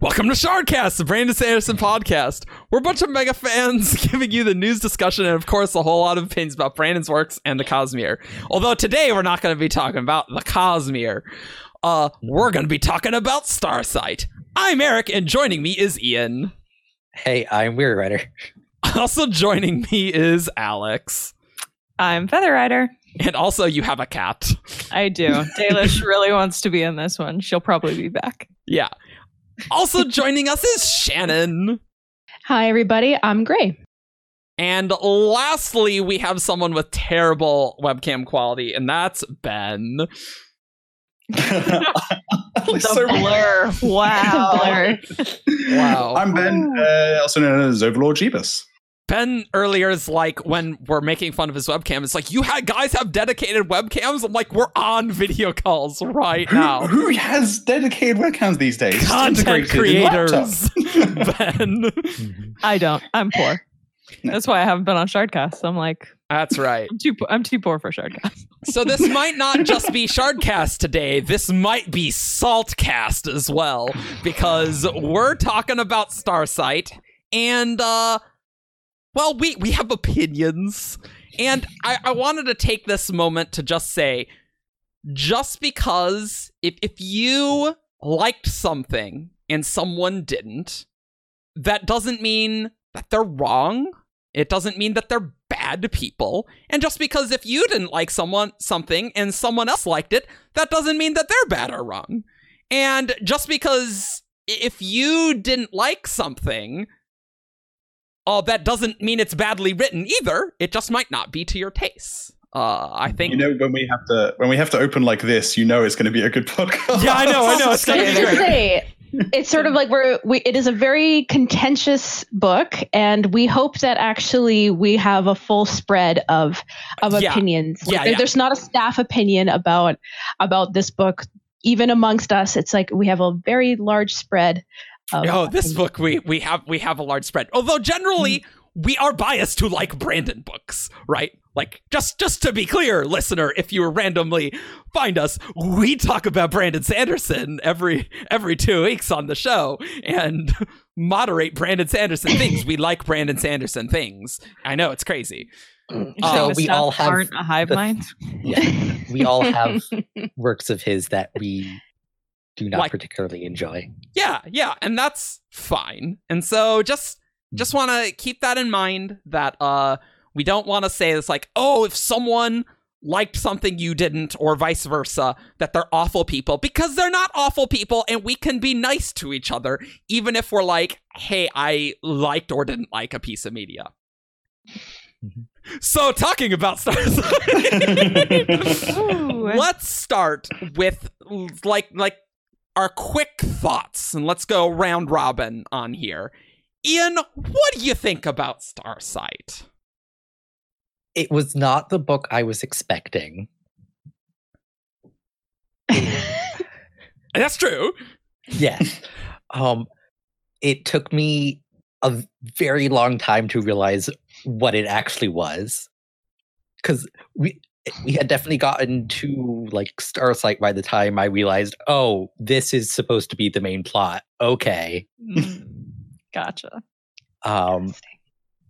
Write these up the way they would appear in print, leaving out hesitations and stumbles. Welcome to Shardcast, the Brandon Sanderson podcast. We're a bunch of mega fans giving you the news discussion and, of course, a whole lot of opinions about Brandon's works and the Cosmere. Although today we're not going to be talking about the Cosmere. We're going to be talking about Starsight. I'm Eric, and joining me is Ian. Hey, I'm Weary Rider. Also joining me is Alex. I'm Feather Rider. And also, you have a cat. I do. Dalish really wants to be in this one. She'll probably be back. Yeah. Also joining us is Shannon. Hi, everybody. I'm Gray. And lastly, we have someone with terrible webcam quality, and that's Ben. The blur. Wow. I'm Ben, also known as Overlord Jeebus. Ben earlier is like, when we're making fun of his webcam, it's like, you guys have dedicated webcams? I'm like, we're on video calls right now. Who has dedicated webcams these days? Content creators, Ben. I don't. I'm poor. No. That's why I haven't been on Shardcast. I'm like... That's right. I'm too poor for Shardcast. So this might not just be Shardcast today. This might be Saltcast as well, because we're talking about Starsight, and... Well, we have opinions, and I wanted to take this moment to just say, just because if you liked something and someone didn't, that doesn't mean that they're wrong. It doesn't mean that they're bad people. And just because if you didn't like something and someone else liked it, that doesn't mean that they're bad or wrong. And just because if you didn't like something... that doesn't mean it's badly written either. It just might not be to your taste. I think when we have to open like this, it's going to be a good podcast. Yeah, I know. It's going to be great. It's sort of like it is a very contentious book, and we hope that actually we have a full spread of opinions. Like, there's not a staff opinion about this book, even amongst us. It's like we have a very large spread. This book we have a large spread. Although generally we are biased to like Brandon books, right? Like just to be clear, listener, if you randomly find us, we talk about Brandon Sanderson every 2 weeks on the show and moderate Brandon Sanderson things. We like Brandon Sanderson things. I know it's crazy. So we all aren't a hive mind. Yeah, we all have works of his that we do not particularly enjoy. Yeah, and that's fine. And so just want to keep that in mind, that we don't want to say it's like, oh, if someone liked something you didn't, or vice versa, that they're awful people, because they're not awful people, and we can be nice to each other, even if we're like, hey, I liked or didn't like a piece of media. So, talking about stars, let's start with like our quick thoughts, and let's go round robin on here. Ian, what do you think about Starsight? It was not the book I was expecting. That's true. Yes. It took me a very long time to realize what it actually was, because we had definitely gotten to like Starsight by the time I realized, oh, this is supposed to be the main plot. Okay. Gotcha.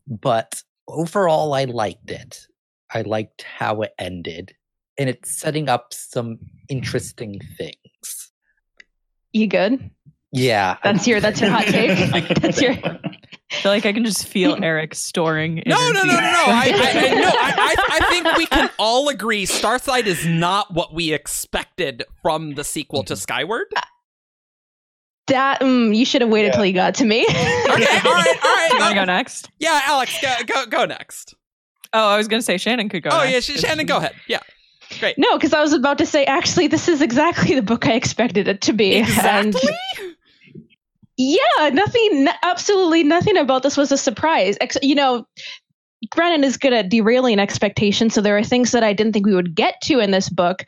But overall, I liked it. I liked how it ended, and it's setting up some interesting things. You good? Yeah. That's your hot take. That's your. I feel like I can just feel Eric storing. No. I think we can all agree Starsight is not what we expected from the sequel to Skyward. That you should have waited till you got to me. Okay, all right. Can I go next? Yeah, Alex, go next. Oh, I was going to say Shannon could go. Oh next. Yeah, Shannon, go ahead. Yeah. Great. No, because I was about to say, actually, this is exactly the book I expected it to be. Exactly? Yeah, absolutely nothing about this was a surprise. Brennan is good at derailing expectations, so there are things that I didn't think we would get to in this book,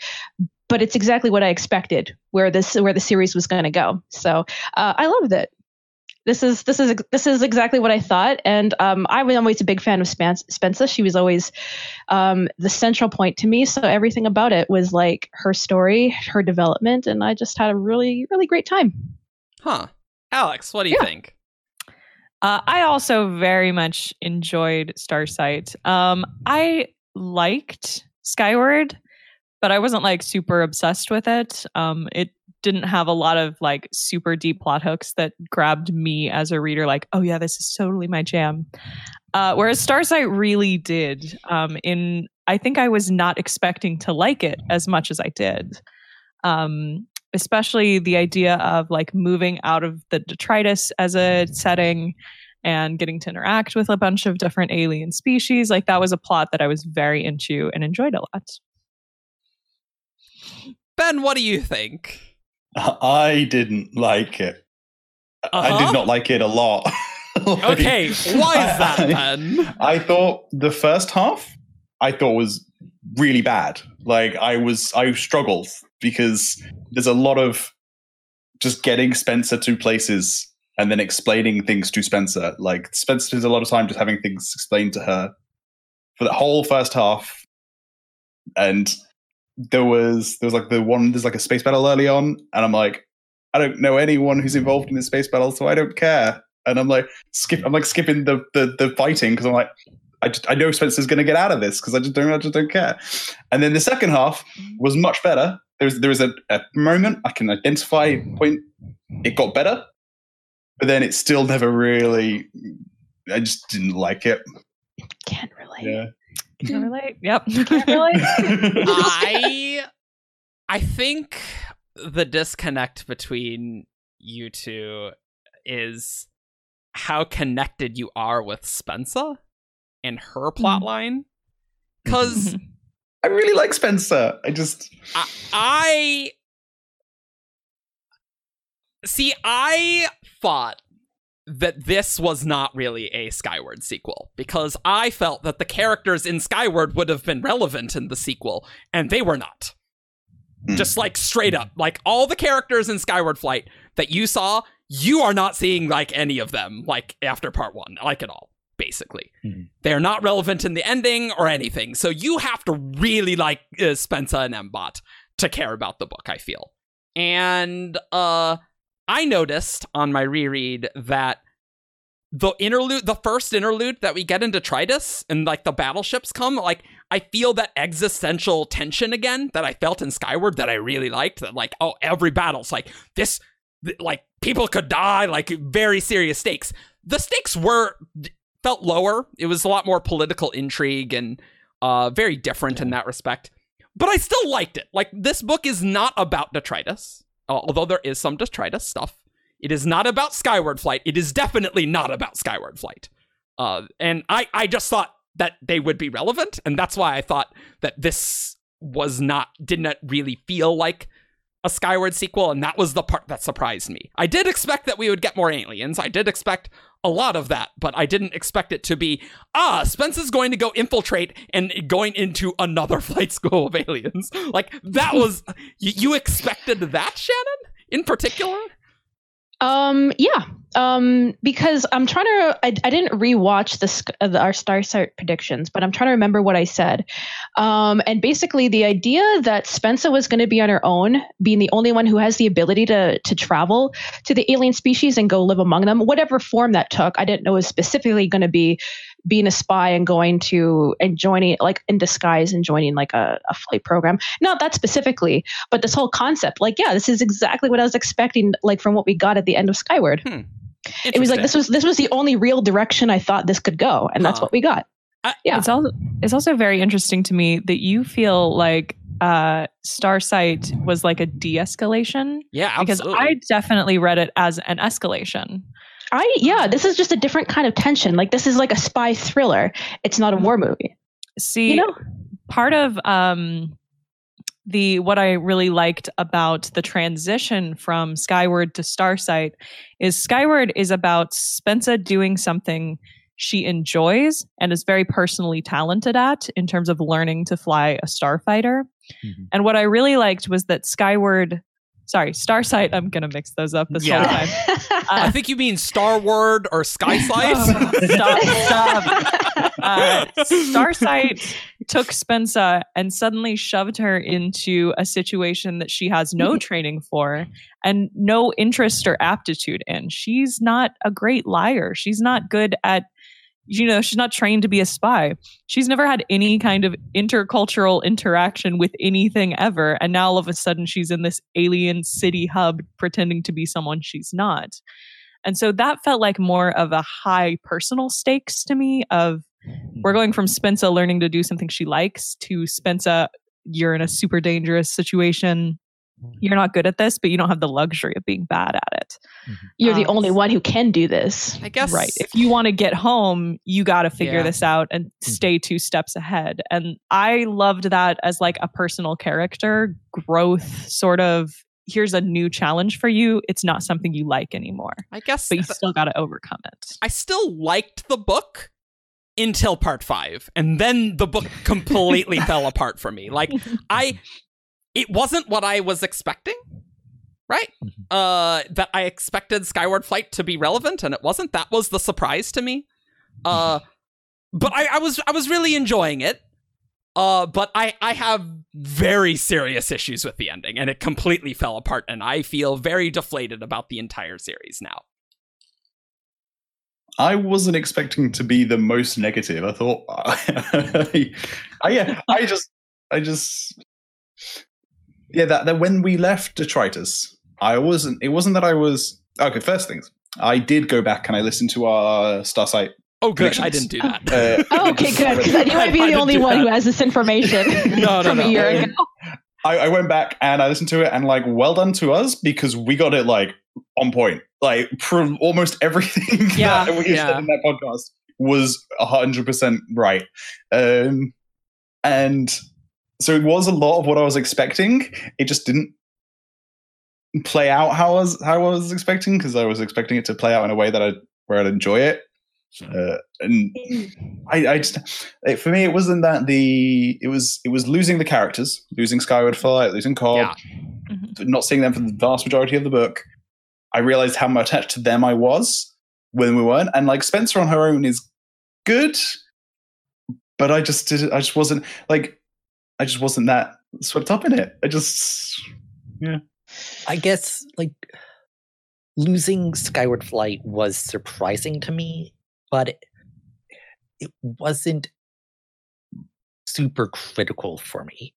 but it's exactly what I expected, where the series was going to go. So I loved it. This is exactly what I thought, and I was always a big fan of Spensa. She was always the central point to me, so everything about it was like her story, her development, and I just had a really, really great time. Huh. Alex, what do you think? I also very much enjoyed Starsight. I liked Skyward, but I wasn't like super obsessed with it. It didn't have a lot of like super deep plot hooks that grabbed me as a reader. Like, oh yeah, this is totally my jam. Whereas Starsight really did. I think I was not expecting to like it as much as I did. Especially the idea of like moving out of the Detritus as a setting and getting to interact with a bunch of different alien species. Like that was a plot that I was very into and enjoyed a lot. Ben, what do you think? I didn't like it. I did not like it a lot. Okay, why is that then? I thought the first half was really bad. Like I struggled because there's a lot of just getting Spensa to places and then explaining things to Spensa. Like Spensa spends a lot of time just having things explained to her for the whole first half. And there was like there's like a space battle early on, and I'm like, I don't know anyone who's involved in this space battle, so I don't care. And I'm like, skipping the fighting because I'm like, I know Spencer's going to get out of this because I just don't care. And then the second half was much better. There was a moment I can identify a point it got better, but then it still never really. I just didn't like it. Can't relate. Yeah. Can't relate. Yep. Can't relate. I think the disconnect between you two is how connected you are with Spensa and her plotline, because I really like Spensa. I thought that this was not really a Skyward sequel, because I felt that the characters in Skyward would have been relevant in the sequel, and they were not. Just like straight up, like all the characters in Skyward Flight that you saw, you are not seeing like any of them, like after part one, like at all. Basically, they're not relevant in the ending or anything. So you have to really like Spensa and M-Bot to care about the book, I feel. And I noticed on my reread that the first interlude that we get in Detritus and like the battleships come, like I feel that existential tension again that I felt in Skyward that I really liked. That like, oh, every battle's like this, like people could die, like very serious stakes. The stakes felt lower. It was a lot more political intrigue and very different in that respect. But I still liked it. Like, this book is not about Detritus, although there is some Detritus stuff. It is not about Skyward Flight. It is definitely not about Skyward Flight. And I just thought that they would be relevant, and that's why I thought that this didn't really feel like a Skyward sequel, and that was the part that surprised me. I did expect that we would get more aliens. I did expect a lot of that, but I didn't expect it to be, Spencer's going to go infiltrate and going into another flight school of aliens. Like, that was, you expected that, Shannon, in particular? Yeah. Because I'm trying to, I didn't rewatch our Starsight predictions, but I'm trying to remember what I said. And basically the idea that Spensa was going to be on her own, being the only one who has the ability to travel to the alien species and go live among them, whatever form that took, I didn't know was specifically going to be being a spy and joining like in disguise and joining like a flight program. Not that specifically, but this whole concept, like, yeah, this is exactly what I was expecting, like from what we got at the end of Skyward. It was like this was the only real direction I thought this could go, and that's what we got. Yeah, it's also very interesting to me that you feel like Starsight was like a de-escalation. Yeah, absolutely. Because I definitely read it as an escalation. This is just a different kind of tension. Like this is like a spy thriller. It's not a war movie. See, you know? Part of what I really liked about the transition from Skyward to Starsight is Skyward is about Spensa doing something she enjoys and is very personally talented at in terms of learning to fly a starfighter. Mm-hmm. And what I really liked was that Starsight, I'm going to mix those up this whole time. I think you mean Starward or Skysight. Starsight took Spensa and suddenly shoved her into a situation that she has no training for and no interest or aptitude in. She's not a great liar. She's not good at, you know, she's not trained to be a spy. She's never had any kind of intercultural interaction with anything ever. And now all of a sudden she's in this alien city hub pretending to be someone she's not. And so that felt like more of a high personal stakes to me of, we're going from Spensa learning to do something she likes to Spensa, you're in a super dangerous situation. You're not good at this, but you don't have the luxury of being bad at it. Mm-hmm. You're the only one who can do this. I guess. Right. If you want to get home, you got to figure this out and stay two steps ahead. And I loved that as like a personal character growth sort of, here's a new challenge for you. It's not something you like anymore. I guess. But you still got to overcome it. I still liked the book until part 5. And then the book completely fell apart for me. Like it wasn't what I was expecting, right? That I expected Skyward Flight to be relevant, and it wasn't. That was the surprise to me. But I was really enjoying it. But I have very serious issues with the ending, and it completely fell apart, and I feel very deflated about the entire series now. I wasn't expecting to be the most negative. I thought, that when we left Detritus, it wasn't that I was, okay, first things, I did go back and I listened to our Starsight. Oh, good. I didn't do that. Okay, good. Because I didn't want to be the only one who has this information from a year ago. I went back and I listened to it and like, well done to us because we got it like on point. Like almost everything that we said in that podcast was 100% right. And so it was a lot of what I was expecting. It just didn't play out how I was expecting because I was expecting it to play out in a way that where I'd enjoy it. And I just, for me, it wasn't that it was losing the characters, losing Skyward Flight, losing Cobb, not seeing them for the vast majority of the book. I realized how much attached to them I was when we weren't, and like Spensa on her own is good, but I just wasn't that swept up in it. I guess like losing Skyward Flight was surprising to me. But it wasn't super critical for me.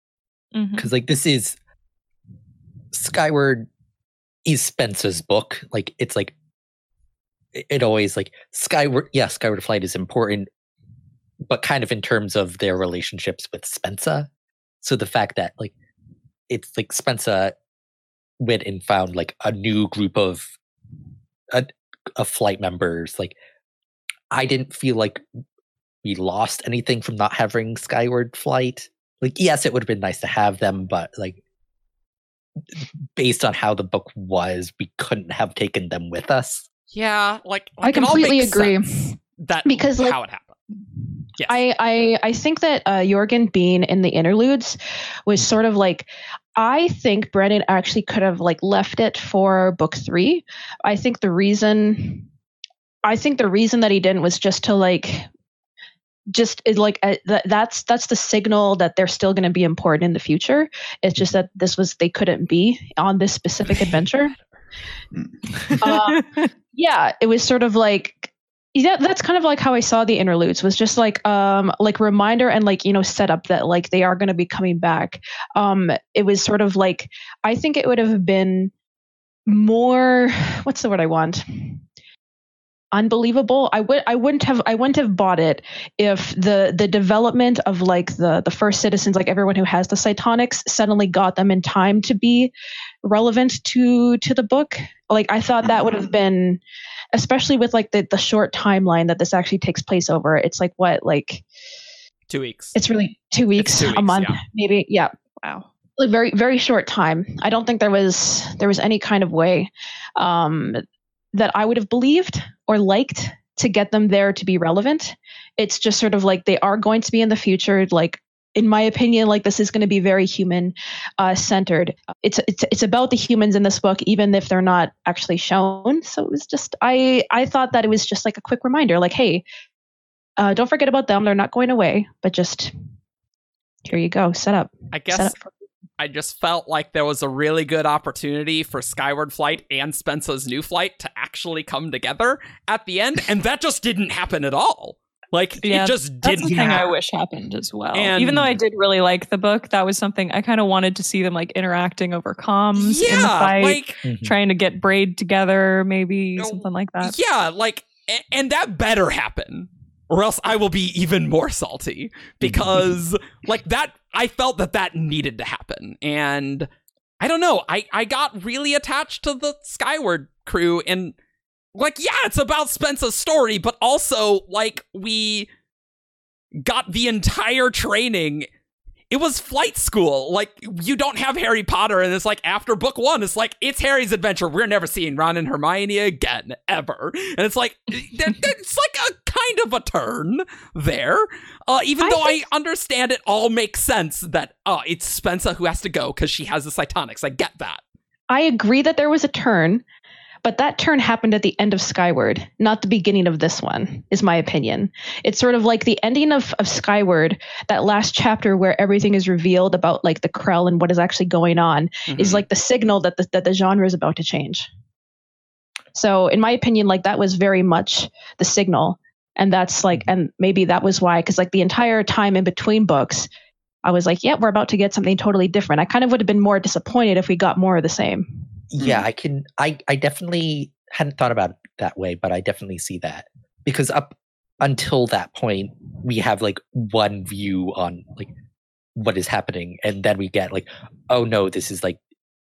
Because, like, this is... Skyward is Spensa's book. Like, it's like... It always, like... Skyward... Yeah, Skyward Flight is important. But kind of in terms of their relationships with Spensa. So the fact that, like... It's, like, Spensa went and found, like, a new group of... Of flight members, like... I didn't feel like we lost anything from not having Skyward Flight. Like, yes, it would have been nice to have them, but like, based on how the book was, we couldn't have taken them with us. Yeah, like I completely agree. That because how it happened. Yes. I think that Jorgen being in the interludes was sort of like, I think Brandon actually could have like left it for book 3. I think the reason that he didn't was just to that's the signal that they're still going to be important in the future. It's just that they couldn't be on this specific adventure. It was sort of like, yeah, that's kind of like how I saw the interludes was just like reminder and like, you know, setup that like they are going to be coming back. It was sort of like, I think it would have been more, what's the word I want? Unbelievable. I wouldn't have bought it if the development of like the first citizens, like everyone who has the cytonics, suddenly got them in time to be relevant to the book. Like I thought that would have been, especially with like the short timeline that this actually takes place over. It's like what, like 2 weeks. It's really 2 weeks, a month, maybe. Yeah. Wow. Like very, very short time. I don't think there was any kind of way that I would have believed or liked to get them there to be relevant. It's just sort of like they are going to be in the future. Like, in my opinion, like this is going to be very human centered. It's about the humans in this book, even if they're not actually shown. So it was just, I thought that it was just like a quick reminder, like, hey, don't forget about them. They're not going away, but just Here you go. Set up. I guess I just felt like there was a really good opportunity for Skyward Flight and Spensa's new flight to actually come together at the end, and that just didn't happen at all. Like, yeah, it just didn't happen. That's the thing I wish happened as well. And even though I did really like the book, that was something I kind of wanted to see them, like, interacting over comms in the fight, trying to get Brade together, maybe, something like that. Yeah, like, and that better happen, or else I will be even more salty, because, like, that, I felt that that needed to happen, and I don't know, I got really attached to the Skyward crew, and, like, yeah, it's about Spensa's story, but also, like, we got the entire training. It was flight school. Like, you don't have Harry Potter, and it's like, after book one, it's like, it's Harry's adventure. We're never seeing Ron and Hermione again, ever. And it's like, it's like a kind of a turn there. Even though I understand it all makes sense that it's Spensa who has to go because she has the Cytonics. I get that. I agree that there was a turn. But that turn happened at the end of Skyward, not the beginning of this one, is my opinion. It's sort of like the ending of Skyward, that last chapter where everything is revealed about, like, the Krell and what is actually going on, is like the signal that the genre is about to change. So in my opinion, like, that was very much the signal. And that's like, and maybe that was why, because, like, the entire time in between books, I was like, yeah, we're about to get something totally different. I kind of would have been more disappointed if we got more of the same. Yeah, I definitely hadn't thought about it that way, but I definitely see that. Because up until that point, we have, like, one view on, like, what is happening. And then we get, like, oh no, this is, like,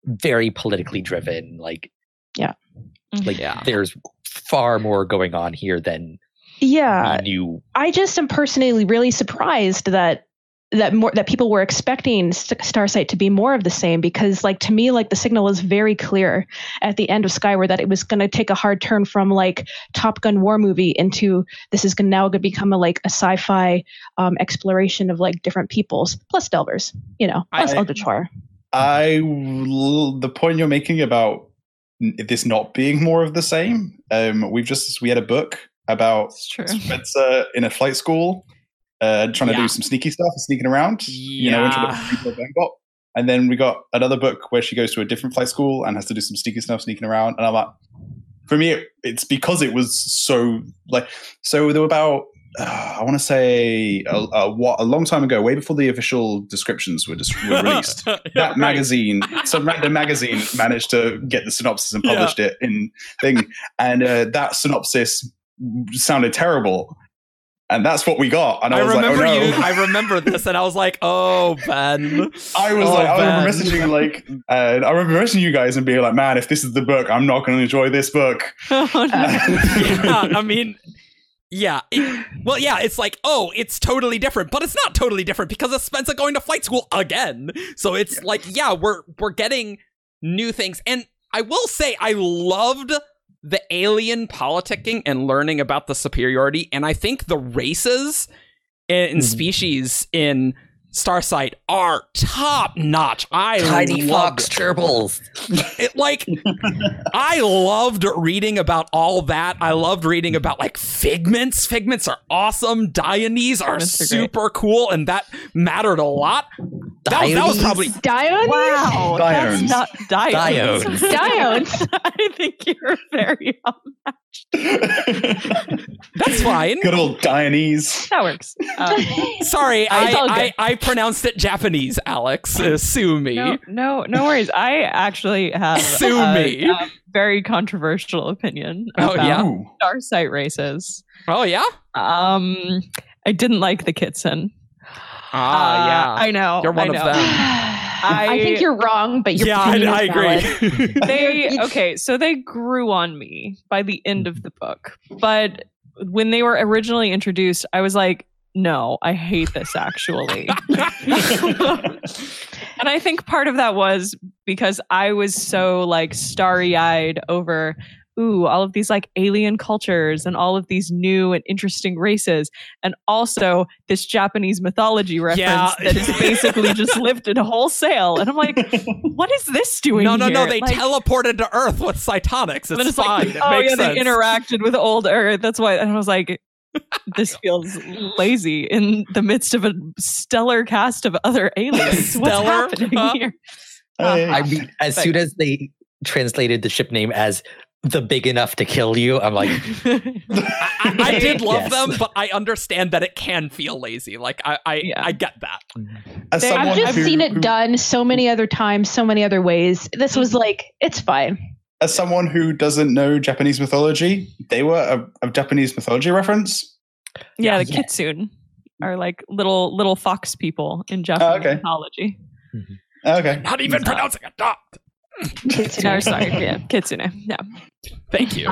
very politically driven. Like, there's far more going on here than we knew. I just am personally really surprised that people were expecting Starsight to be more of the same, because, like, to me, like, the signal was very clear at the end of Skyward that it was going to take a hard turn from, like, Top Gun war movie into this is now going to become a sci-fi exploration of, like, different peoples, plus Delvers, you know, plus Alderchar. The point you're making about this not being more of the same, we had a book about Spencer in a flight school. Trying to do some sneaky stuff and sneaking around, and trying to M-Bot. And then we got another book where she goes to a different flight school and has to do some sneaky stuff, sneaking around. And I'm like, for me, it's because it was so there were about I want to say a long time ago, way before the official descriptions were released. Magazine, some random magazine, managed to get the synopsis and published it in thing, and that synopsis sounded terrible. And that's what we got. And I remember this, and I was like, "Oh, Ben." I remember messaging you guys and being like, "Man, if this is the book, I'm not going to enjoy this book." Oh, no. It's like, oh, it's totally different, but it's not totally different because it's Spensa going to flight school again. So it's we're getting new things, and I will say, I loved the alien politicking and learning about the superiority, and I think the races and species in Starsight are top notch. Tiny fox gerbils. I loved reading about all that. I loved reading about, like, Figments. Figments are awesome. Diones are super cool, and that mattered a lot. That was probably Diones. Wow, Diones. That's not Diones. Diones. I think you're very unmatched. That's fine. Good old Diones. That works. Sorry, I pronounced it Japanese. Alex, sue me. No worries. I actually have a very controversial opinion about Starsight races. Oh yeah. I didn't like the Kitsen. I know. You're one of them. I think you're wrong, but your opinion is valid. I agree. They grew on me by the end of the book. But when they were originally introduced, I was like, no, I hate this actually. And I think part of that was because I was so, like, starry-eyed over all of these, like, alien cultures and all of these new and interesting races, and also this Japanese mythology reference that is basically just lifted wholesale. And I'm like, what is this doing here? No, they teleported to Earth with Cytonics. It's fine. It makes sense. They interacted with old Earth. That's why. And I was like, This feels lazy in the midst of a stellar cast of other aliens. What's happening here? I mean, as soon as they translated the ship name as the big enough to kill you, I'm like... I did love them, but I understand that it can feel lazy. Like, I get that. I've seen it done so many other times, so many other ways. This was like, it's fine. As someone who doesn't know Japanese mythology, they were a Japanese mythology reference. Yeah, the Kitsen are like little fox people in Japanese mythology. Mm-hmm. Okay. Not even pronouncing a dot. Kitsune, sorry. Yeah, Kitsune. Yeah. Thank you.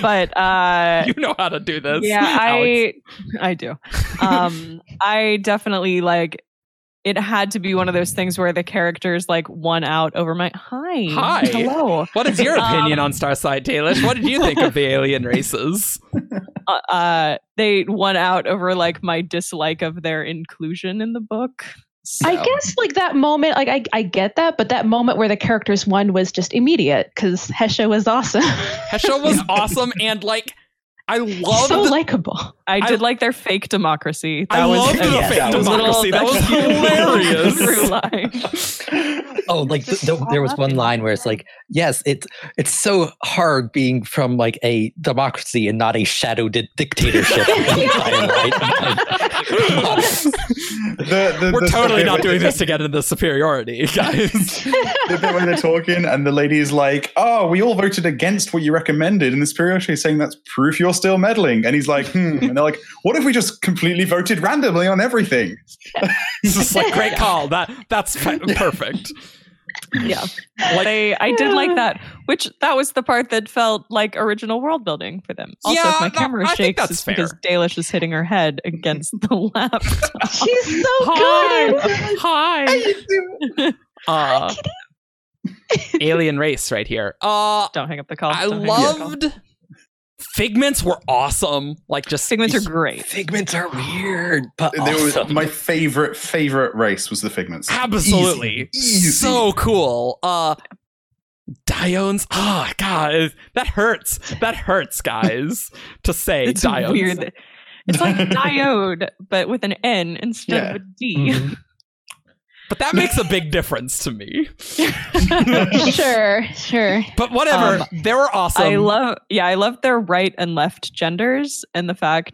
But you know how to do this. Yeah, Alex. I do. I definitely like. It had to be one of those things where the characters like won out over my hi. Hello. What is your opinion on Starsight, Taylor? What did you think of the alien races? They won out over like my dislike of their inclusion in the book. So. I guess like that moment, like I get that, but that moment where the characters won was just immediate because Hesho was awesome. Hesho was awesome and like I love so likable. I did like their fake democracy. I loved the fake democracy. That was hilarious. Oh, like there was one line where it's like, yes, it's so hard being from like a democracy and not a shadow dictatorship. We're totally not doing this to get into the superiority, guys. The bit when they're talking and the lady is like, "Oh, we all voted against what you recommended," and the superiority is saying that's proof you're still meddling, and he's like, and they're like, "What if we just completely voted randomly on everything?" It's just like, great call. That's perfect. Yeah, like, I did like that. Which that was the part that felt like original world building for them. Also, if my camera shakes, it's because Dalish is hitting her head against the laptop. She's so good. Hi. Alien race right here. Don't hang up the call. Figments were awesome. Like just Figments are great. Figments are weird, but awesome. My favorite race was the Figments. Absolutely, easy. So cool. Diones. Oh God, that hurts. That hurts, guys. To say it's Diones. Weird. It's like diode, but with an N instead of a D. Mm-hmm. But that makes a big difference to me. Sure. But whatever, they were awesome. I love their right and left genders and the fact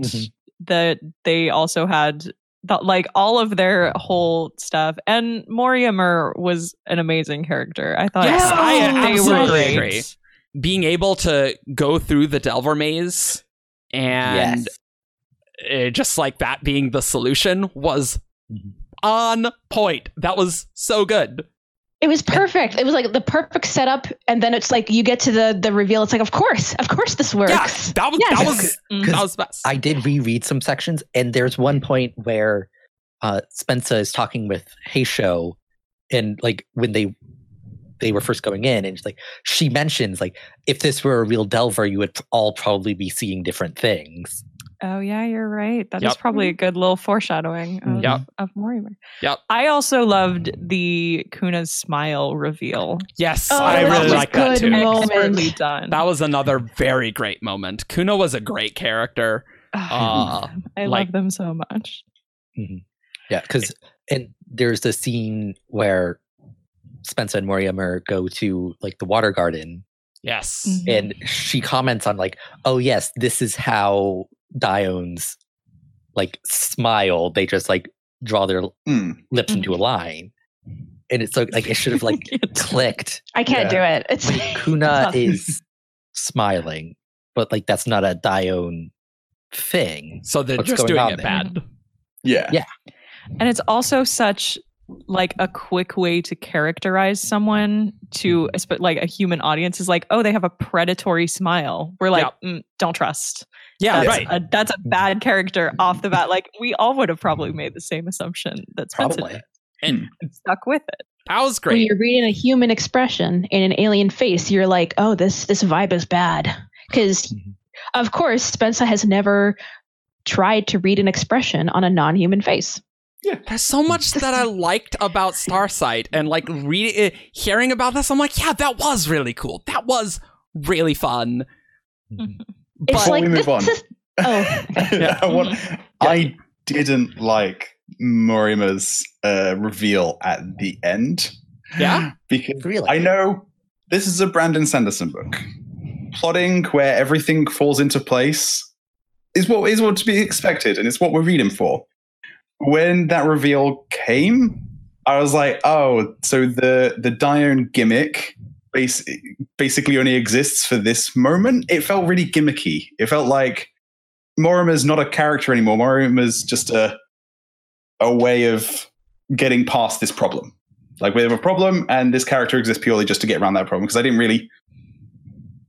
that they also had like all of their whole stuff. And Morriumur was an amazing character. I thought I absolutely agree. Being able to go through the Delver maze and just like that being the solution was on point. That was so good. It was perfect. It was like the perfect setup, and then it's like you get to the reveal. It's like, of course, this works. Yeah, that was best. I did reread some sections, and there's one point where Spensa is talking with Hesho, and like when they were first going in, and she mentions like if this were a real Delver, you would all probably be seeing different things. Oh, yeah, you're right. That is probably a good little foreshadowing of Morriumur. Yep. I also loved the Kuna's smile reveal. Yes, I really like that too. Expertly done. That was another very great moment. Kuna was a great character. I love them so much. Mm-hmm. Yeah, because there's the scene where Spensa and Morriumur go to like the water garden. Yes. Mm-hmm. And she comments on like, oh, yes, this is how Diones like smile. They just like draw their lips into a line, and it's like it should have like clicked. I can't do it. It's like, Kuna is smiling, but like that's not a Dione thing. So they're just doing it bad. Yeah, yeah. And it's also such like a quick way to characterize someone to like a human audience is like, oh, they have a predatory smile. We're like, don't trust. Yeah, that's a bad character off the bat. Like we all would have probably made the same assumption that's probably and stuck with it. That was great. When you're reading a human expression in an alien face, you're like, oh, this vibe is bad because, of course, Spensa has never tried to read an expression on a non-human face. Yeah. There's so much that I liked about Starsight, and like hearing about this, I'm like, yeah, that was really cool. That was really fun. But it's like, this is Oh, yeah. I didn't like Morriumur's reveal at the end. Yeah, because really? I know this is a Brandon Sanderson book. Plotting where everything falls into place is what to be expected, and it's what we're reading for. When that reveal came, I was like, oh, so the Dione gimmick basically only exists for this moment. It felt really gimmicky. It felt like Morriumur's not a character anymore. Morriumur's just a way of getting past this problem. Like, we have a problem, and this character exists purely just to get around that problem, because I didn't really...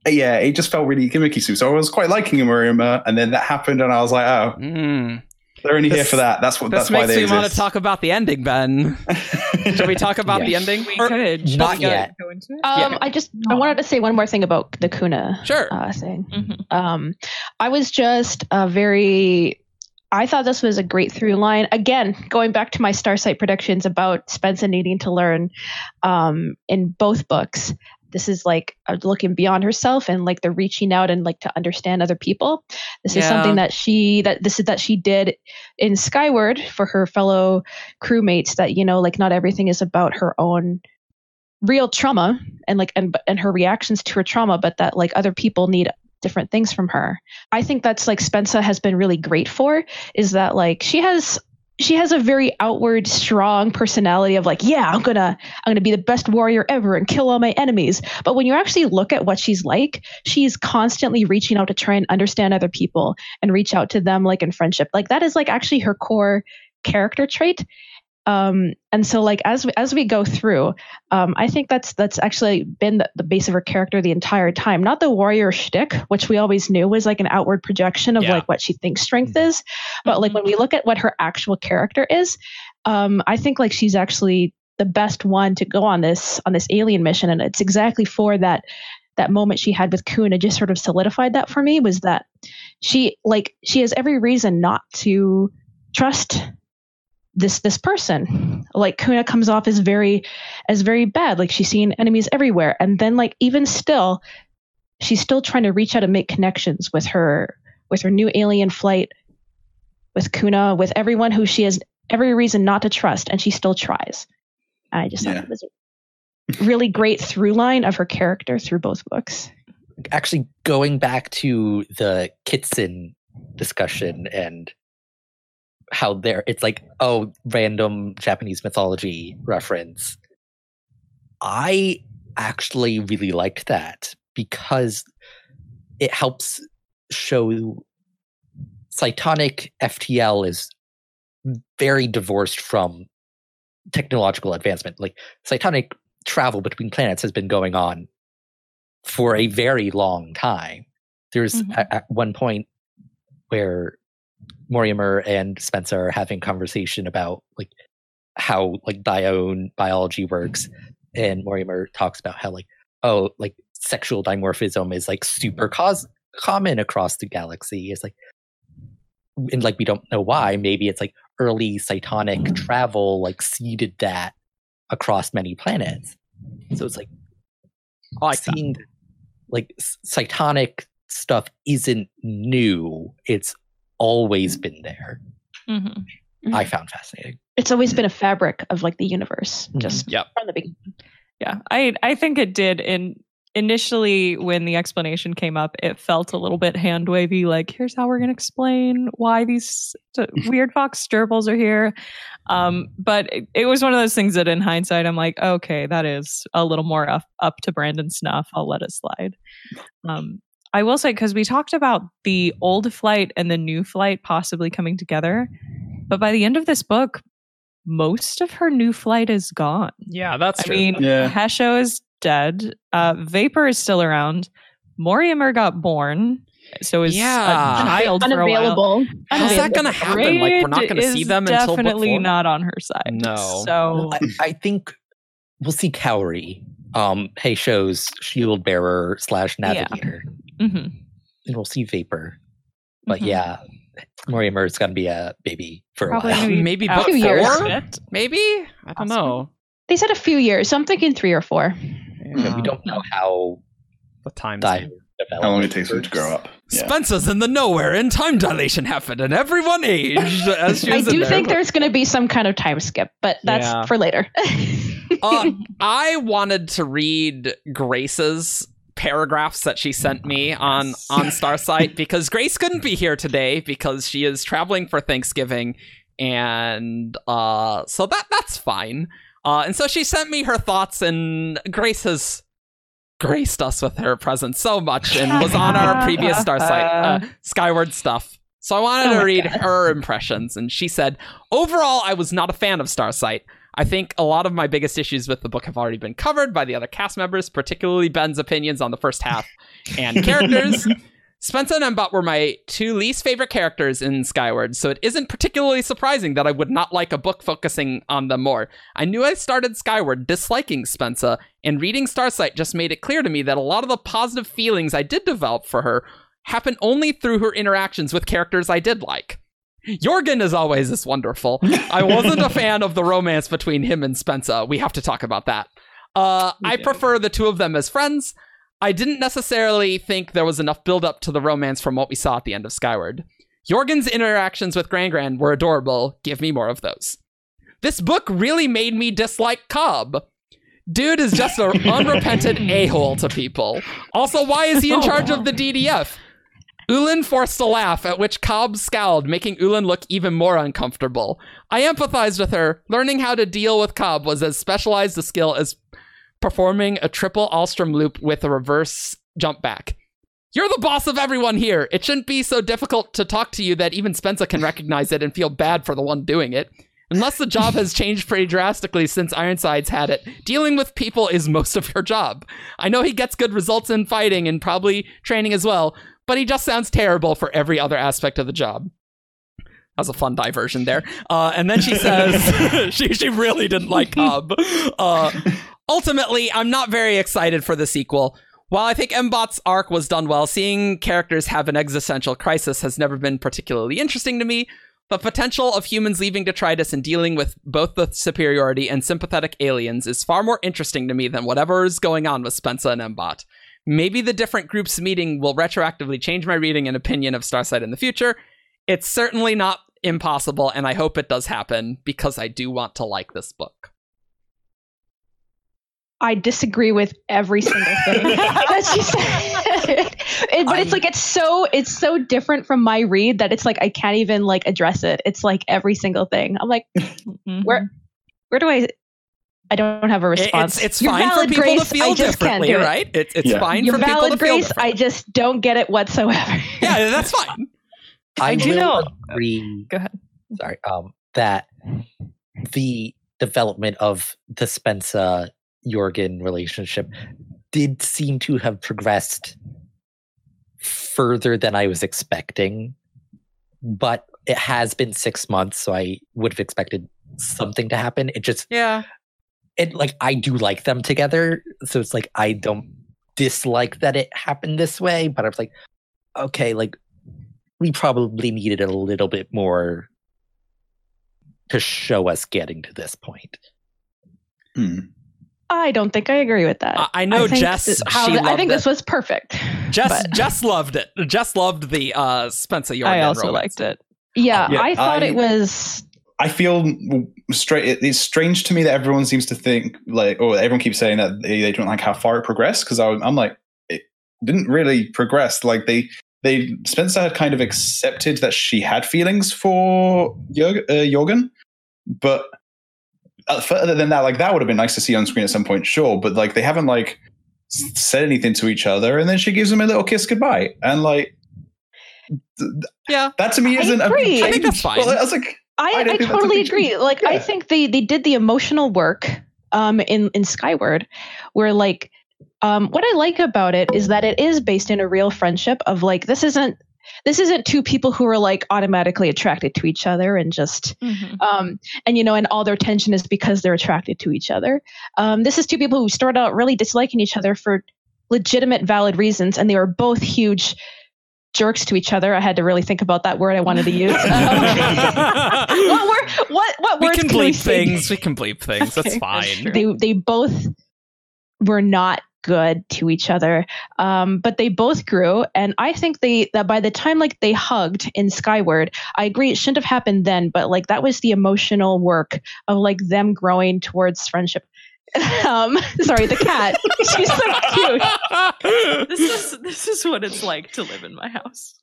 Yeah, it just felt really gimmicky, so I was quite liking Morriumur, and then that happened, and I was like, oh... They're only here for that. That's why they exist. This makes me want to talk about the ending, Ben. Should we talk about the ending? We could. Not yet. Go into it? Yeah. I wanted to say one more thing about the Kuna thing. Mm-hmm. I was just I thought this was a great through line. Again, going back to my Starsight predictions about Spensa needing to learn in both books. This is like looking beyond herself and like the reaching out and like to understand other people. This is something that she did in Skyward for her fellow crewmates, that, you know, like not everything is about her own real trauma and like and her reactions to her trauma, but that like other people need different things from her. I think that's like Spensa has been really great for, is that like she has a very outward, strong personality of like, yeah, I'm gonna be the best warrior ever and kill all my enemies. But when you actually look at what she's like, she's constantly reaching out to try and understand other people and reach out to them like in friendship. Like that is like actually her core character trait. And so like as we go through, I think that's actually been the base of her character the entire time. Not the warrior shtick, which we always knew was like an outward projection of like what she thinks strength is, but like when we look at what her actual character is, I think like she's actually the best one to go on this alien mission, and it's exactly for that moment she had with Kuna just sort of solidified that for me, was that she has every reason not to trust this person. Like Kuna comes off as very bad, like she's seen enemies everywhere, and then like even still she's still trying to reach out and make connections with her new alien flight, with Kuna, with everyone who she has every reason not to trust, and she still tries. And I just thought it was a really great through line of her character through both books. Actually, going back to the Kitsen discussion and how there it's like, oh, random Japanese mythology reference. I actually really liked that because it helps show Cytonic FTL is very divorced from technological advancement. Like Cytonic travel between planets has been going on for a very long time. There's at one point where Morriumur and Spencer are having conversation about like how like Dione biology works, and Morriumur talks about how like, oh, like sexual dimorphism is like super common across the galaxy. It's like, and like we don't know why. Maybe it's like early cytonic travel like seeded that across many planets. So it's like seeing that, like cytonic stuff isn't new. It's always been there. I found fascinating. It's always been a fabric of like the universe, just from the beginning. Yeah, I think it did. Initially, when the explanation came up, it felt a little bit hand wavy. Like, here's how we're going to explain why these weird fox gerbils are here. But it was one of those things that, in hindsight, I'm like, okay, that is a little more up to Brandon's snuff. I'll let it slide. I will say, because we talked about the old flight and the new flight possibly coming together, but by the end of this book, most of her new flight is gone. Yeah, that's true. I mean, Hesho is dead. Vapor is still around. Morriumur got born, so is a child unavailable for a while. How's that going to happen? Brade, like, we're not going to see them until before. Definitely not on her side. No. So I think we'll see Kaori, Hesho's shield bearer / navigator. Yeah. And we'll see Vapor, but Morriumur is gonna be a baby for probably a while. Maybe book 4, maybe I don't know. They said a few years, so I'm thinking 3 or 4. Yeah, we don't know how the time How long it takes them to grow up. Yeah. Spensa's in the nowhere, and time dilation happened, and everyone aged as she was. I do think there's going to be some kind of time skip, but that's for later. I wanted to read Grace's paragraphs that she sent me on Starsight, because Grace couldn't be here today because she is traveling for Thanksgiving, and so that's fine. And so she sent me her thoughts, and Grace has graced us with her presence so much and was on our previous Starsight Skyward stuff. So I wanted to read her impressions, and she said, "Overall, I was not a fan of Starsight. I think a lot of my biggest issues with the book have already been covered by the other cast members, particularly Ben's opinions on the first half and characters. Spensa and M-Bot were my two least favorite characters in Skyward, so it isn't particularly surprising that I would not like a book focusing on them more. I knew I started Skyward disliking Spensa, and reading Starsight just made it clear to me that a lot of the positive feelings I did develop for her happened only through her interactions with characters I did like. Jorgen, as always, is wonderful. I wasn't a fan of the romance between him and Spensa. We have to talk about that. I prefer the two of them as friends. I didn't necessarily think there was enough build-up to the romance from what we saw at the end of Skyward. Jorgen's interactions with Gran were adorable. Give me more of those. This book really made me dislike Cobb. Dude is just an unrepentant a-hole to people. Also, why is he in charge of the DDF? Ulan forced a laugh, at which Cobb scowled, making Ulan look even more uncomfortable. I empathized with her. Learning how to deal with Cobb was as specialized a skill as performing a triple Alstrom loop with a reverse jump back. You're the boss of everyone here. It shouldn't be so difficult to talk to you that even Spensa can recognize it and feel bad for the one doing it. Unless the job has changed pretty drastically since Ironsides had it, dealing with people is most of your job. I know he gets good results in fighting and probably training as well, but he just sounds terrible for every other aspect of the job." That was a fun diversion there. And then she says, she really didn't like Cobb. Ultimately, I'm not very excited for the sequel. While I think M-Bot's arc was done well, seeing characters have an existential crisis has never been particularly interesting to me. The potential of humans leaving Detritus and dealing with both the superiority and sympathetic aliens is far more interesting to me than whatever is going on with Spensa and M-Bot. Maybe the different groups meeting will retroactively change my reading and opinion of Starsight in the future. It's certainly not impossible, and I hope it does happen, because I do want to like this book. I disagree with every single thing that she said. But it's like it's so different from my read that it's like I can't even like address it. It's like every single thing. I'm like, where do I don't have a response. It's fine for people to feel differently, right? It's fine for people to feel differently. You're valid, Grace. I just don't get it whatsoever. Yeah, that's fine. I do know. Go ahead. Sorry. That the development of the Spensa Jorgen relationship did seem to have progressed further than I was expecting, but it has been 6 months, so I would have expected something to happen. It just I do like them together, so it's like I don't dislike that it happened this way, but I was like, okay, like we probably needed a little bit more to show us getting to this point. I don't think I agree with that. I know Jess. I think this was perfect. Jess loved it. Jess loved the Spensa Jorgen. I also liked it. Yeah, I thought it was. I feel straight. It's strange to me that everyone seems to think like, or everyone keeps saying that they don't like how far it progressed. Because I'm like, it didn't really progress. Like they Spensa had kind of accepted that she had feelings for Jorgen, but further than that, like that would have been nice to see on screen at some point, sure, but like they haven't like said anything to each other, and then she gives him a little kiss goodbye, and like that to me isn't. I think that's fine. Well, I was like, I totally agree. Like I think they did the emotional work in Skyward, where like what I like about it is that it is based in a real friendship of like this isn't two people who are like automatically attracted to each other and just, and you know, and all their tension is because they're attracted to each other. This is two people who started out really disliking each other for legitimate, valid reasons, and they were both huge jerks to each other. I had to really think about that word I wanted to use. What words can we bleep things. We can bleep things. That's fine. They both were not good to each other. But they both grew, and I think that by the time like they hugged in Skyward, I agree it shouldn't have happened then, but like that was the emotional work of like them growing towards friendship. Sorry, the cat. She's so cute. This is what it's like to live in my house.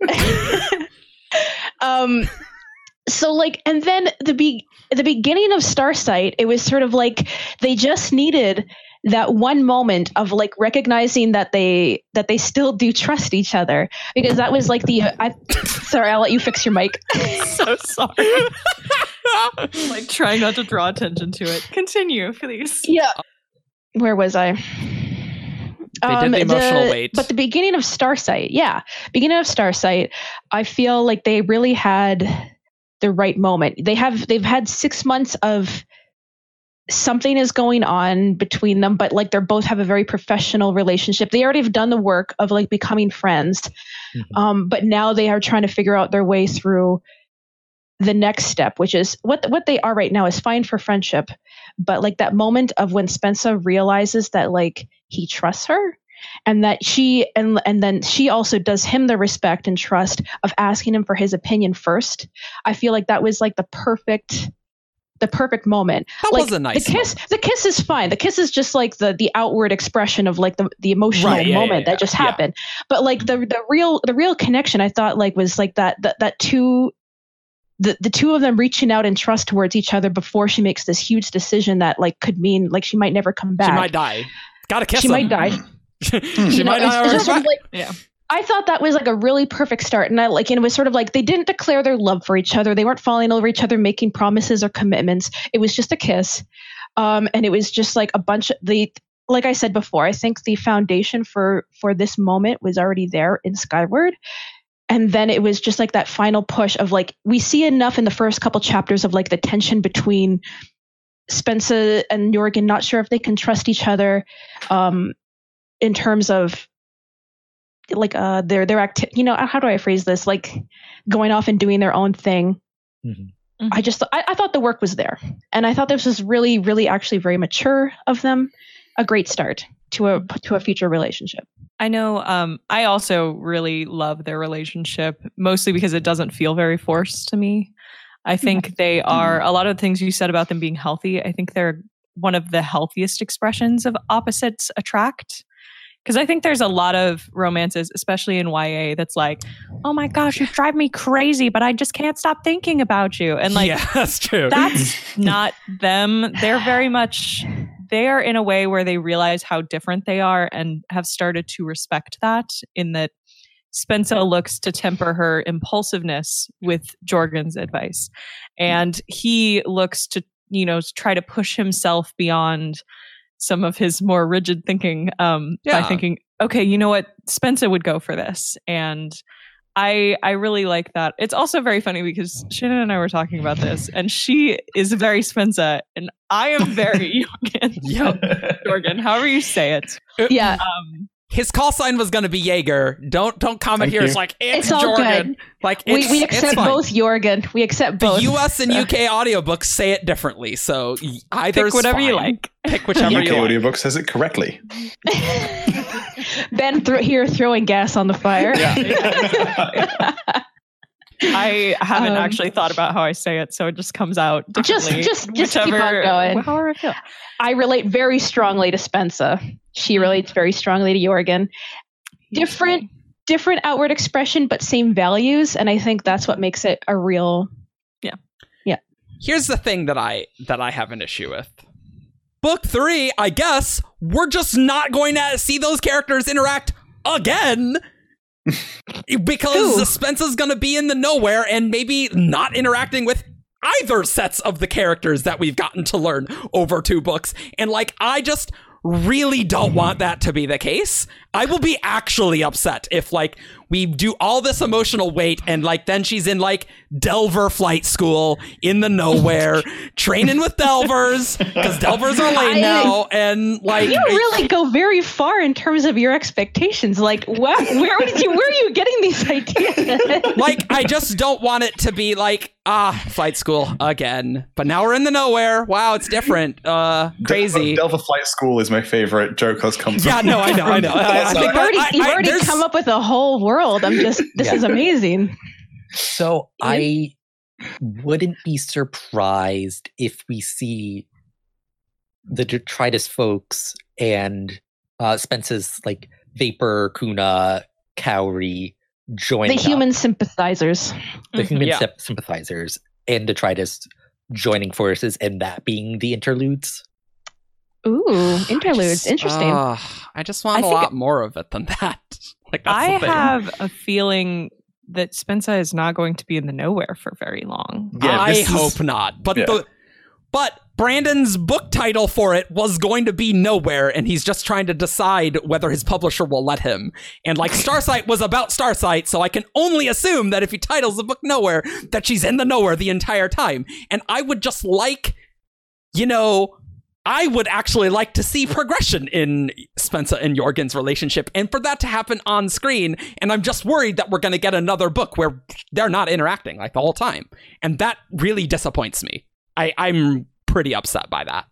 So like, and then the beginning of Starsight, it was sort of like they just needed that one moment of like recognizing that they still do trust each other, because that was like sorry, I'll let you fix your mic. So sorry. Like trying not to draw attention to it. Continue, please. Yeah. Where was I? They did the emotional weight. But the beginning of Starsight, I feel like they really had the right moment. They've had 6 months of something is going on between them, but like they both have a very professional relationship. They already have done the work of like becoming friends. Mm-hmm. But now they are trying to figure out their way through the next step, which is what they are right now is fine for friendship. But like that moment of when Spensa realizes that like he trusts her, and that she and then she also does him the respect and trust of asking him for his opinion first. I feel like that was like the perfect moment. That like, was a nice moment. The kiss is fine. The kiss is just like the outward expression of like the emotional moment that just happened. Yeah. But like the real connection, I thought like was like that the two of them reaching out in trust towards each other before she makes this huge decision that like could mean like she might never come back. She might die. Gotta kiss her. She might die. I thought that was like a really perfect start, and and it was sort of like they didn't declare their love for each other. They weren't falling over each other, making promises or commitments. It was just a kiss, and it was just like a bunch of like I said before, I think the foundation for this moment was already there in Skyward. And then it was just like that final push of like, we see enough in the first couple chapters of like the tension between Spensa and Jorgen, not sure if they can trust each other, in terms of like their activity, you know, how do I phrase this? Like going off and doing their own thing. Mm-hmm. Mm-hmm. I thought the work was there, and I thought this was really, really actually very mature of them. A great start to a future relationship. I know I also really love their relationship, mostly because it doesn't feel very forced to me. I think they are, a lot of the things you said about them being healthy, I think they're one of the healthiest expressions of opposites attract. Because I think there's a lot of romances, especially in YA, that's like, oh my gosh, you drive me crazy, but I just can't stop thinking about you. And like, yeah, that's true. That's not them. They're very much... They are in a way where they realize how different they are and have started to respect that, in that Spensa looks to temper her impulsiveness with Jorgen's advice. And he looks to, you know, try to push himself beyond some of his more rigid thinking by thinking, okay, you know what? Spensa would go for this. And I really like that. It's also very funny because Shannon and I were talking about this, and she is very Spensa, and I am very Jorgen, however you say it. Yeah. His call sign was going to be Jaeger. Don't comment here. It's like, it's Jorgen. Good. Like, we accept both Jorgen. We accept both. The US and UK audiobooks say it differently, so either pick whatever you like. Pick whichever you like. UK audiobook says it correctly. Ben throwing gas on the fire. Yeah. I haven't actually thought about how I say it, so it just comes out differently. Just keep on going. However I feel. I relate very strongly to Spensa. She relates very strongly to Jorgen. Different outward expression, but same values, and I think that's what makes it a real. Yeah. Here's the thing that I have an issue with. Book 3, I guess, we're just not going to see those characters interact again, because Spensa's going to be in the nowhere and maybe not interacting with either sets of the characters that we've gotten to learn over 2 books. And like, I just really don't want that to be the case. I will be actually upset if like we do all this emotional weight and like then she's in like Delver flight school in the nowhere training with Delvers, because Delvers are late now, and like you really go very far in terms of your expectations. Like, what? Where were you getting these ideas? Like, I just don't want it to be like, flight school again. But now we're in the nowhere. Wow, it's different. Crazy. Delva Flight School is my favorite joke host comes up. Yeah, no, I know. You've already come up with a whole world. This is amazing. So I wouldn't be surprised if we see the Detritus folks and Spence's like Vapor, Kuna, Kauri joining the human sympathizers. The human sympathizers and Detritus joining forces, and that being the interludes. Ooh, interludes. Interesting. I just want a lot more of it than that. Like, that's the thing. I have a feeling that Spensa is not going to be in the nowhere for very long. Yeah, I hope not. But but Brandon's book title for it was going to be Nowhere, and he's just trying to decide whether his publisher will let him. And like, Starsight was about Starsight, so I can only assume that if he titles the book Nowhere, that she's in the nowhere the entire time. And I would just like, I would actually like to see progression in Spensa and Jorgen's relationship, and for that to happen on screen. And I'm just worried that we're going to get another book where they're not interacting like the whole time. And that really disappoints me. I'm pretty upset by that.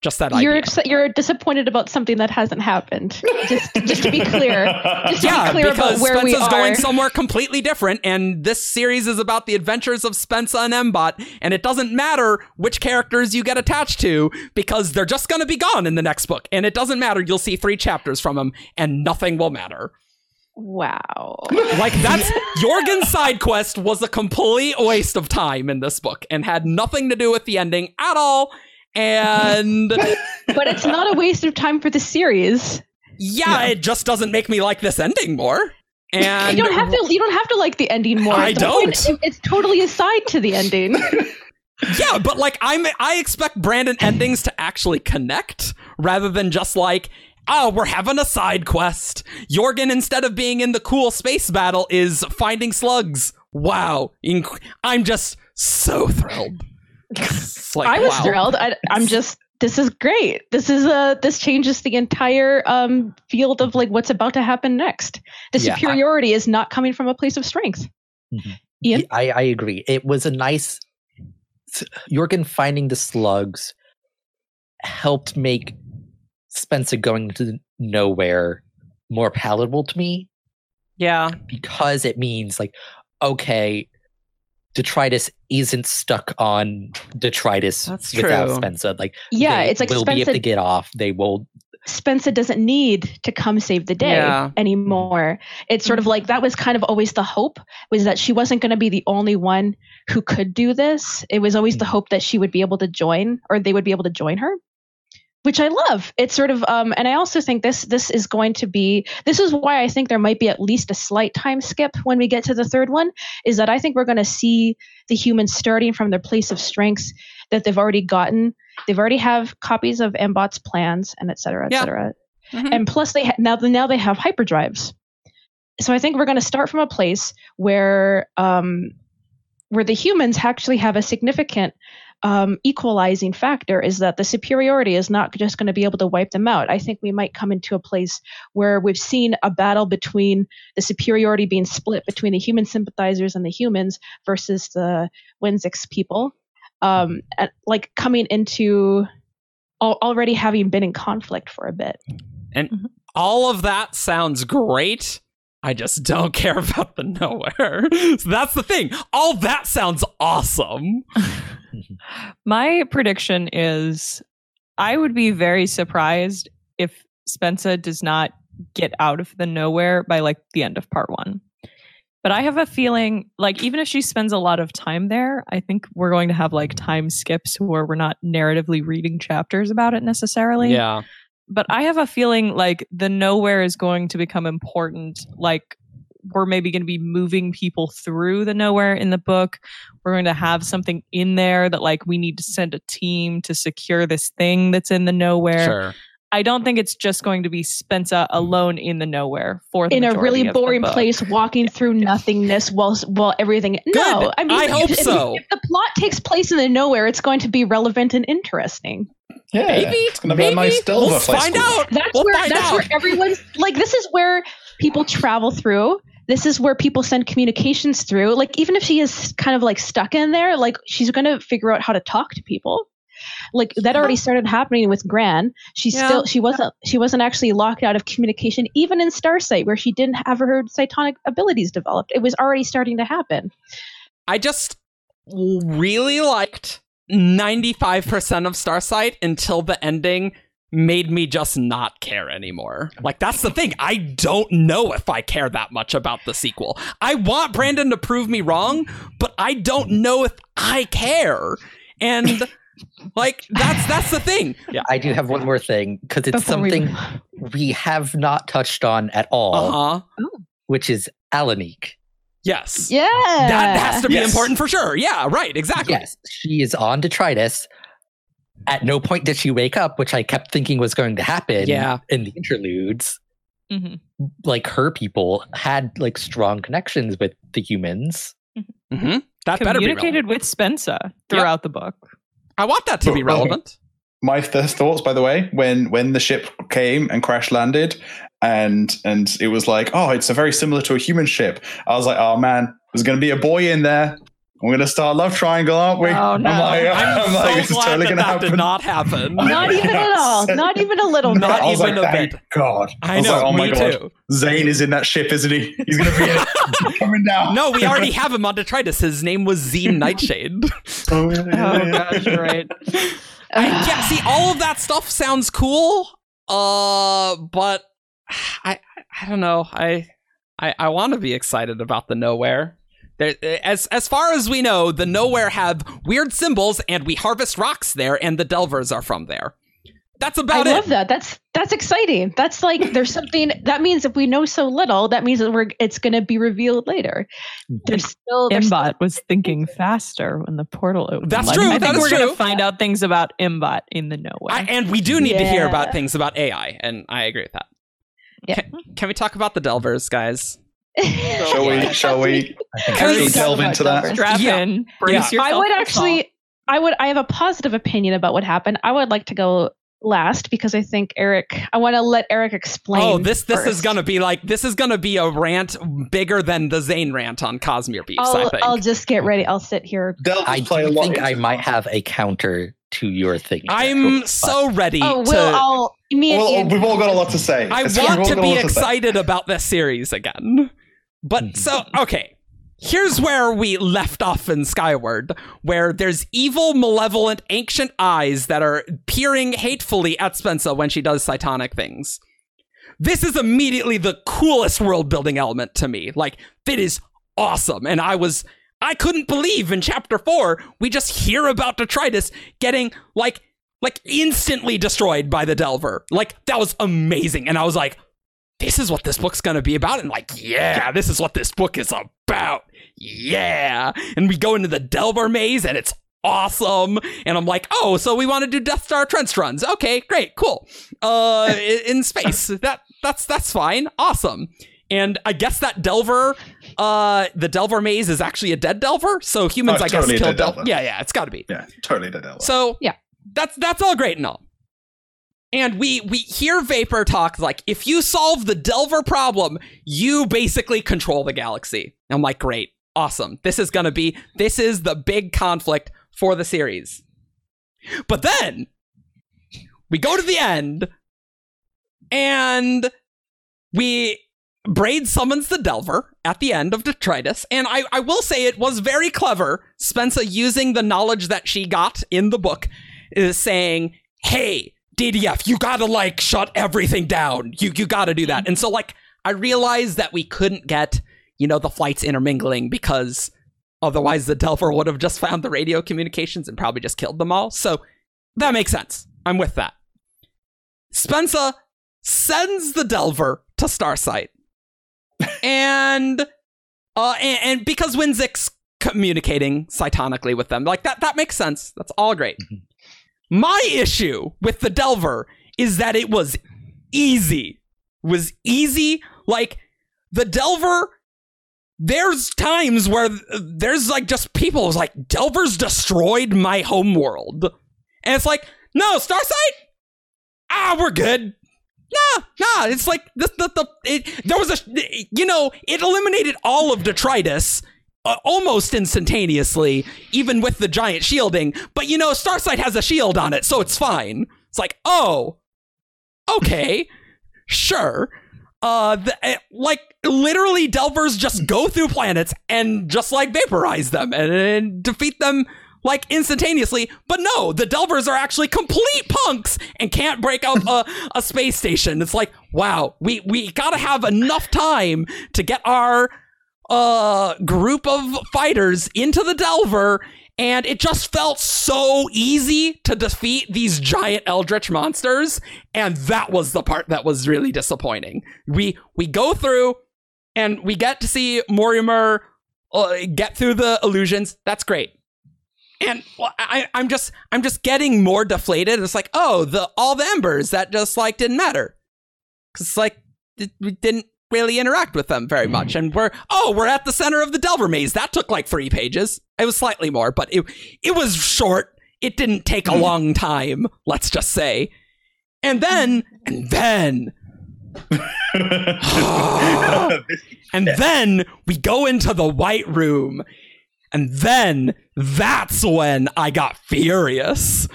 Just that idea. You're disappointed about something that hasn't happened. Just to be clear. Just to be clear about where Spensa's we are. Because Spensa's going somewhere completely different, and this series is about the adventures of Spensa and M-Bot, and it doesn't matter which characters you get attached to, because they're just going to be gone in the next book, and it doesn't matter. You'll see 3 chapters from them, and nothing will matter. Wow. Like, that's Jorgen's side quest was a complete waste of time in this book and had nothing to do with the ending at all. And but it's not a waste of time for the series. Yeah, it just doesn't make me like this ending more. And you don't have to like the ending more. I don't. It's totally aside to the ending. Yeah, but like I expect Brandon endings to actually connect rather than just like, oh, we're having a side quest. Jorgen, instead of being in the cool space battle, is finding slugs. Wow. I'm just so thrilled. Like, I was thrilled. I'm just, this is great. This changes the entire field of like what's about to happen next. The superiority is not coming from a place of strength. Mm-hmm. Ian? I agree. It was a nice, Jorgen finding the slugs helped make Spencer going to nowhere more palatable to me. Yeah. Because it means like, okay, Detritus isn't stuck on Detritus without Spensa. Like, yeah, it's like Spensa will be able to get off. They will. Spensa doesn't need to come save the day anymore. It's sort of like that was kind of always the hope, was that she wasn't going to be the only one who could do this. It was always the hope that she would be able to join, or they would be able to join her. Which I love. It's sort of, and I also think this is going to be, this is why I think there might be at least a slight time skip when we get to the third one, is that I think we're going to see the humans starting from their place of strengths that they've already gotten. They've already have copies of M-Bot's plans and et cetera, et cetera. Mm-hmm. And plus they now they have hyperdrives. So I think we're going to start from a place where the humans actually have a significant equalizing factor, is that the superiority is not just going to be able to wipe them out. I think we might come into a place where we've seen a battle between the superiority being split between the human sympathizers and the humans versus the Winzik's people, like coming into already having been in conflict for a bit. And all of that sounds great. I just don't care about the nowhere. So that's the thing. All that sounds awesome. My prediction is I would be very surprised if Spensa does not get out of the nowhere by like the end of part 1. But I have a feeling like even if she spends a lot of time there, I think we're going to have like time skips where we're not narratively reading chapters about it necessarily. Yeah. But I have a feeling like the nowhere is going to become important. Like, we're maybe going to be moving people through the nowhere in the book. We're going to have something in there that like we need to send a team to secure this thing that's in the nowhere. Sure. I don't think it's just going to be Spensa alone in the nowhere for the in a really boring place, walking through nothingness while everything. Good. No, I mean, I hope so. If the plot takes place in the nowhere, it's going to be relevant and interesting. Yeah, maybe it's going to be a nice Delver. We'll find out. That's where everyone's like. This is where people travel through. this is where people send communications through. Like, even if she is kind of like stuck in there, like she's going to figure out how to talk to people. Like that already started happening with Gran. She wasn't actually locked out of communication, even in Starsight, where she didn't have her cytonic abilities developed. It was already starting to happen. I just really liked 95% of Starsight until the ending made me just not care anymore. Like, that's the thing. I don't know if I care that much about the sequel. I want Brandon to prove me wrong, but I don't know if I care. And like, that's the thing. Yeah, I do have one more thing, because it's something we have not touched on at all, which is Alanique. Yes. Yeah. That has to be important for sure. Yeah, right. Exactly. Yes. She is on Detritus. At no point did she wake up, which I kept thinking was going to happen in the interludes. Mm-hmm. Like, her people had like strong connections with the humans. Mm-hmm. That communicated with Spensa throughout the book. I want that to be relevant. My first thoughts, by the way, when the ship came and crash landed, and it was like, oh, it's a very similar to a human ship. I was like, oh man, there's going to be a boy in there. We're going to start love triangle, aren't we? Oh, no. I'm so glad this is totally going to happen. Did not happen. Not even at all. Not even a little. Not even a bit. God. I know. Like, oh my God. Too. Zane is in that ship, isn't he? He's going to be in it. Coming down. No, we already have him on Detritus. His name was Zine Nightshade. Oh, yeah, gosh, right. See, all of that stuff sounds cool, but I don't know. I want to be excited about the Nowhere. As far as we know, the Nowhere have weird symbols, and we harvest rocks there, and the Delvers are from there. That's about it. I love that. That's exciting. That's like, there's something that means, if we know so little, that means that it's going to be revealed later. M-Bot was thinking faster when the portal opened. That's true. I think we're going to find out things about M-Bot in the Nowhere. And we do need to hear about things about AI, and I agree with that. Yeah. Can we talk about the Delvers, guys? Shall we? Can we delve into that? Strap in. I would. I have a positive opinion about what happened. I would like to go last, because I think Eric. I want to let Eric explain. Oh, this is gonna be like, this is gonna be a rant bigger than the Zane rant on Cosmere Beefs. I think I'll just get ready. I'll sit here. I might have a counter to your thing. I'm so ready. We've all got a lot to say. I want to be excited about this series again. But so, okay, here's where we left off in Skyward, where there's evil, malevolent, ancient eyes that are peering hatefully at Spensa when she does cytonic things. This is immediately the coolest world-building element to me. Like, it is awesome. And I couldn't believe in Chapter 4, we just hear about Detritus getting, like instantly destroyed by the Delver. Like, that was amazing. And I was like, this is what this book's going to be about. And like, yeah, this is what this book is about. Yeah. And we go into the Delver maze, and it's awesome. And I'm like, oh, so we want to do Death Star trench runs. Okay, great, cool. In space. That's fine. Awesome. And I guess that Delver, the Delver maze is actually a dead Delver. So humans, I guess, killed Delver. Yeah, it's got to be. Yeah, totally dead Delver. So yeah, that's all great and all. And we hear Vapor talk like, if you solve the Delver problem, you basically control the galaxy. And I'm like, great, awesome. This is the big conflict for the series. But then we go to the end, and Brade summons the Delver at the end of Detritus, and I will say it was very clever, Spensa using the knowledge that she got in the book, is saying, hey, DDF, you gotta like shut everything down. You gotta do that. And so like, I realized that we couldn't get, the flights intermingling, because otherwise the Delver would have just found the radio communications and probably just killed them all. So that makes sense. I'm with that. Spensa sends the Delver to Starsight. And because Winzik's communicating cytonically with them, like that makes sense. That's all great. Mm-hmm. My issue with the Delver is that it was easy. Like, the Delver, there's times where there's like just people who's like, Delver's destroyed my homeworld. And it's like, no, Starsight? Ah, we're good. Nah. It's like it eliminated all of Detritus almost instantaneously, even with the giant shielding. But Starsight has a shield on it, so it's fine. It's like, oh, okay, sure. Literally, Delvers just go through planets and just vaporize them and defeat them instantaneously. But no, the Delvers are actually complete punks and can't break up a space station. It's like, wow, we gotta have enough time to get our group of fighters into the Delver, and it just felt so easy to defeat these giant eldritch monsters, and that was the part that was really disappointing. We go through and we get to see Morriumur get through the illusions. That's great. And I'm just getting more deflated. It's like, oh, all the embers that just didn't matter, because we didn't really interact with them very much. And we're at the center of the Delver maze. That took 3 pages. It was slightly more, but it was short. It didn't take a long time, let's just say. And then and then we go into the White Room. And then that's when I got furious,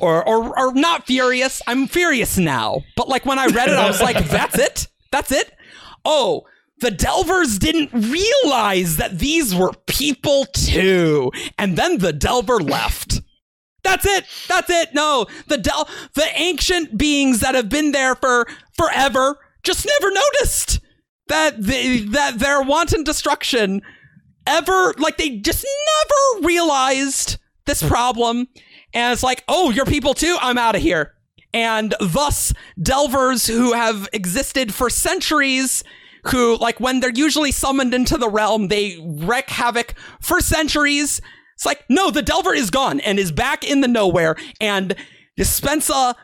or not furious. I'm furious now. But when I read it, I was like, that's it. Oh, the Delvers didn't realize that these were people too. And then the Delver left. That's it. No, the ancient beings that have been there for forever just never noticed that their wanton destruction they just never realized this problem. And it's like, oh, you're people too? I'm out of here. And thus, Delvers who have existed for centuries, who, when they're usually summoned into the realm, they wreak havoc for centuries. It's like, no, the Delver is gone and is back in the nowhere. And Spensa,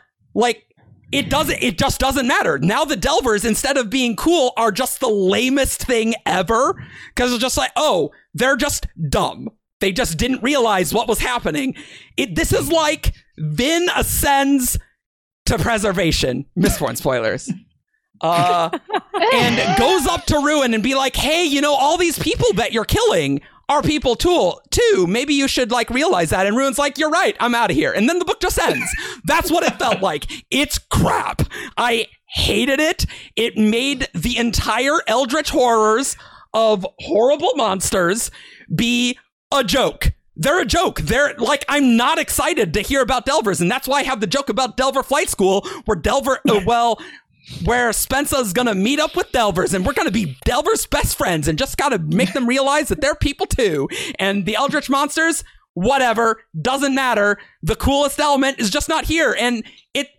it just doesn't matter. Now the Delvers, instead of being cool, are just the lamest thing ever. Because it's just oh, they're just dumb. They just didn't realize what was happening. This is like Vin ascends to preservation. Mistborn spoilers. And goes up to Ruin and be like, hey, all these people that you're killing are people too. Maybe you should realize that. And Ruin's like, you're right. I'm out of here. And then the book just ends. That's what it felt like. It's crap. I hated it. It made the entire Eldritch Horrors of horrible monsters be a joke. They're a joke. They're I'm not excited to hear about Delvers, and that's why I have the joke about Delver Flight School, where where Spensa's gonna meet up with Delvers, and we're gonna be Delvers' best friends, and just gotta make them realize that they're people too. And the Eldritch monsters, whatever, doesn't matter. The coolest element is just not here, and it's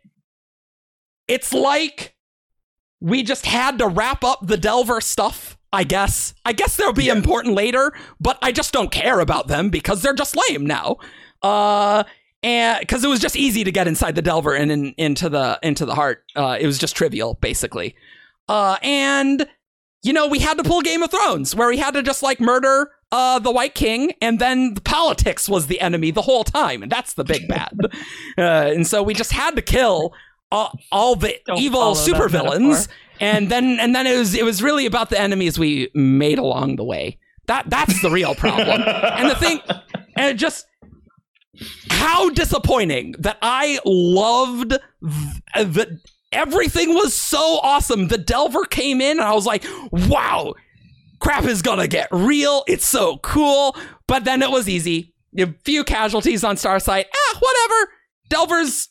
we just had to wrap up the Delver stuff. I guess they'll be important later, but I just don't care about them because they're just lame now. And because it was just easy to get inside the Delver and into the heart. It was just trivial, basically. And we had to pull Game of Thrones, where we had to just murder the White King, and then the politics was the enemy the whole time, and that's the big bad. And so we just had to kill all the evil supervillains. And then it was really about the enemies we made along the way. That's the real problem. And the thing, and just how disappointing that I loved that everything was so awesome. The Delver came in, and I was like, wow, crap is gonna get real. It's so cool. But then it was easy. A few casualties on Starsight. Whatever. Delvers,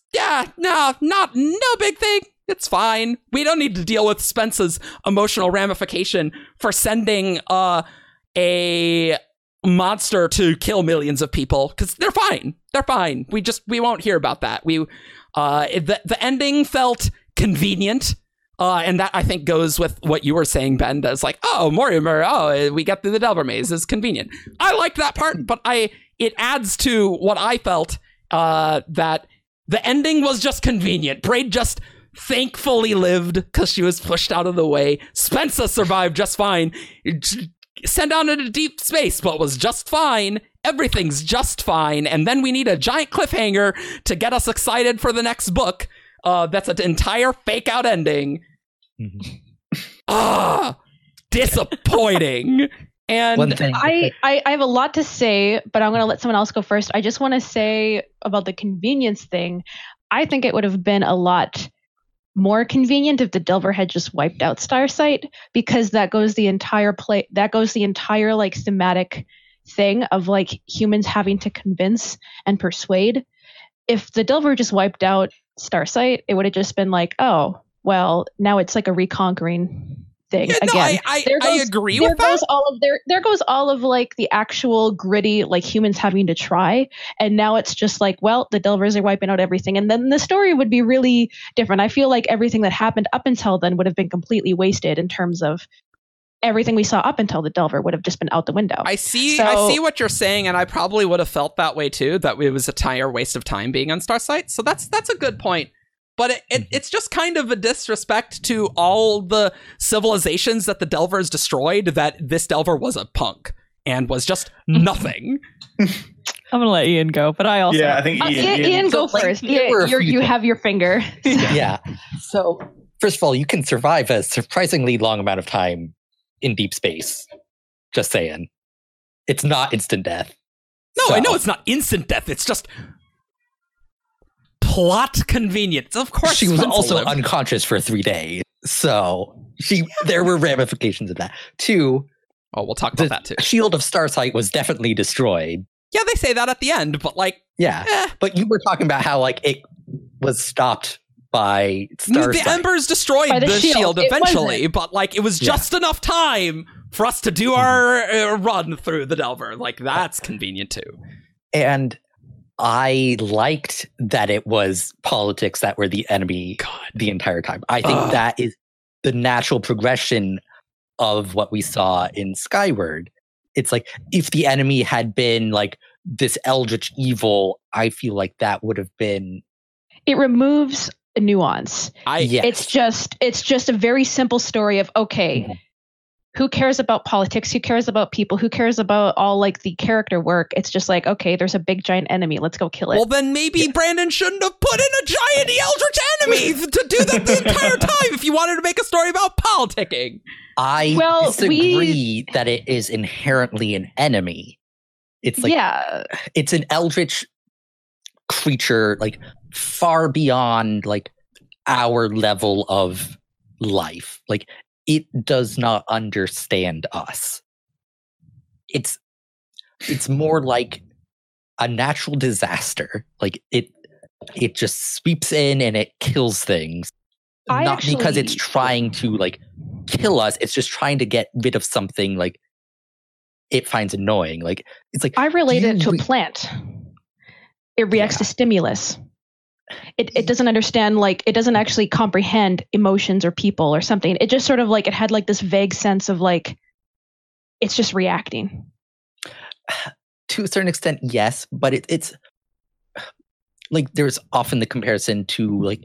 no big thing. It's fine. We don't need to deal with Spence's emotional ramification for sending a monster to kill millions of people, because they're fine. They're fine. We won't hear about that. The ending felt convenient, and that I think goes with what you were saying, Ben. That's Mortimer. Oh, we got through the Delver maze. It's convenient. I liked that part, but it adds to what I felt that the ending was just convenient. Brade just thankfully lived because she was pushed out of the way. Spensa survived just fine. Sent out into deep space, but was just fine. Everything's just fine. And then we need a giant cliffhanger to get us excited for the next book. That's an entire fake out ending. Disappointing. And I have a lot to say, but I'm going to let someone else go first. I just want to say about the convenience thing. I think it would have been a lot more convenient if the Delver had just wiped out Starsight, because that goes the entire like thematic thing of like humans having to convince and persuade. If the Delver just wiped out Starsight, it would have just been like, oh, well, now it's like a reconquering thing. Yeah, again. No, I agree with that. There goes all of like the actual gritty, like humans having to try. And now it's just like, well, the Delvers are wiping out everything. And then the story would be really different. I feel like everything that happened up until then would have been completely wasted in terms of everything we saw up until the Delver would have just been out the window. I see what you're saying, and I probably would have felt that way too, that it was a entire waste of time being on Starsight. So that's a good point. But it's just kind of a disrespect to all the civilizations that the Delvers destroyed, that this Delver was a punk and was just nothing. I'm going to let Ian go, but I also... Yeah, I think Ian go first. You have your finger. Yeah. So, first of all, you can survive a surprisingly long amount of time in deep space. Just saying. It's not instant death. No, so. I know it's not instant death. It's just... plot convenience, of course. She was also unconscious for 3 days, so there were ramifications of that. Two, we'll talk about that too. Shield of Starsight was definitely destroyed. Yeah, they say that at the end, but like, yeah. But you were talking about how like it was stopped by Starsight. The Embers destroyed the shield eventually, but like it was just enough time for us to do our run through the Delver. Like that's convenient too, and. I liked that it was politics that were the enemy the entire time. I think that is the natural progression of what we saw in Skyward. It's like, if the enemy had been like this eldritch evil, I feel like that would have been... It removes a nuance. It's just a very simple story of, okay... Mm-hmm. Who cares about politics? Who cares about people? Who cares about all like the character work? It's just like, okay, there's a big giant enemy. Let's go kill it. Well, then maybe Brandon shouldn't have put in a giant eldritch enemy to do that the entire time if you wanted to make a story about politicking. I disagree that it is inherently an enemy. It's like, it's an eldritch creature, like far beyond like our level of life. Like, it does not understand us. It's more like a natural disaster. Like it just sweeps in and it kills things. Because it's trying to like kill us. It's just trying to get rid of something like it finds annoying. Like it's like I relate it to a plant. It reacts to stimulus. It doesn't understand, like, it doesn't actually comprehend emotions or people or something. It just sort of, like, it had, like, this vague sense of, like, it's just reacting. To a certain extent, yes, but it's, like, there's often the comparison to, like,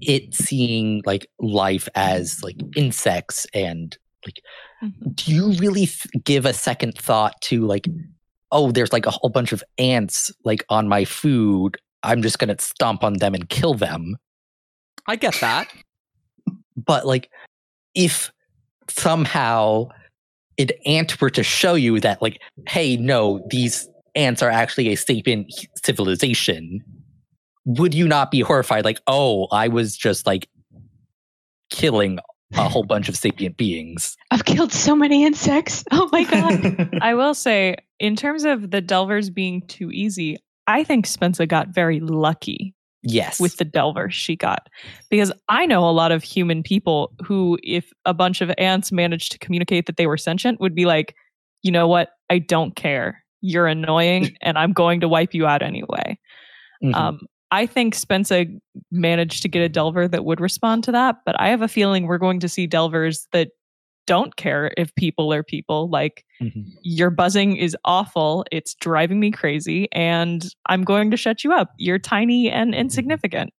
it seeing, like, life as, like, insects and, like, do you really give a second thought to, like, oh, there's, like, a whole bunch of ants, like, on my food, I'm just going to stomp on them and kill them. I get that. But, like, if somehow an ant were to show you that, like, hey, no, these ants are actually a sapient civilization, would you not be horrified? Like, oh, I was just, like, killing a whole bunch of sapient beings. I've killed so many insects. Oh, my God. I will say, in terms of the Delvers being too easy, I think Spensa got very lucky with the Delver she got. Because I know a lot of human people who, if a bunch of ants managed to communicate that they were sentient, would be like, you know what? I don't care. You're annoying and I'm going to wipe you out anyway. Mm-hmm. I think Spensa managed to get a Delver that would respond to that. But I have a feeling we're going to see Delvers that don't care if people are people. Like, your buzzing is awful. It's driving me crazy, and I'm going to shut you up. You're tiny and insignificant.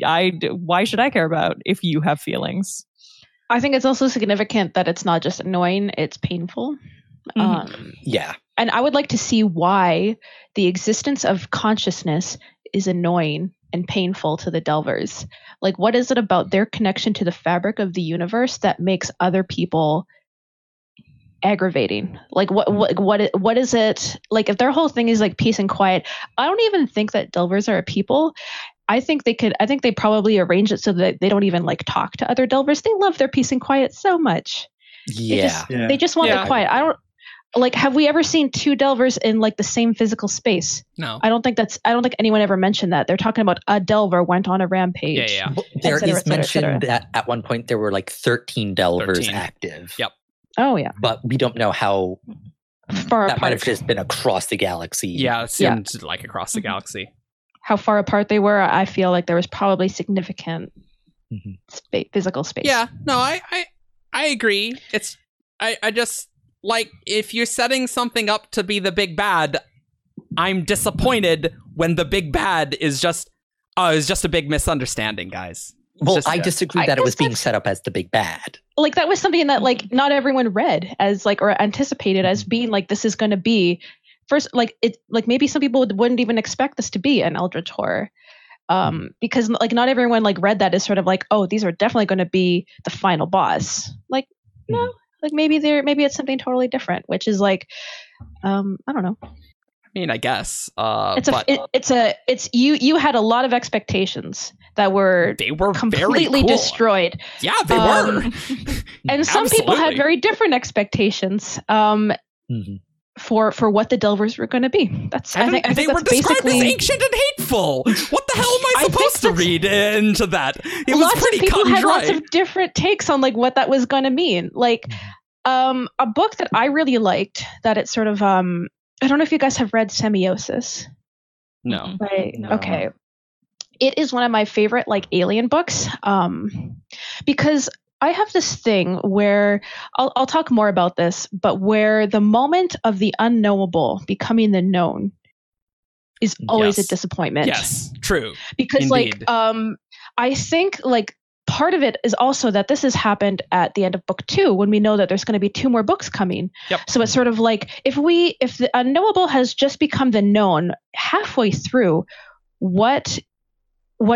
Why should I care about if you have feelings? I think it's also significant that it's not just annoying, it's painful. And I would like to see why the existence of consciousness is annoying and painful to the Delvers. Like, what is it about their connection to the fabric of the universe that makes other people aggravating? Like, what is it? Like, if their whole thing is like peace and quiet, I don't even think that Delvers are a people. I think they probably arrange it so that they don't even like talk to other Delvers. They love their peace and quiet so much. Yeah. They just want the quiet. I don't like, have we ever seen two Delvers in like the same physical space? No. I don't think anyone ever mentioned that. They're talking about a Delver went on a rampage. Yeah. Well, there is mention that at one point there were like 13 Delvers active. Yep. Oh yeah. But we don't know how far apart. That might have just been across the galaxy. Yeah, it seemed like across the galaxy. How far apart they were, I feel like there was probably significant physical space. Yeah. No, I agree. It's I just, like, if you're setting something up to be the big bad, I'm disappointed when the big bad is just a big misunderstanding, guys. Well, I disagree that it was being set up as the big bad. Like, that was something that, like, not everyone read as, like, or anticipated as being, like, this is going to be first, like, it, like, maybe some people wouldn't even expect this to be an Eldritch horror. Because, like, not everyone, like, read that as sort of like, oh, these are definitely going to be the final boss. Like, no. Like, maybe it's something totally different, which is like, I don't know. I mean, I guess you had a lot of expectations that were completely cool. Destroyed. Yeah, they were. And some people had very different expectations for what the Delvers were going to be. That's I think they were described as ancient and hateful. What the hell am I supposed to read into that? It was pretty cut and dry. Lots of different takes on like what that was going to mean. Like a book that I really liked that it sort of I don't know if you guys have read Semiosis. No. Right. No. Okay. It is one of my favorite like alien books because I have this thing where I'll talk more about this, but where the moment of the unknowable becoming the known is always a disappointment. Yes, true. Because indeed. Like I think like part of it is also that this has happened at the end of book 2 when we know that there's going to be 2 more books coming. Yep. So it's sort of like if the unknowable has just become the known halfway through, what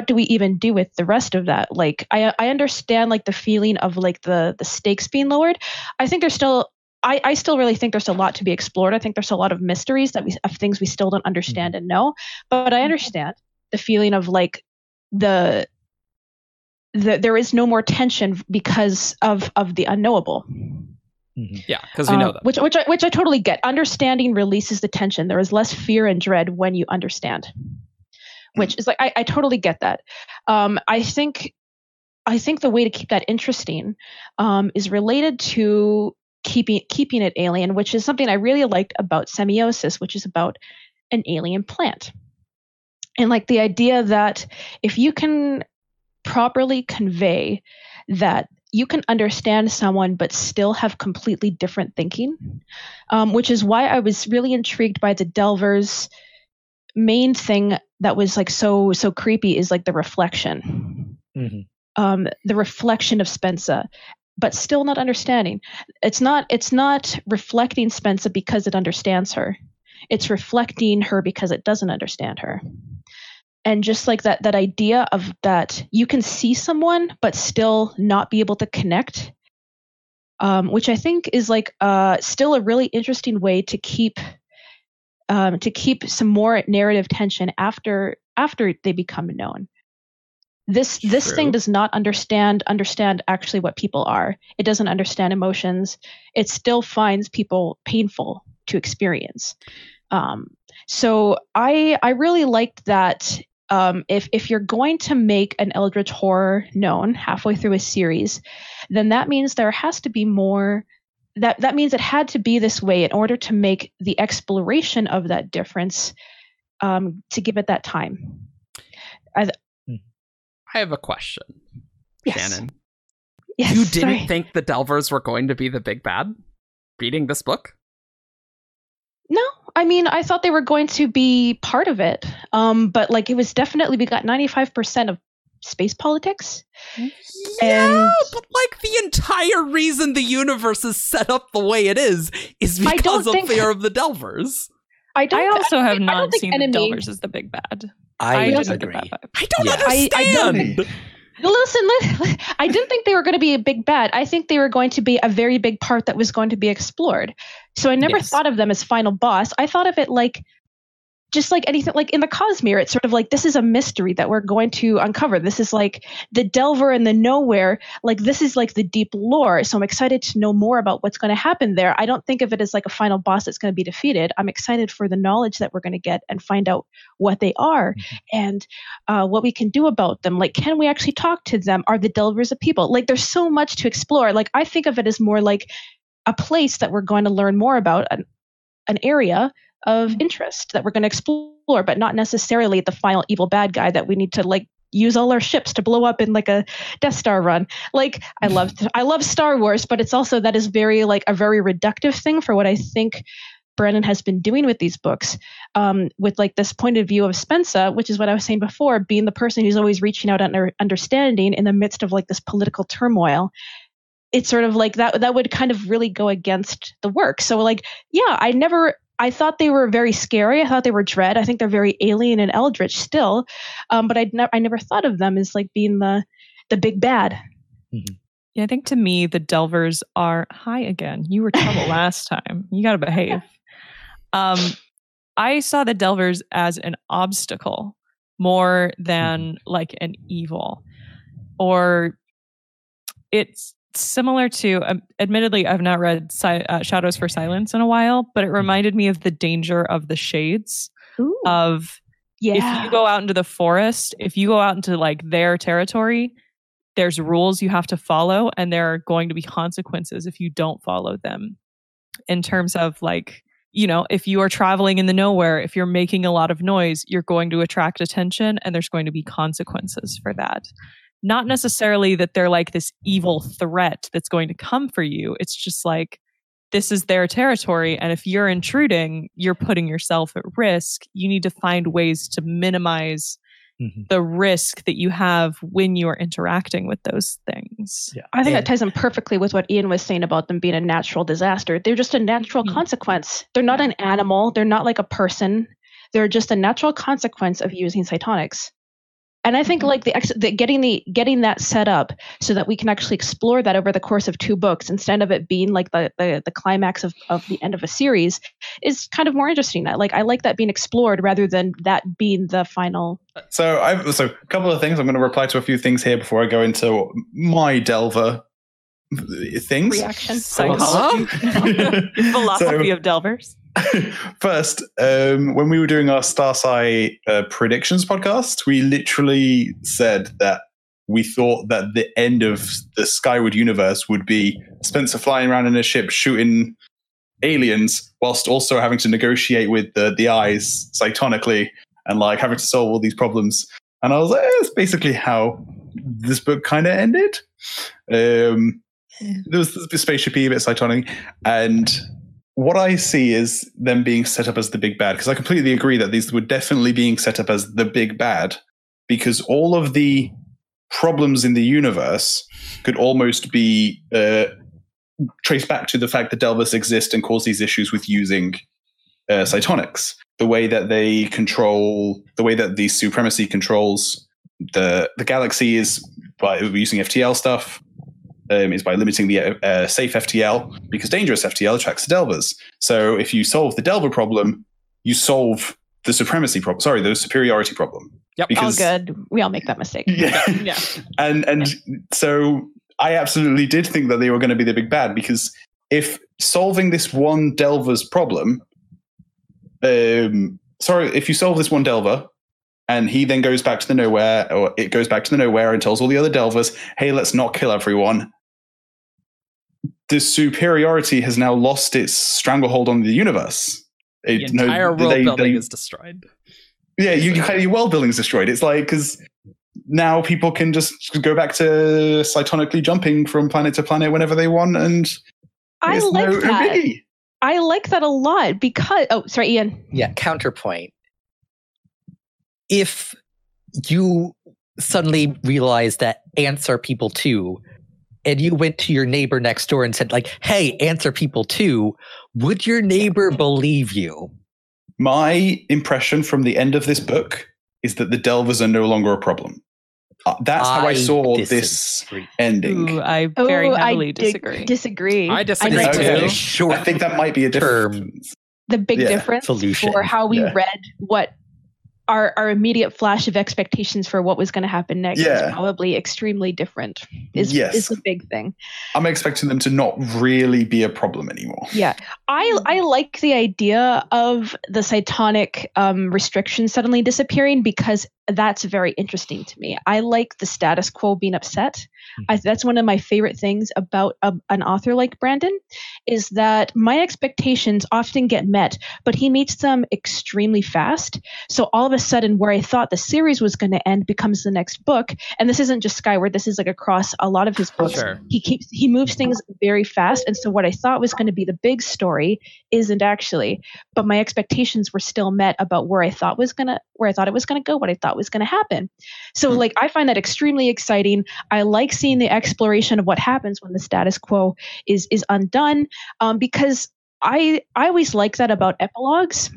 do we even do with the rest of that? Like, I understand like the feeling of like the stakes being lowered. I think there's still, I still really think there's a lot to be explored. I think there's a lot of mysteries of things we still don't understand and know, but I understand the feeling of like the there is no more tension because of the unknowable. Yeah, because we know that. Which I totally get. Understanding releases the tension. There is less fear and dread when you understand. Which is like I totally get that. I think the way to keep that interesting is related to keeping it alien, which is something I really liked about Semiosis, which is about an alien plant, and like the idea that if you can properly convey that you can understand someone but still have completely different thinking, which is why I was really intrigued by the Delvers. Main thing that was like so creepy is like the reflection, the reflection of Spensa, but still not understanding. It's not reflecting Spensa because it understands her. It's reflecting her because it doesn't understand her. And just like that idea of that you can see someone but still not be able to connect, which I think is like still a really interesting way to keep. To keep some more narrative tension after they become known. This thing does not understand actually what people are. It doesn't understand emotions. It still finds people painful to experience. So I really liked that. If you're going to make an Eldritch horror known halfway through a series, then that means there has to be more. That means it had to be this way in order to make the exploration of that difference to give it that time. I have a question, Shannon. Yes, you didn't think the Delvers were going to be the big bad reading this book? No, I mean, I thought they were going to be part of it. But like it was definitely, we got 95% of space politics. Yeah, and but like the entire reason the universe is set up the way it is because of fear of the Delvers. I also have not seen the Delvers as the big bad. I agree. I don't understand. Listen, I didn't think they were going to be a big bad. I think they were going to be a very big part that was going to be explored. So I never thought of them as final boss. I thought of it like, just like anything, like in the Cosmere, it's sort of like, this is a mystery that we're going to uncover. This is like the Delver and the Nowhere. Like, this is like the deep lore. So I'm excited to know more about what's going to happen there. I don't think of it as like a final boss that's going to be defeated. I'm excited for the knowledge that we're going to get and find out what they are and what we can do about them. Like, can we actually talk to them? Are the Delvers a people? Like, there's so much to explore. Like, I think of it as more like a place that we're going to learn more about, an area of interest that we're going to explore, but not necessarily the final evil bad guy that we need to like use all our ships to blow up in like a Death Star run. Like, I love Star Wars, but it's also, that is very like a very reductive thing for what I think Brandon has been doing with these books, with like this point of view of Spensa, which is what I was saying before, being the person who's always reaching out and understanding in the midst of like this political turmoil. It's sort of like that would kind of really go against the work. So like, yeah, I thought they were very scary. I thought they were dread. I think they're very alien and eldritch still. But I never thought of them as like being the big bad. Mm-hmm. Yeah, I think to me, the Delvers are, hi again, you were trouble last time. You got to behave. I saw the Delvers as an obstacle more than like an evil. Or it's similar to, admittedly, I've not read Shadows for Silence in a while, but it reminded me of the danger of the shades. Ooh. If you go out into the forest, if you go out into like their territory, there's rules you have to follow, and there are going to be consequences if you don't follow them. In terms of like, you know, if you are traveling in the nowhere, if you're making a lot of noise, you're going to attract attention, and there's going to be consequences for that. Not necessarily that they're like this evil threat that's going to come for you. It's just like, this is their territory. And if you're intruding, you're putting yourself at risk. You need to find ways to minimize the risk that you have when you're interacting with those things. Yeah. I think that ties in perfectly with what Ian was saying about them being a natural disaster. They're just a natural consequence. They're not an animal. They're not like a person. They're just a natural consequence of using cytonics. And I think like getting that set up so that we can actually explore that over the course of two books instead of it being like the climax of the end of a series is kind of more interesting. Like, I like that being explored rather than that being the final. So a couple of things. I'm going to reply to a few things here before I go into my Delver things. Reaction. Psychology. Philosophy of Delvers. First, when we were doing our Starsight predictions podcast, we literally said that we thought that the end of the Skyward universe would be Spensa flying around in a ship shooting aliens whilst also having to negotiate with the eyes cytonically and like having to solve all these problems. And I was like, that's basically how this book kind of ended. There was this spaceship-y, a bit cytonic, and what I see is them being set up as the big bad, because I completely agree that these were definitely being set up as the big bad, because all of the problems in the universe could almost be traced back to the fact that Delvers exist and cause these issues with using cytonics. The way that they control, the way that the supremacy controls the galaxy is by using FTL stuff. Is by limiting the safe FTL, because dangerous FTL attracts the Delvers. So if you solve the Delver problem, you solve the supremacy problem. Sorry, the superiority problem. Yep, because, all good. We all make that mistake. Yeah. Yeah. And so I absolutely did think that they were going to be the big bad, because if solving this one Delver's problem, if you solve this one Delver, and he then goes back to the nowhere, or it goes back to the nowhere and tells all the other Delvers, hey, let's not kill everyone. The superiority has now lost its stranglehold on the universe. The entire world building is destroyed. Yeah, your world building is destroyed. It's like, because now people can just go back to cytonically jumping from planet to planet whenever they want. And I like that. Biggie. I like that a lot because... Oh, sorry, Ian. Yeah, counterpoint. If you suddenly realize that ants are people too, and you went to your neighbor next door and said, like, hey, ants are people too, would your neighbor believe you? My impression from the end of this book is that the Delvers are no longer a problem. That's how I saw this ending. Ooh, I very heavily disagree. I disagree too. Sure. I think that might be a difference. The big difference for how we read what our immediate flash of expectations for what was going to happen next is probably extremely different. Is the big thing. I'm expecting them to not really be a problem anymore. Yeah, I like the idea of the cytonic restriction suddenly disappearing because that's very interesting to me. I like the status quo being upset. That's one of my favorite things about an author like Brandon, is that my expectations often get met, but he meets them extremely fast. So all of a sudden, where I thought the series was going to end becomes the next book. And this isn't just Skyward. This is like across a lot of his books. Sure. He moves things very fast. And so what I thought was going to be the big story isn't actually. But my expectations were still met about where I thought it was going to go, what I thought was going to happen. So like I find that extremely exciting. I like seeing the exploration of what happens when the status quo is undone, because I always like that about epilogues,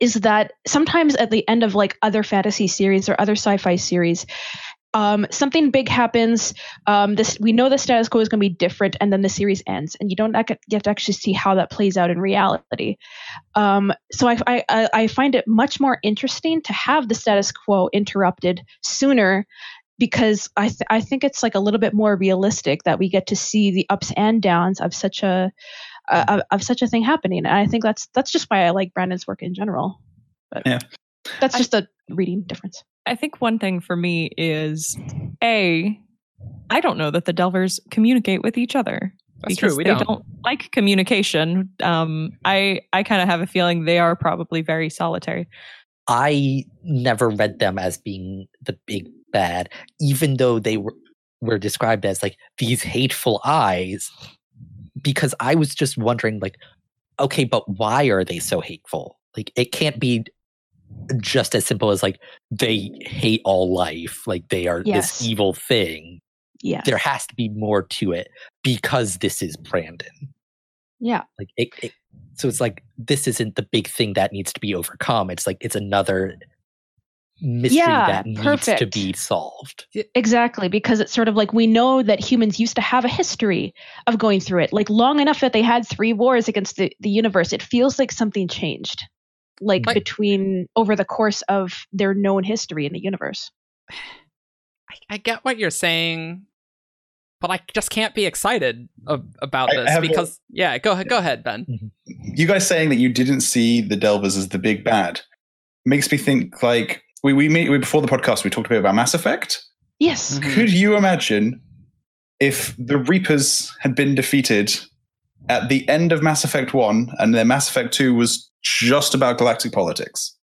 is that sometimes at the end of like other fantasy series or other sci-fi series, something big happens. We know the status quo is going to be different, and then the series ends, and you don't get to actually see how that plays out in reality. So I find it much more interesting to have the status quo interrupted sooner, because I think it's like a little bit more realistic that we get to see the ups and downs of such a thing happening. And I think that's just why I like Brandon's work in general. But that's just a reading difference. I think one thing for me is, I don't know that the Delvers communicate with each other. That's true. They don't like communication. I kind of have a feeling they are probably very solitary. I never read them as being the big bad, even though they were described as like these hateful eyes, because I was just wondering, like, okay, but why are they so hateful? Like, it can't be just as simple as like they hate all life, like they are this evil thing. Yeah, there has to be more to it, because this is Brandon. Like it so it's like this isn't the big thing that needs to be overcome. It's like it's another mystery that needs to be solved. Exactly, because it's sort of like we know that humans used to have a history of going through it, like long enough that they had 3 wars against the universe. It feels like something changed. Like between over the course of their known history in the universe. I get what you're saying, but I just can't be excited about this because Go ahead, Ben. You guys saying that you didn't see the Delvers as the big bad makes me think, like we before the podcast we talked a bit about Mass Effect. Yes. Mm-hmm. Could you imagine if the Reapers had been defeated at the end of Mass Effect 1 and then Mass Effect 2 was just about galactic politics?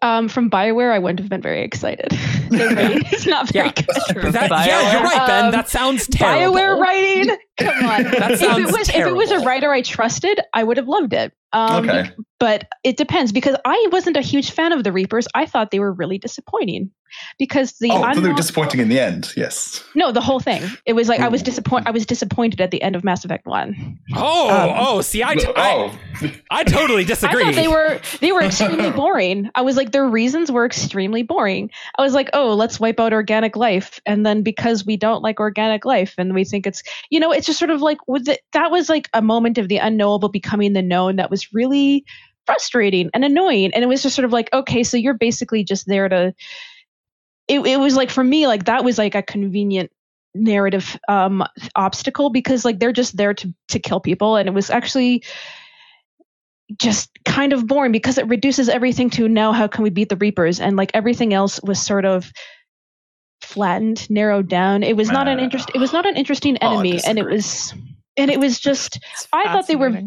From BioWare, I wouldn't have been very excited. Their writing is not very good. You're right, Ben. That sounds terrible. BioWare writing? Come on. That sounds terrible. If it was a writer I trusted, I would have loved it. Okay. But it depends, because I wasn't a huge fan of the Reapers. I thought they were really disappointing. Because they were disappointing in the end, yes. No, the whole thing. It was like I was disappointed at the end of Mass Effect 1. I totally disagree. I thought they were extremely boring. I was like, their reasons were extremely boring. I was like, oh, let's wipe out organic life, and then because we don't like organic life and we think it's, you know, it's just sort of like that was like a moment of the unknowable becoming the known that was really frustrating and annoying, and it was just sort of like, okay, so you're basically just there to. It was like, for me, like that was like a convenient narrative obstacle, because like they're just there to kill people, and it was actually just kind of boring, because it reduces everything to now how can we beat the Reapers, and like everything else was sort of flattened, narrowed down. It was not an interesting enemy, and it was just I thought they were,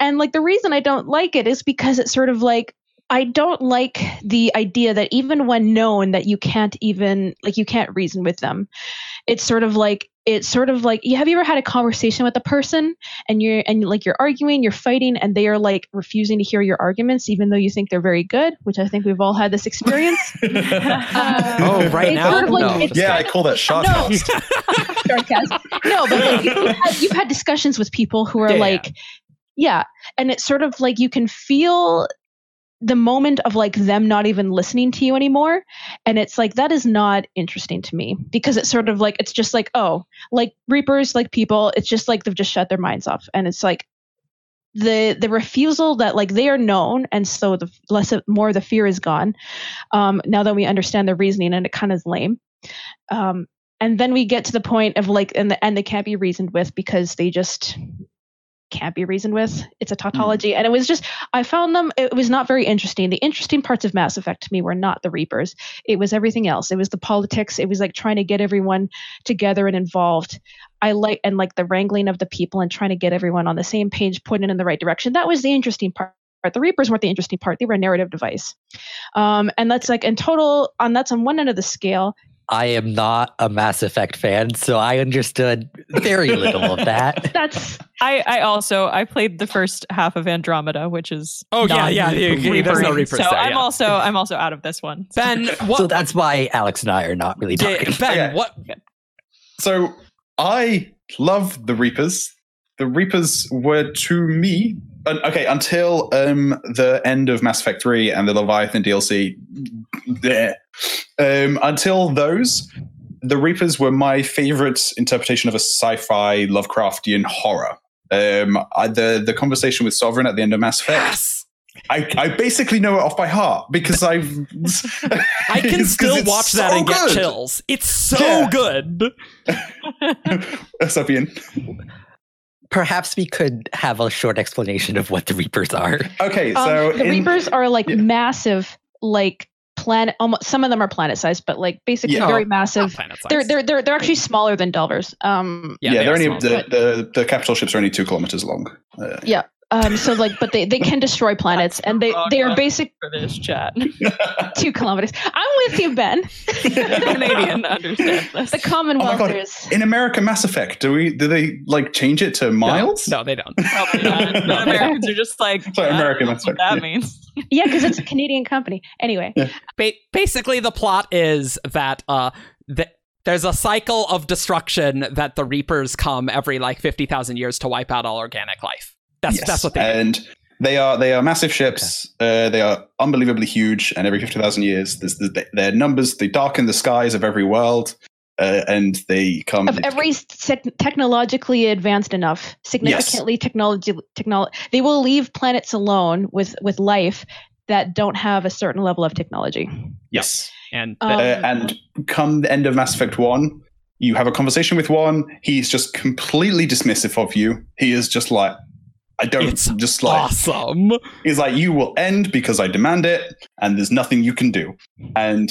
and like the reason I don't like it is because it's sort of like. I don't like the idea that even when known that you can't even, like you can't reason with them. It's sort of like, have you ever had a conversation with a person and you're arguing, you're fighting, and they are like refusing to hear your arguments, even though you think they're very good, which I think we've all had this experience. Now? Sort of like, no. Yeah, I call that Shardcast. No, but like, you've had discussions with people who are and it's sort of like you can feel the moment of like them not even listening to you anymore. And it's like, that is not interesting to me, because it's sort of like, it's just like, oh, like Reapers, like people, it's just like, they've just shut their minds off. And it's like the refusal that like they are known. And so the less, more the fear is gone. Now that we understand their reasoning, and it kind of is lame. And then we get to the point of like, and they can't be reasoned with because they just can't be reasoned with. It's a tautology. And it was just, I found them, it was not very interesting. The interesting parts of Mass Effect to me were not the Reapers. It was everything else. It was the politics. It was like trying to get everyone together and involved. And the wrangling of the people and trying to get everyone on the same page, pointed in the right direction. That was the interesting part. The Reapers weren't the interesting part. They were a narrative device. And that's like in total, that's on one end of the scale. I am not a Mass Effect fan, so I understood very little of that. I played the first half of Andromeda, which is there's no Reapers. So there, I'm also out of this one. Ben, so that's why Alex and I are not really talking. Ben, what? So I love the Reapers. The Reapers were to me until the end of Mass Effect 3 and the Leviathan DLC. Until those, the Reapers were my favorite interpretation of a sci-fi Lovecraftian horror. The conversation with Sovereign at the end of Mass Effect. Yes! I basically know it off by heart because I can still watch that and get chills. It's so good. What's up, Ian? Perhaps we could have a short explanation of what the Reapers are. Okay, so the Reapers are like massive, like planet. Almost, some of them are planet-sized, but like basically very massive. They're actually smaller than Delvers. The capital ships are only 2 kilometers long. So like, but they can destroy planets, and they are basic for this chat. 2 kilometers. I'm with you, Ben. Canadian understands this. The Commonwealthers. In America, Mass Effect. Do they like change it to miles? No, they don't. Probably not. No, Americans are just like. Sorry, American Mass Effect. That means. Yeah, because it's a Canadian company. Anyway. Yeah. Basically, the plot is that there's a cycle of destruction that the Reapers come every like 50,000 years to wipe out all organic life. That's what they are. And they are massive ships. Okay. They are unbelievably huge. And every 50,000 years, their numbers, they darken the skies of every world. And they come... Of every technologically advanced enough, significantly technology. They will leave planets alone with life that don't have a certain level of technology. Yes. And come the end of Mass Effect 1, you have a conversation with one. He's just completely dismissive of you. He is just like... awesome. He's like, you will end because I demand it, and there's nothing you can do. And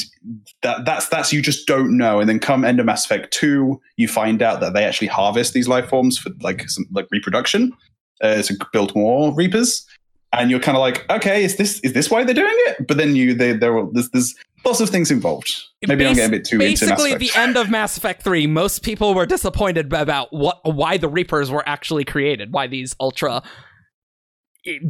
that's you just don't know. And then come end of Mass Effect 2, you find out that they actually harvest these life forms for like reproduction, to build more Reapers. And you're kind of like, okay, is this why they're doing it? But then there's lots of things involved. Maybe I'm getting a bit too into Mass Effect. Basically, the end of Mass Effect 3, most people were disappointed about why the Reapers were actually created, why these ultra,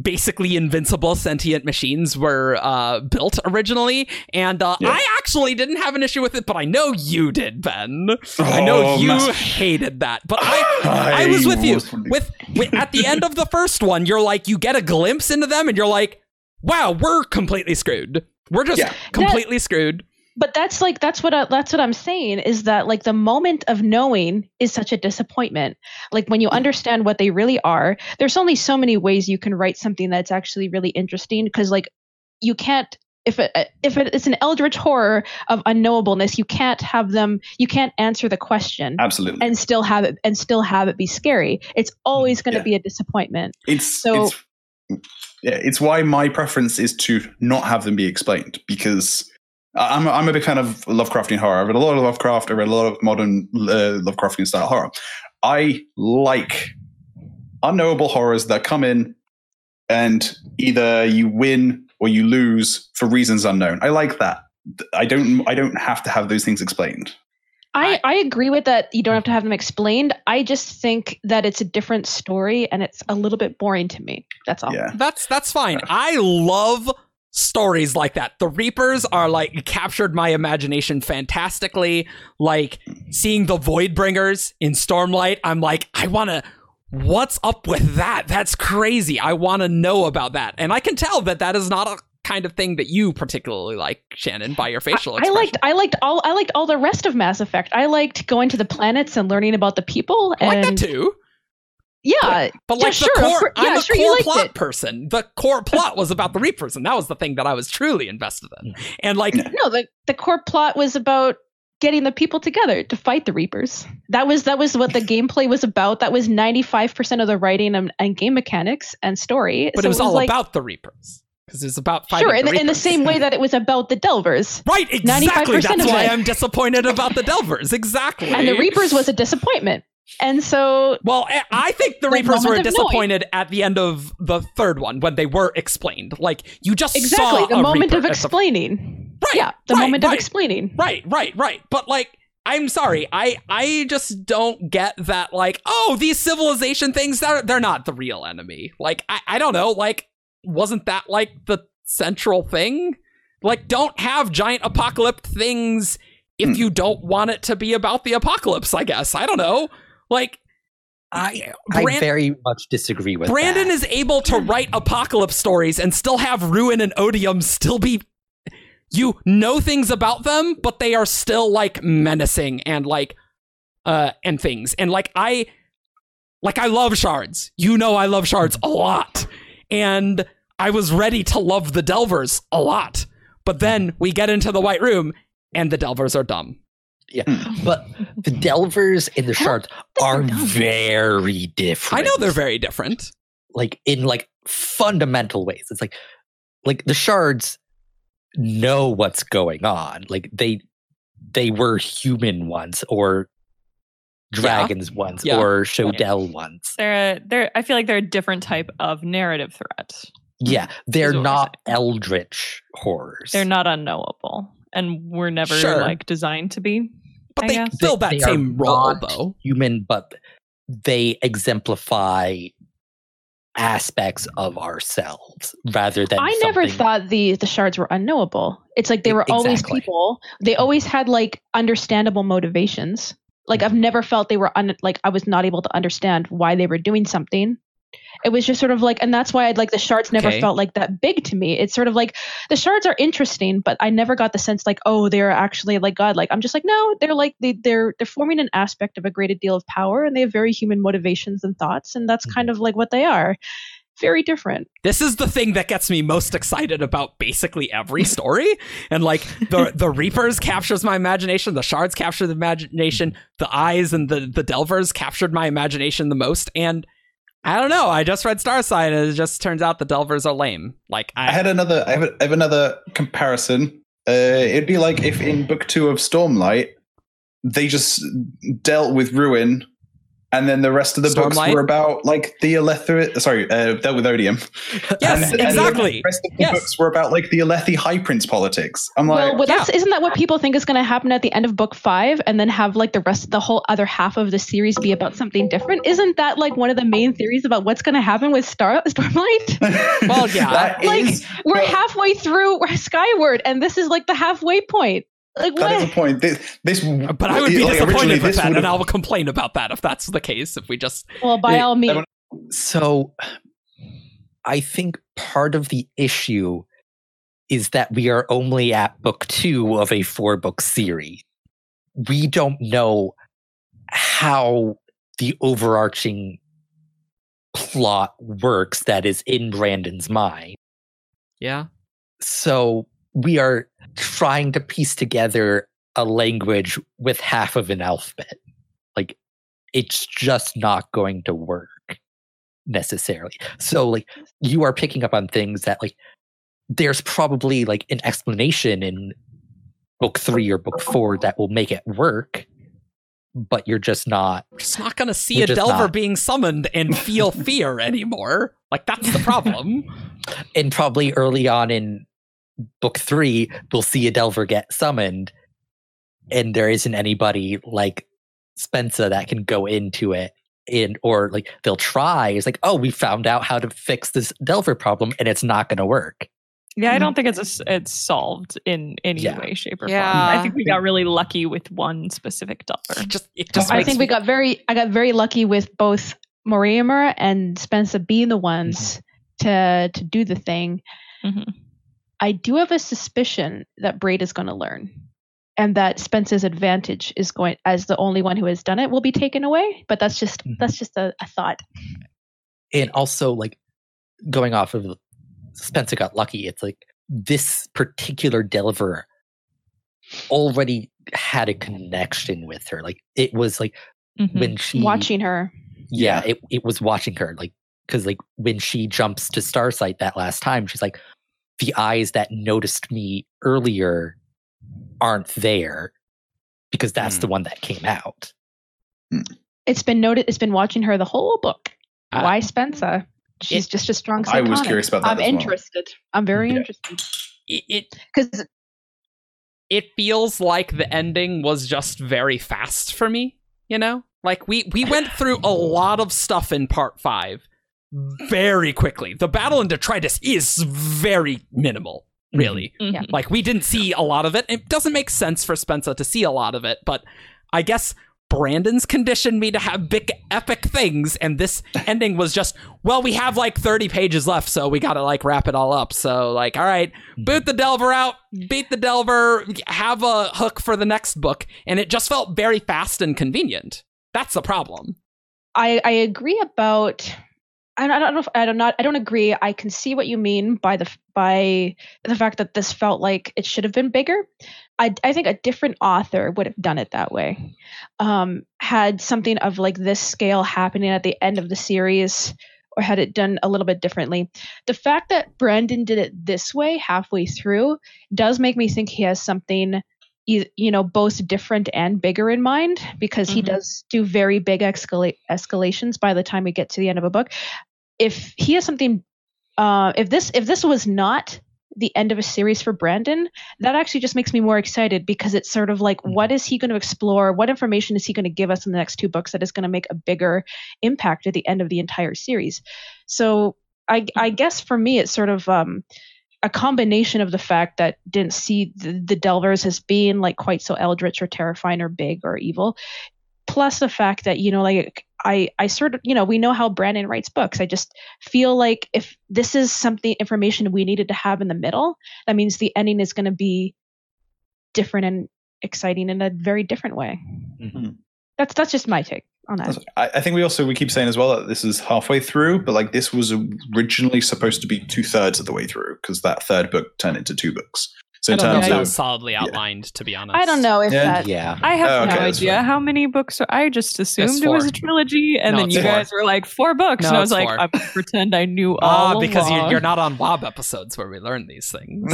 basically invincible sentient machines were built originally. And I actually didn't have an issue with it, but I know you did, Ben. I know you hated that, but I was with you. With at the end of the first one, you're like, you get a glimpse into them, and you're like, wow, we're completely screwed. We're just completely screwed. But that's like that's what I'm saying is that like the moment of knowing is such a disappointment. Like when you understand what they really are, there's only so many ways you can write something that's actually really interesting, because like you can't if it's an eldritch horror of unknowableness, you can't answer the question absolutely and still have it be scary. It's always going to be a disappointment. It's why my preference is to not have them be explained, because I'm a big fan of Lovecraftian horror. I read a lot of Lovecraft. I read a lot of modern Lovecraftian style horror. I like unknowable horrors that come in and either you win or you lose for reasons unknown. I like that. I don't have to have those things explained. I agree with that. You don't have to have them explained. I just think that it's a different story and it's a little bit boring to me. That's all. Yeah. That's fine. I love stories like that. The Reapers are like captured my imagination fantastically. Like seeing the Voidbringers in Stormlight, I'm like, what's up with that? That's crazy. I want to know about that. And I can tell that that is not a kind of thing that you particularly like, Shannon, by your facial expression. I liked all the rest of Mass Effect. I liked going to the planets and learning about the people. And I like that too. Yeah. But like the core, I'm a core plot person. The core plot was about the Reapers, and that was the thing that I was truly invested in. And like no, the core plot was about getting the people together to fight the Reapers. That was what the gameplay was about. That was 95% of the writing and game mechanics and story. But so it was all like, about the Reapers. Because it's about fighting the Reapers. In the same way that it was about the Delvers. Right, exactly. That's why I'm disappointed about the Delvers. Exactly. And the Reapers was a disappointment. And so... Well, I think the Reapers were disappointed at the end of the third one when they were explained. Like, you just saw the moment of explaining. Right. Yeah, the moment of explaining. Right. But, like, I'm sorry. I just don't get that, like, oh, these civilization things, they're not the real enemy. Like, I don't know. Like, wasn't that, like, the central thing? Like, don't have giant apocalypse things if you don't want it to be about the apocalypse, I guess. I don't know. Like, I very much disagree with Brandon that. Is able to write apocalypse stories and still have Ruin and Odium still be, you know, things about them, but they are still like menacing and like, and things. And like, I love Shards, I love Shards a lot. And I was ready to love the Delvers a lot, but then we get into the White Room and the Delvers are dumb. Yeah, but the Delvers and the Shards are very different. I know they're very different. Like, in, like, fundamental ways. It's like, the Shards know what's going on. Like, they were human once, or dragons once, or Shodell once. I feel like they're a different type of narrative threat. Yeah, they're not eldritch horrors. They're not unknowable. And we're never like designed to be. But I guess. Fill that same role, though. Human, but they exemplify aspects of ourselves rather than. I never thought the Shards were unknowable. It's like they were always people. They always had like understandable motivations. Like I've never felt they were I was not able to understand why they were doing something. It was just sort of like, and that's why I'd like the Shards never felt like that big to me. It's sort of like the Shards are interesting, but I never got the sense like, oh, they're actually like God. Like I'm just like, no, they're like they're forming an aspect of a great deal of power, and they have very human motivations and thoughts, and that's kind of like what they are. Very different. This is the thing that gets me most excited about basically every story. And like the Reapers captures my imagination, the Shards capture the imagination, the Eyes and the Delvers captured my imagination the most, and I don't know. I just read Starsight, and it just turns out the Delvers are lame. Like I have another comparison. It'd be like if in Book 2 of Stormlight, they just dealt with Ruin, and then the rest of the books were about like the Alethi. Sorry, dealt with Odium. Yes, exactly. The rest of the books were about like the Alethi High Prince politics. I'm like, well, that's, isn't that what people think is going to happen at the end of Book 5, and then have like the rest of the whole other half of the series be about something different? Isn't that like one of the main theories about what's going to happen with Stormlight? Well, yeah, we're halfway through Skyward, and this is like the halfway point. Like, that is a point. But I would be disappointed with that, and I will complain about that if that's the case. If we just all means. So, I think part of the issue is that we are only at Book 2 of a 4-book series. We don't know how the overarching plot works that is in Brandon's mind. Yeah. So we are trying to piece together a language with half of an alphabet. Like, it's just not going to work necessarily. So, like, you are picking up on things that, like, there's probably, like, an explanation in Book 3 or Book 4 that will make it work, but you're just not... We're just not going to see a Delver being summoned and feel fear anymore. Like, that's the problem. And probably early on in Book 3, we'll see a Delver get summoned, and there isn't anybody like Spensa that can go into it, and or like they'll try. It's like, oh, we found out how to fix this Delver problem, and it's not going to work. Yeah, I don't think it's solved in any way, shape, or form. I think we got really lucky with one specific Delver. I got very lucky with both Morriumur and Spensa being the ones to do the thing. Mm-hmm. I do have a suspicion that Brade is going to learn, and that Spence's advantage is going, as the only one who has done it, will be taken away. But that's just a thought. And also, like, going off of Spencer got lucky, it's like this particular Delver already had a connection with her. Like, it was like when she watching her. Yeah, yeah. It was watching her. Like, because like when she jumps to Starsight that last time, she's like, the eyes that noticed me earlier aren't there, because that's the one that came out. It's been noted. It's been watching her the whole book. Why Spensa? She's just a strong psychotic. I was curious about that. I'm interested. Well. I'm very interested. It feels like the ending was just very fast for me. You know, like we went through a lot of stuff in part 5 very quickly. The battle in Detritus is very minimal. Really. Yeah. Like, we didn't see a lot of it. It doesn't make sense for Spencer to see a lot of it, but I guess Brandon's conditioned me to have big, epic things, and this ending was just, well, we have, like, 30 pages left, so we gotta, like, wrap it all up. So, like, all right, boot the Delver out, beat the Delver, have a hook for the next book, and it just felt very fast and convenient. That's the problem. I agree about... I don't agree. I can see what you mean by the fact that this felt like it should have been bigger. I think a different author would have done it that way. Had something of like this scale happening at the end of the series, or had it done a little bit differently. The fact that Brandon did it this way halfway through does make me think he has something, you know, both different and bigger in mind, because he does do very big escalations by the time we get to the end of a book. If he has something, if this was not the end of a series for Brandon, that actually just makes me more excited, because it's sort of like, what is he going to explore? What information is he going to give us in the next 2 books that is going to make a bigger impact at the end of the entire series? So I guess for me, it's sort of a combination of the fact that didn't see the Delvers as being like quite so eldritch or terrifying or big or evil, plus the fact that, you know, like I sort of, you know, we know how Brandon writes books. I just feel like if this is something, information we needed to have in the middle, that means the ending is going to be different and exciting in a very different way. That's just my take on that. I think we keep saying as well that this is halfway through, but like this was originally supposed to be 2/3 of the way through, because that 3rd book turned into 2 books. So that was solidly outlined, to be honest. I don't know if that. Yeah. I have no idea how many books. I just assumed it was a trilogy, and then you guys were like 4 books, and I was like, I pretend I knew all along. Because you're not on WoB episodes where we learn these things.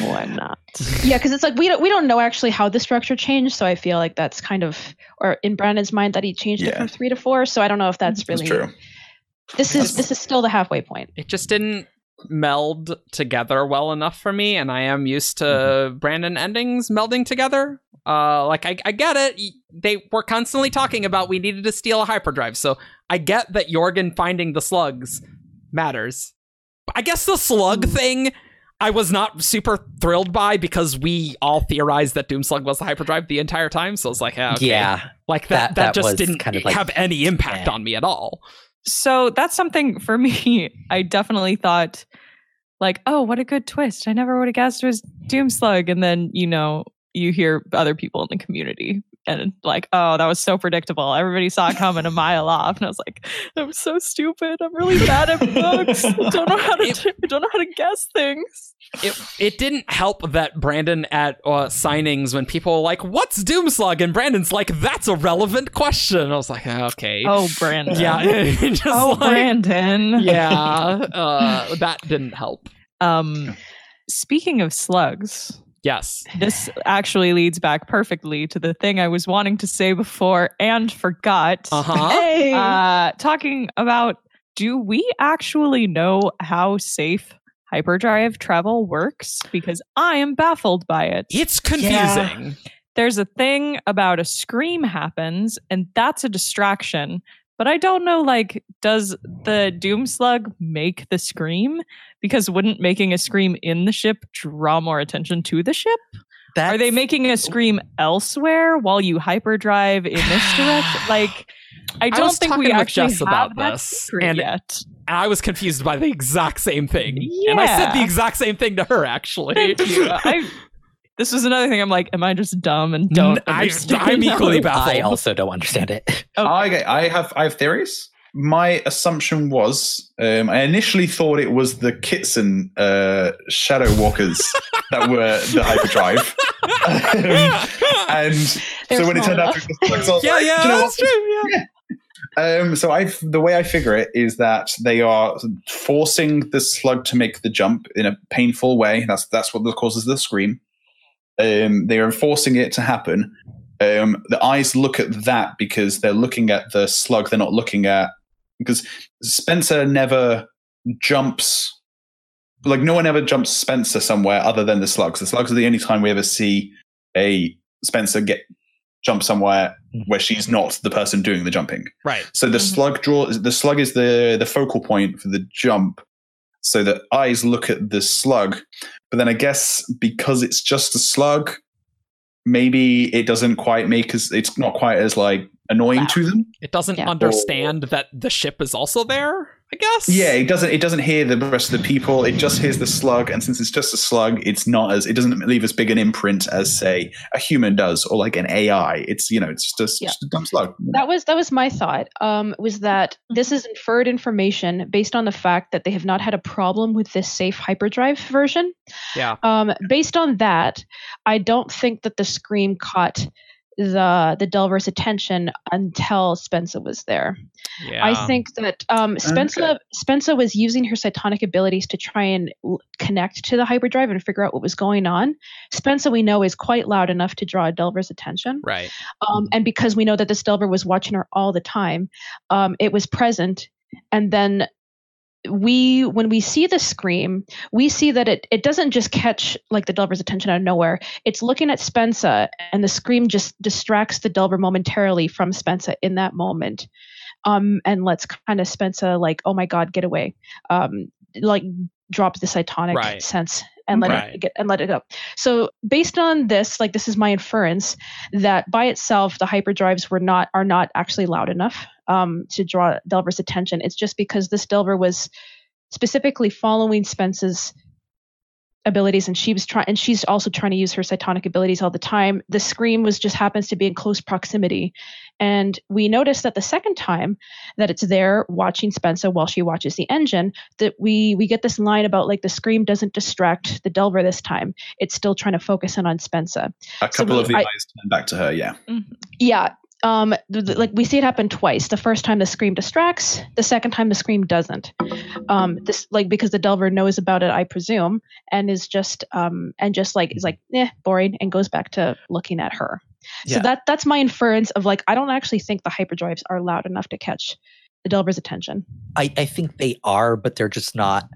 Why not? Yeah, because it's like we don't know actually how the structure changed, so I feel like that's kind of, or in Brandon's mind that he changed it from 3 to 4. So I don't know if that's really true. This is still the halfway point. It just didn't meld together well enough for me, and I am used to Brandon endings melding together. I get it. They were constantly talking about we needed to steal a hyperdrive, so I get that Jorgen finding the slugs matters. I guess the slug thing I was not super thrilled by, because we all theorized that Doomslug was the hyperdrive the entire time, so it's like, that just didn't kind of like, have any impact on me at all. So that's something for me. I definitely thought, like, oh, what a good twist. I never would have guessed it was Doomslug. And then, you know, you hear other people in the community and like, oh, that was so predictable. Everybody saw it coming a mile off. And I was like, I'm so stupid. I'm really bad at books. I don't know how to guess things. It didn't help that Brandon at signings, when people were like, what's Doomslug? And Brandon's like, that's a relevant question. And I was like, okay. Oh, Brandon. Yeah. Just Brandon. Yeah. That didn't help. Speaking of slugs. Yes. This actually leads back perfectly to the thing I was wanting to say before and forgot. Hey. Talking about, do we actually know how safe hyperdrive travel works? Because I am baffled by it. It's confusing. Yeah. There's a thing about a scream happens, and that's a distraction. But I don't know, like, does the Doomslug make the scream? Because wouldn't making a scream in the ship draw more attention to the ship? Are they making a scream elsewhere while you hyperdrive in this direction? Like, I don't think we actually have that secret yet. I was confused by the exact same thing. Yeah. And I said the exact same thing to her, actually. Thank you. This was another thing. I'm like, am I just dumb and don't understand? I'm equally baffled. I also don't understand it. Okay, I have theories. My assumption was, I initially thought it was the Kitsen shadow walkers that were the hyperdrive. And so when it turned out to be like, yeah, that's true. So the way I figure it is that they are forcing the slug to make the jump in a painful way. That's what causes the scream. They are forcing it to happen. The eyes look at that because they're looking at the slug. They're not looking at, because Spensa never jumps. Like, no one ever jumps Spensa somewhere other than the slugs. The slugs are the only time we ever see a Spensa jump somewhere where she's not the person doing the jumping. Right. So the slug is the focal point for the jump. So the eyes look at the slug, but then I guess because it's just a slug, maybe it doesn't quite it's not quite as like annoying to them. It doesn't understand that the ship is also there, I guess. Yeah, it doesn't hear the rest of the people. It just hears the slug, and since it's just a slug, it doesn't leave as big an imprint as, say, a human does, or like an AI. It's, you know, it's just, just a dumb slug. That was my thought. Was that this is inferred information based on the fact that they have not had a problem with this safe hyperdrive version. Yeah. Based on that, I don't think that the scream caught the Delvers' attention until Spensa was there. Yeah. I think that Spensa was using her cytonic abilities to try and connect to the hyperdrive and figure out what was going on. Spensa, we know, is quite loud enough to draw Delvers' attention. Right. And because we know that this Delver was watching her all the time, it was present. And then when we see the scream, we see that it doesn't just catch like the Delver's attention out of nowhere. It's looking at Spensa, and the scream just distracts the Delver momentarily from Spensa in that moment, and lets kind of Spensa like, oh my god, get away, like drop the cytonic sense and let it go. So based on this, like, this is my inference that by itself the hyperdrives are not actually loud enough to draw Delver's attention. It's just because this Delver was specifically following Spence's abilities, and she's also trying to use her cytonic abilities all the time. The scream happens to be in close proximity. And we notice that the second time that it's there watching Spensa while she watches the engine, that we get this line about like the scream doesn't distract the Delver this time. It's still trying to focus in on Spensa. A couple of the eyes turn back to her, yeah. Yeah. Like we see it happen twice. The first time the scream distracts, the second time the scream doesn't. This like because the Delver knows about it, I presume, and is just boring, and goes back to looking at her. Yeah. So that's my inference of like, I don't actually think the hyperdrives are loud enough to catch the Delver's attention. I think they are, but they're just not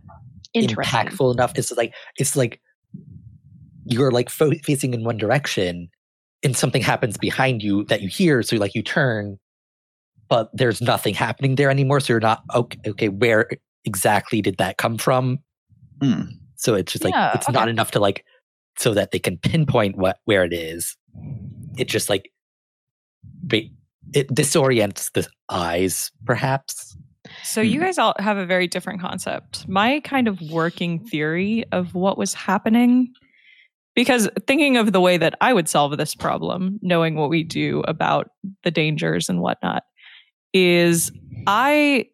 impactful enough. It's like you're like facing in one direction, and something happens behind you that you hear, so like you turn, but there's nothing happening there anymore. So you're not okay. Where exactly did that come from? Mm. So it's just like it's not enough to like so that they can pinpoint where it is. It just like it disorients the eyes, perhaps. So you guys all have a very different concept. My kind of working theory of what was happening. Because thinking of the way that I would solve this problem, knowing what we do about the dangers and whatnot, is I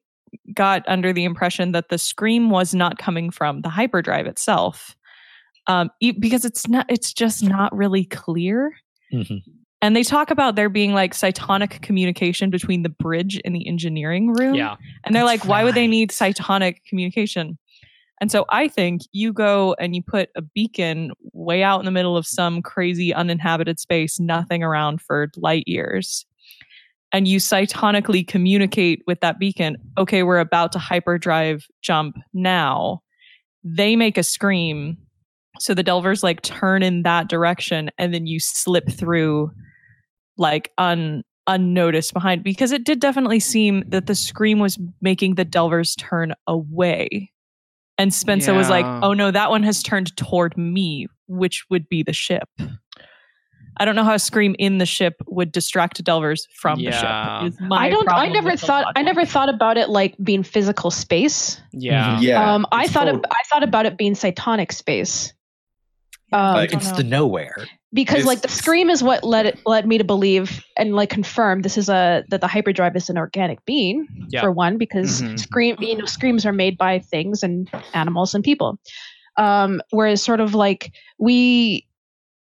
got under the impression that the scream was not coming from the hyperdrive itself, because it's just not really clear. Mm-hmm. And they talk about there being like cytonic communication between the bridge and the engineering room. Yeah. And they're like, why would they need cytonic communication? And so I think you go and you put a beacon way out in the middle of some crazy uninhabited space, nothing around for light years, and you cytonically communicate with that beacon, okay, we're about to hyperdrive jump now. They make a scream, so the Delvers like turn in that direction, and then you slip through like unnoticed behind, because it did definitely seem that the scream was making the Delvers turn away. And Spencer was like, oh no, that one has turned toward me, which would be the ship. I don't know how a scream in the ship would distract Delvers from the ship. I never thought about it like being physical space. Yeah. Yeah. I thought about it being cytonic space. It's the nowhere. Because the scream is what led me to believe and confirm this is that the hyperdrive is an organic being for one, because screams are made by things and animals and people. Whereas sort of like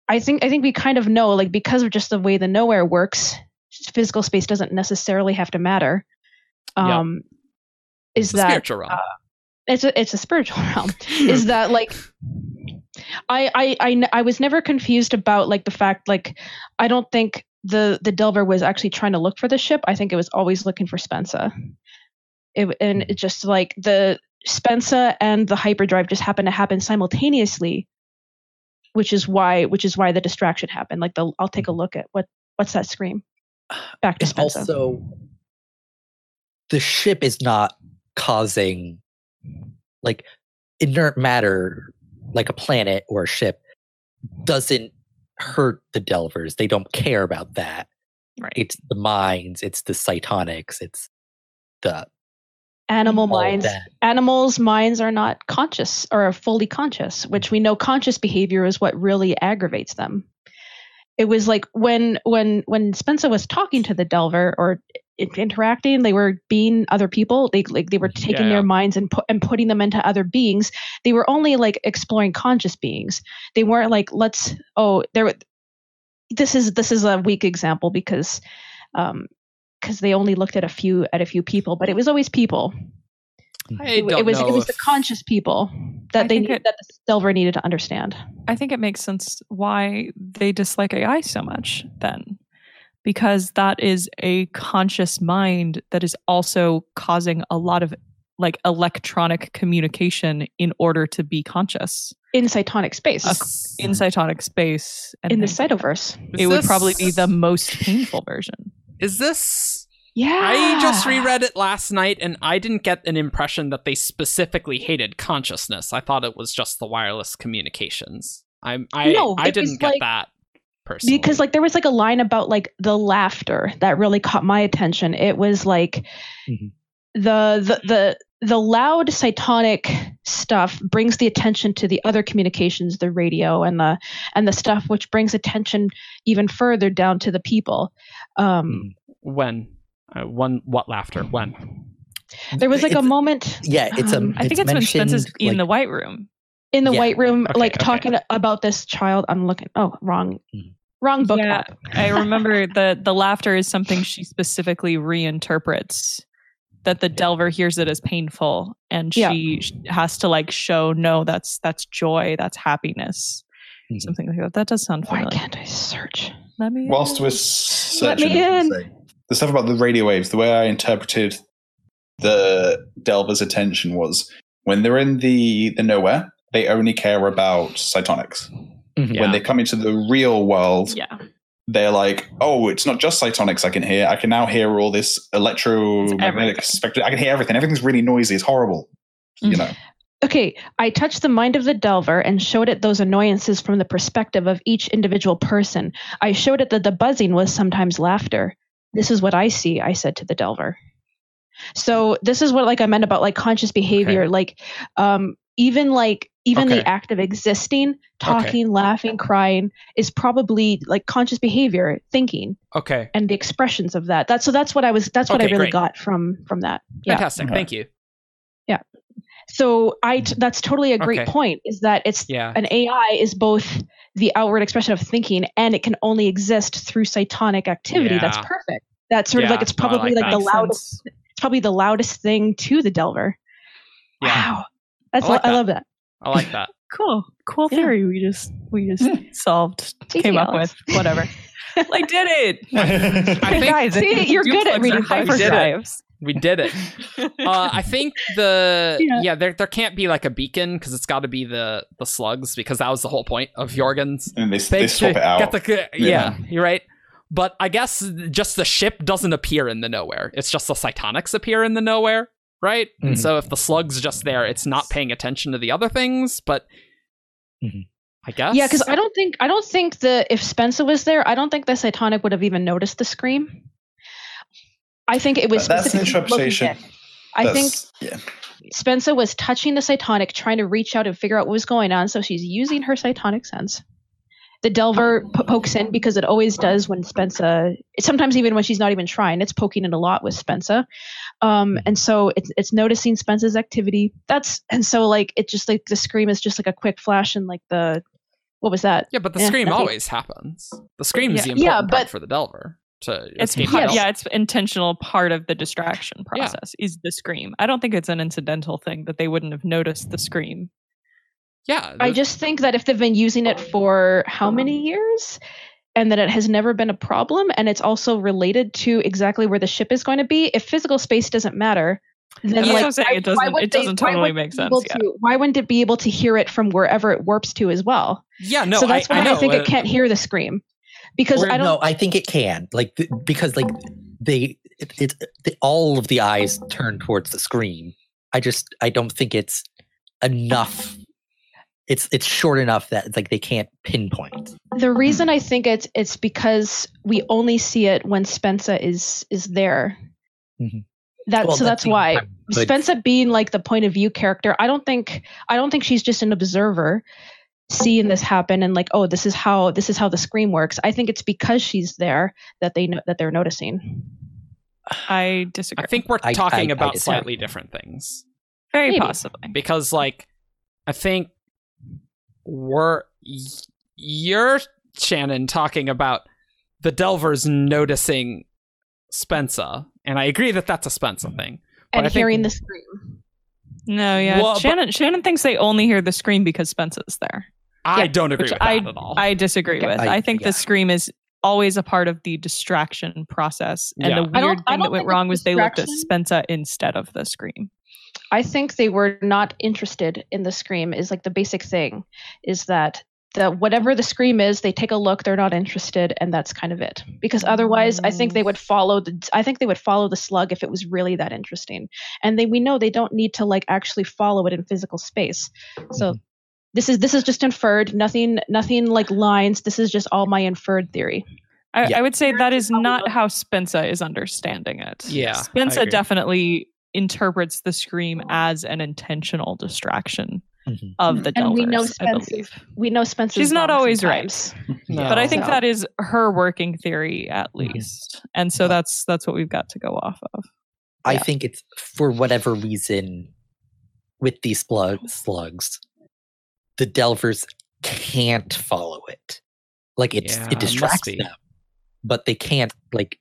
I think we kind of know, because of just the way the nowhere works, physical space doesn't necessarily have to matter. It's a spiritual realm. It's a spiritual realm. Is that I was never confused about the fact I don't think the Delver was actually trying to look for the ship. I think it was always looking for Spensa. It just the Spensa and the hyperdrive just happened to happen simultaneously, which is why the distraction happened. I'll take a look at what's that scream. Back to Spensa. Also, the ship is not causing inert matter. A planet or a ship doesn't hurt the Delvers. They don't care about that. Right. It's the minds. It's the cytonics. It's the animal minds. Animals' minds are not conscious or are fully conscious, which we know conscious behavior is what really aggravates them. It was when Spensa was talking to the Delver or interacting, they were being other people. They were taking their minds and putting them into other beings. They were only exploring conscious beings. They weren't this is a weak example because they only looked at a few people, but it was always people. It was the conscious people that the Delver needed to understand. I think it makes sense why they dislike AI so much then, because that is a conscious mind that is also causing a lot of electronic communication in order to be conscious in cytonic space. And in the cytoverse, it would probably be the most painful version. Is this? Yeah. I just reread it last night and I didn't get an impression that they specifically hated consciousness. I thought it was just the wireless communications. I didn't get that personally. Because there was a line about the laughter that really caught my attention. It was the loud cytonic stuff brings the attention to the other communications, the radio and the stuff, which brings attention even further down to the people. What laughter? When? There was a moment. Yeah, it's I think it's when Spensa's in the White Room. In the White Room, talking about this child. I'm looking. Oh, wrong book. Yeah, I remember the laughter is something she specifically reinterprets. That the Delver hears it as painful, and she has to show no. That's joy. That's happiness. Mm-hmm. Something like that. That does sound familiar. Why can't I search? Let me. Whilst we're searching, let me in. The stuff about the radio waves, the way I interpreted the Delver's attention was when they're in the nowhere, they only care about cytonics. Mm-hmm. When they come into the real world, they're like, oh, it's not just cytonics I can hear. I can now hear all this electromagnetic spectrum. I can hear everything. Everything's really noisy. It's horrible. Mm-hmm. You know. Okay, I touched the mind of the Delver and showed it those annoyances from the perspective of each individual person. I showed it that the buzzing was sometimes laughter. This is what I see, I said to the Delver. So this is what I meant about conscious behavior, even the act of existing, talking, laughing, crying is probably conscious behavior, thinking. Okay. And the expressions of that. That's what I really got from that. Yeah. Fantastic. Okay. Thank you. Yeah. So that's totally a great point, is that it's an AI is both the outward expression of thinking and it can only exist through cytonic activity. That's perfect. That's sort of it's probably the loudest thing to the Delver. Yeah. Wow. I love that. I like that. Cool theory we just solved, TTLs. Came up with, whatever. I did it. I think guys, you're good at reading hyperdrives. We did it. I think there can't be a beacon because it's got to be the slugs, because that was the whole point of Jorgen's. And they swap it out. You're right. But I guess just the ship doesn't appear in the nowhere. It's just the cytonics appear in the nowhere, right? Mm-hmm. And so if the slug's just there, it's not paying attention to the other things. But I guess. Yeah, because I don't think if Spensa was there, I don't think the Satanic would have even noticed the scream. I think it was that's an interpretation. Spensa was touching the Satanic, trying to reach out and figure out what was going on, so she's using her Satanic sense. The Delver pokes in because it always does when Spensa, sometimes even when she's not even trying, it's poking in a lot with Spensa. And so it's noticing Spensa's activity. And so the scream is just like a quick flash and like the, what was that? Yeah, but the scream always happens. The scream is the important part for the Delver. It's intentional part of the distraction process is the scream. I don't think it's an incidental thing that they wouldn't have noticed the scream. Yeah. I just think that if they've been using it for how many years and that it has never been a problem and it's also related to exactly where the ship is going to be, if physical space doesn't matter, then like, it doesn't totally make sense. Why wouldn't it be able to hear it from wherever it warps to as well? Yeah, no. So that's why I think it can't hear the scream. No, I think it can. All of the eyes turn towards the screen. I don't think it's enough. It's short enough that like they can't pinpoint. The reason I think it's because we only see it when Spensa is there. Mm-hmm. That's why Spensa being like the point of view character. I don't think she's just an observer seeing this happen and like, oh, this is how the scream works. I think it's because she's there that they know that they're noticing. I disagree. I think we're talking about slightly different things. Very possibly. Because like I think you're Shannon talking about the Delvers noticing Spensa, and I agree that that's a Spensa thing. And hearing the scream. No, yeah. Well, Shannon thinks they only hear the scream because Spensa's there. I don't agree with that at all. I disagree with. I think the scream is always a part of the distraction process. And the weird thing that went wrong was they looked at Spensa instead of the scream. I think they were not interested in the scream is like the basic thing is that whatever the scream is, they take a look, they're not interested. And that's kind of it, because otherwise I think they would follow the slug if it was really that interesting. And we know they don't need to like actually follow it in physical space. So this is just inferred, nothing like lines. This is just all my inferred theory. I would say that is not how Spensa is understanding it. Yeah. Spensa definitely interprets the scream as an intentional distraction of the Delvers. And we know Spensa. She's not always sometimes. Right. No. But I think that is her working theory at least. Mm-hmm. And so that's what we've got to go off of. I think it's for whatever reason with these slugs, the Delvers can't follow it. Like it distracts them. But they can't like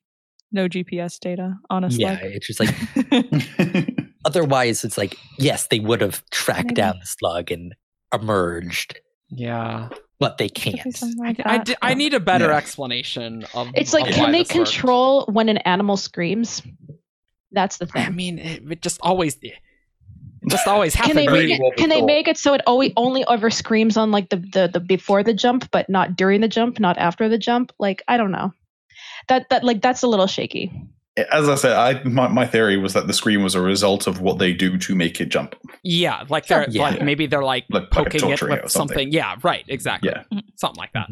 no GPS data, honestly. Yeah, it's just like... Otherwise, it's like, yes, they would have tracked down the slug and emerged. Yeah. But they can't. Like I need a better explanation of it's like, can they control when an animal screams? That's the thing. I mean, it just always... Just always happens. Can they make it so it only ever screams on like the before the jump, but not during the jump, not after the jump? Like, I don't know. That's a little shaky. As I said, my theory was that the scream was a result of what they do to make it jump. Yeah, like they're maybe they're like poking it with something. Yeah, right, exactly. Yeah. Something like that,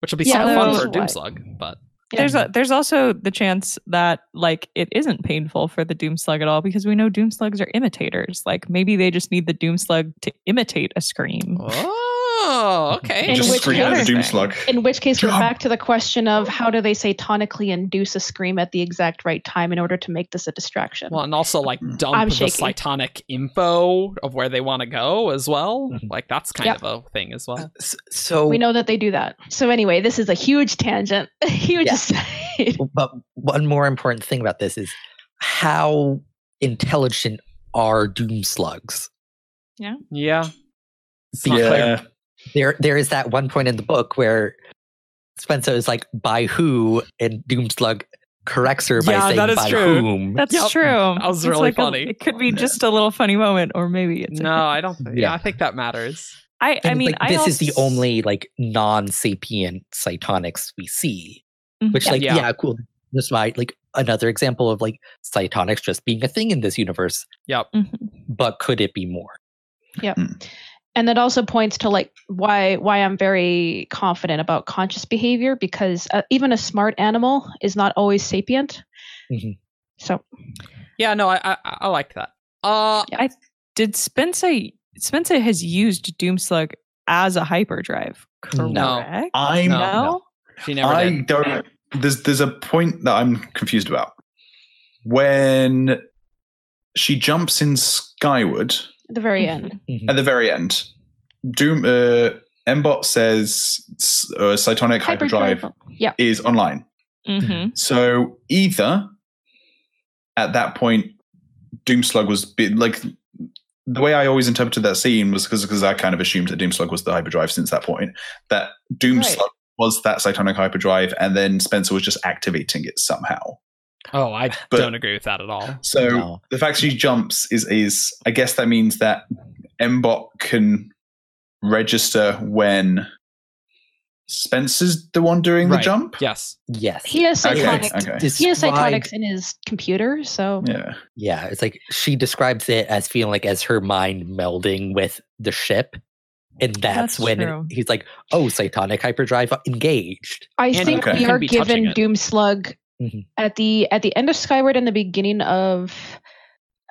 which will be so fun for Doomslug. But there's also the chance that like it isn't painful for the Doomslug at all because we know Doomslugs are imitators. Like maybe they just need the Doomslug to imitate a scream. Oh, okay. In which case, we're back to the question of how do they satanically induce a scream at the exact right time in order to make this a distraction? Well, and also like dump the satanic info of where they want to go as well. Mm-hmm. Like that's kind of a thing as well. So we know that they do that. So anyway, this is a huge tangent. Huge aside. But one more important thing about this is how intelligent are Doomslugs? Yeah. Yeah. There is that one point in the book where Spensa is like, by who? And Doomslug corrects her by saying, by whom. That's true. That was really funny. It could be just a little funny moment, or maybe it's... No, I don't think... Yeah, I think that matters. This is the only, like, non-sapient cytonics we see. Which, like, yeah, cool. That's why, like, another example of, like, cytonics just being a thing in this universe. Yep. But could it be more? Yep. Mm. And that also points to like why I'm very confident about conscious behavior, because even a smart animal is not always sapient. Mm-hmm. So, yeah, no, I like that. Yeah. Spensa has used Doomslug as a hyperdrive, correct? No, I know. She never. I did. Don't. There's a point that I'm confused about when she jumps in Skyward. At the very end. Mm-hmm. At the very end, Doom M-Bot says cytonic hyperdrive is online. Mm-hmm. So either at that point, Doomslug was like the way I always interpreted that scene was because I kind of assumed that Doomslug was the hyperdrive since that point. That Doomslug was that cytonic hyperdrive, and then Spensa was just activating it somehow. Oh, I don't agree with that at all. So the fact she jumps is I guess that means that M-Bot can register when Spencer's the one doing the jump? Yes. He has cytonics in his computer, so... Yeah, it's like she describes it as feeling like as her mind melding with the ship. And that's when he's like, oh, cytonic hyperdrive engaged. I think we are given Doomslug... Mm-hmm. At the end of Skyward and the beginning of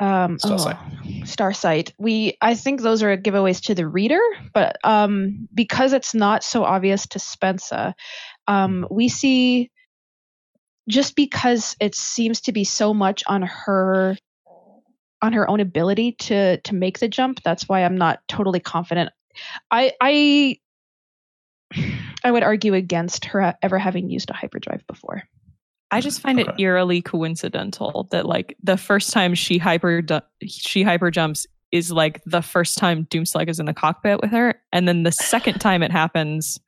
Starsight, I think those are giveaways to the reader, but because it's not so obvious to Spensa, we see, just because it seems to be so much on her own ability to make the jump. That's why I'm not totally confident. I would argue against her ever having used a hyperdrive before. I just find it eerily coincidental that like the first time she hyper jumps is like the first time Doomslug is in the cockpit with her, and then the second time it happens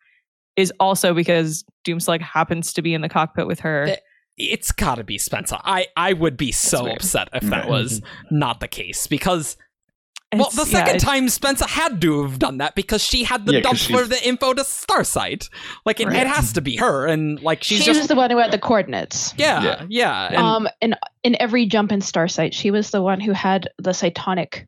is also because Doomslug happens to be in the cockpit with her. It's got to be Spensa. I would be so upset if that was not the case, because the second time Spensa had to have done that because she had the dump for the info to Starsight. Like it has to be her, and like she was the one who had the coordinates. Yeah. And, in every jump in Starsight, she was the one who had the cytonic.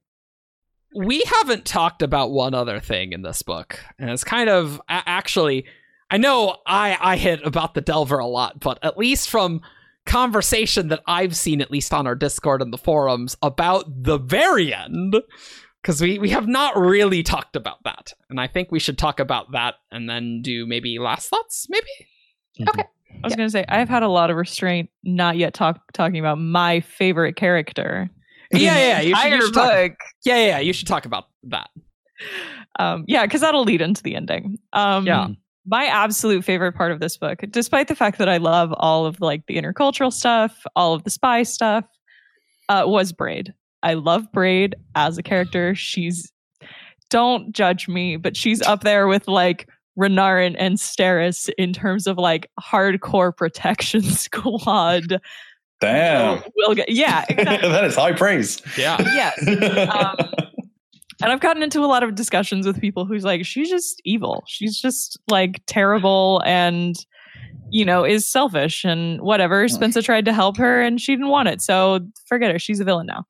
We haven't talked about one other thing in this book, and it's kind of actually, I know I hit about the Delver a lot, but at least from conversation that I've seen, at least on our Discord and the forums, about the very end, because we have not really talked about that, and I think we should talk about that and then do maybe last thoughts, maybe. Mm-hmm. Okay, I was gonna say I've had a lot of restraint, not yet talking about my favorite character. You should talk about that. Because that'll lead into the ending. My absolute favorite part of this book, despite the fact that I love all of like the intercultural stuff, all of the spy stuff, was Brade. I love Brade as a character. Don't judge me, but she's up there with like Renarin and Steris in terms of like hardcore protection squad. Damn. Exactly. That is high praise. Yeah. Yes. And I've gotten into a lot of discussions with people who's like, she's just evil. She's just like terrible and, is selfish and whatever. Spensa tried to help her and she didn't want it. So forget her. She's a villain now.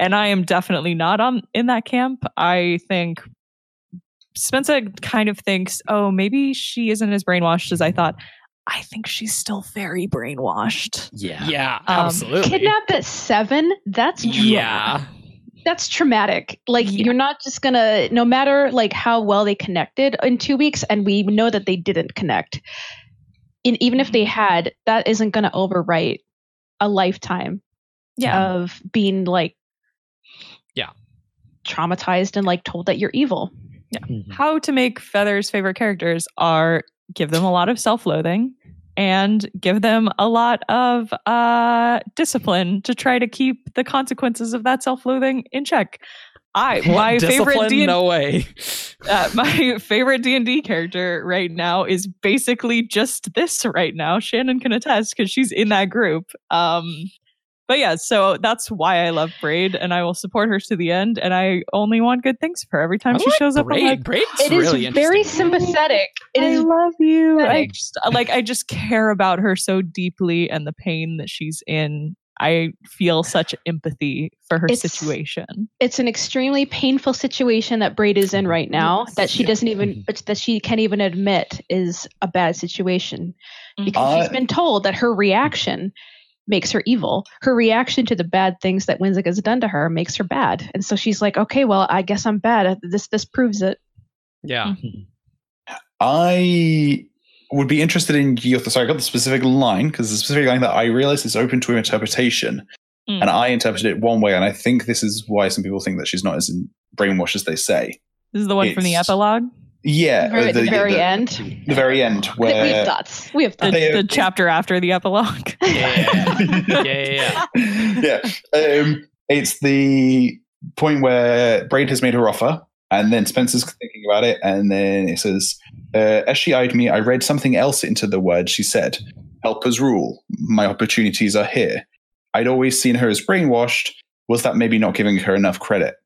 And I am definitely not in that camp. I think Spensa kind of thinks, oh, maybe she isn't as brainwashed as I thought. I think she's still very brainwashed. Yeah. Yeah, absolutely. Kidnapped at 7? That's drama. Yeah. That's traumatic. Like you're not just gonna, no matter like how well they connected in 2 weeks, and we know that they didn't connect. And even if they had, that isn't gonna overwrite a lifetime of being like traumatized and like told that you're evil. Yeah. Mm-hmm. How to make Feather's favorite characters are give them a lot of self-loathing and give them a lot of discipline to try to keep the consequences of that self-loathing in check. My favorite D&D character right now is basically just this right now. Shannon can attest because she's in that group. But yeah, so that's why I love Brade, and I will support her to the end. And I only want good things for her every time she shows up. I'm like, Brade's really interesting. It is very sympathetic. I love you. I just care about her so deeply and the pain that she's in. I feel such empathy for her situation. It's an extremely painful situation that Brade is in right now, that she doesn't even, that she can't even admit is a bad situation, because she's been told that her reaction makes her evil. Her reaction to the bad things that Winzik has done to her makes her bad. And so she's like, okay, well, I guess I'm bad. This proves it. Yeah. Mm-hmm. I would be interested in your, sorry, I got the specific line, because the specific line that I realized is open to interpretation. Mm. And I interpreted it one way, and I think this is why some people think that she's not as brainwashed as they say. This is the one from the epilogue? Yeah. The very end? The very end. Where we have thoughts. The chapter after the epilogue. Yeah. It's the point where Brade has made her offer, and then Spencer's thinking about it, and then it says, as she eyed me, I read something else into the word she said. Helpers rule. My opportunities are here. I'd always seen her as brainwashed. Was that maybe not giving her enough credit?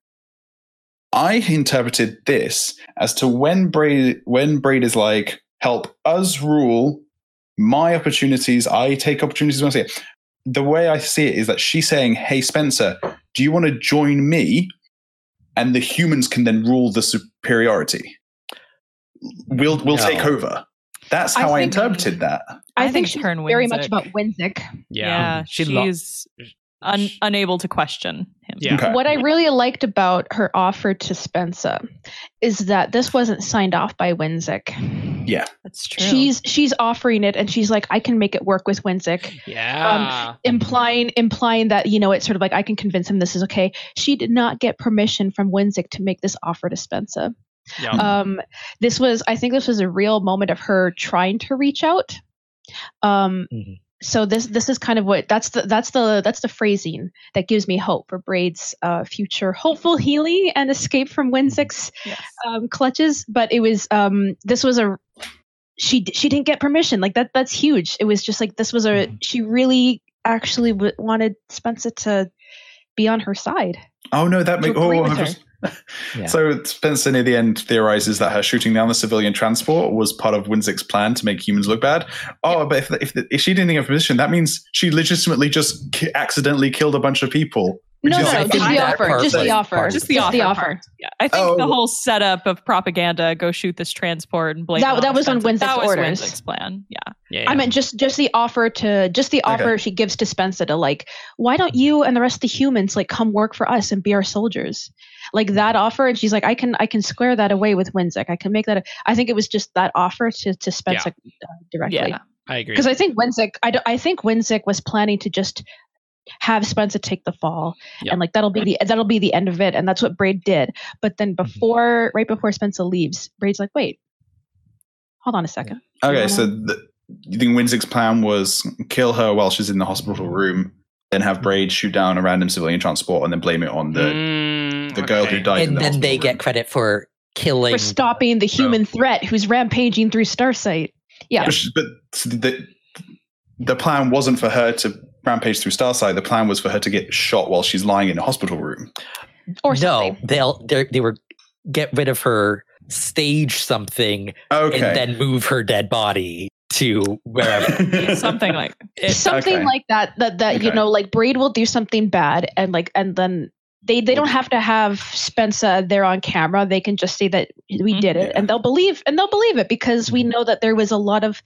I interpreted this as to when Brade is like, help us rule, my opportunities, I take opportunities when I see it. The way I see it is that she's saying, hey, Spencer, do you want to join me? And the humans can then rule the superiority. We'll take over. That's how I interpreted that. I think she's very much about Winzik. Yeah. She's unable to question him. Yeah. Okay. What I really liked about her offer to Spensa is that this wasn't signed off by Winzik. Yeah, that's true. She's offering it, and she's like, I can make it work with Winzik. Yeah, implying that, you know, it's sort of like, I can convince him this is okay. She did not get permission from Winzik to make this offer to Spensa. Yeah. This was a real moment of her trying to reach out. Mm-hmm. So this is kind of what that's the phrasing that gives me hope for Brade's future hopeful healing and escape from Winzik's clutches. But it was she didn't get permission, like that's huge. It was just like she really actually wanted Spencer to be on her side. Oh no, that makes yeah. So Spencer near the end theorizes that her shooting down the civilian transport was part of Winzik's plan to make humans look bad. Oh, yeah. But if she didn't get permission, that means she legitimately just accidentally killed a bunch of people. Just the offer. Yeah, I think the whole setup of propaganda, go shoot this transport and blame that was on Winzik's orders. Winzik's plan. Yeah. I meant just the offer she gives to Spencer to, like, why don't you and the rest of the humans, like, come work for us and be our soldiers? Like that offer, and she's like, I can square that away with Winzik. I can make that. I think it was just that offer to Spencer directly. Yeah, I agree. Because I think Winzik, I think Winzik was planning to just have Spencer take the fall, and like that'll be the end of it, and that's what Brade did. But then right before Spencer leaves, Brade's like, wait, hold on a second. Okay, so you think Winzik's plan was kill her while she's in the hospital room, then have Brade shoot down a random civilian transport, and then blame it on the girl who died, and then they get credit for killing, for stopping the human threat who's rampaging through Starsight. Yeah, but the plan wasn't for her to rampage through Starsight. The plan was for her to get shot while she's lying in a hospital room. Or something. No, they were get rid of her, stage something, and then move her dead body to wherever. Something like that. You know, like Brade will do something bad, and like, and then they don't have to have Spencer there on camera. They can just say that we did it, and they'll believe it, because we know that there was a lot of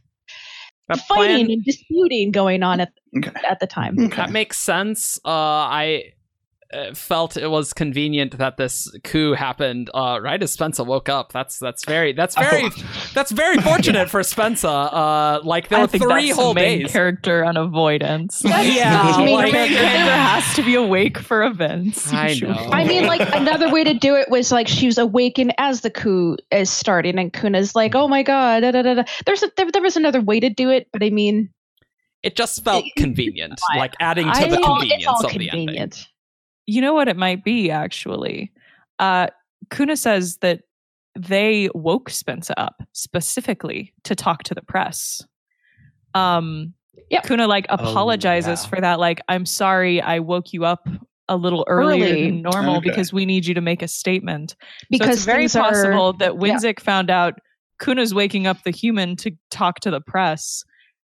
fighting and disputing going on at the time. Okay. That makes sense. I felt it was convenient that this coup happened right as Spencer woke up. That's very fortunate for Spencer. Like there were three whole days. Main character on avoidance. Main character has to be awake for events. I know. I mean, like, another way to do it was like she was awakened as the coup is starting, and Kuna's like, oh my god, da, da, da, da. There was another way to do it, but I mean, it just felt convenient, like adding to the convenience of the ending. You know what it might be, actually? Kuna says that they woke Spencer up specifically to talk to the press. Kuna, like, apologizes for that. Like, I'm sorry I woke you up a little earlier than normal because we need you to make a statement. Because so it's very possible that Winzik found out Kuna's waking up the human to talk to the press,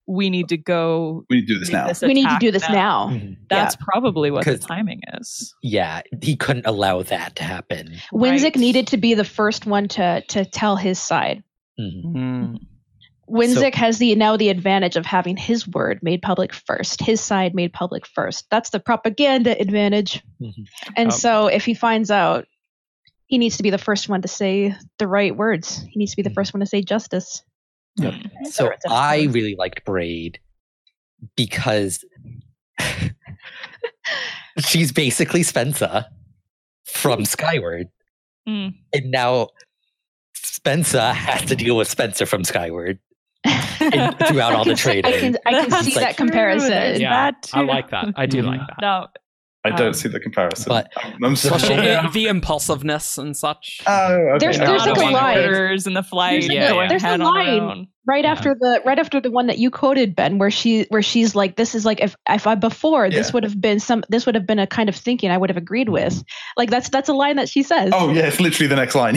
we need to go. We need to do this now. We need to do this now. That's probably what the timing is. Yeah, he couldn't allow that to happen. Winzik needed to be the first one to tell his side. Mm-hmm. Winzik has the advantage of having his word made public first, his side made public first. That's the propaganda advantage. Mm-hmm. And so if he finds out, he needs to be the first one to say the right words. He needs to be the first one to say justice. Yep. So I really liked Brade because she's basically Spensa from Skyward. Mm. And now Spensa has to deal with Spensa from Skyward throughout all the trading. I can see that comparison. Yeah, that I like that. I do like that. No. I don't see the comparison. But I'm the impulsiveness and such. Oh, okay. There's like a line. And the flight. There's a line right after the one that you quoted, Ben, where she's like, "This is like if I this would have been a kind of thinking I would have agreed with." Like that's a line that she says. Oh yeah, it's literally the next line.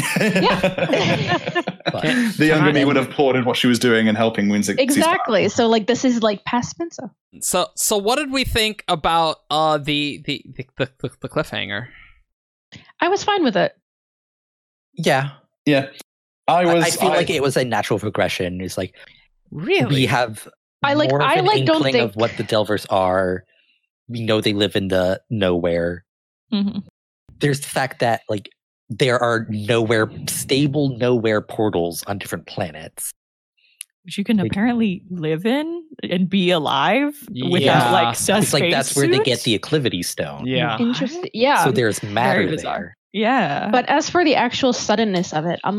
The younger me would have applauded what she was doing and helping Winzik. Exactly. So like this is like past Spencer. So what did we think about the cliffhanger? I was fine with it. Yeah. I feel like it was a natural progression. It's like really we have more of an inkling of what the Delvers are. We know they live in the nowhere. Mm-hmm. There's the fact that like there are stable nowhere portals on different planets, which you can apparently live in and be alive without like spacesuits. It's like that's where they get the Eclivity stone. Yeah, interesting. Yeah, so there's matter there. Yeah, but as for the actual suddenness of it, I'm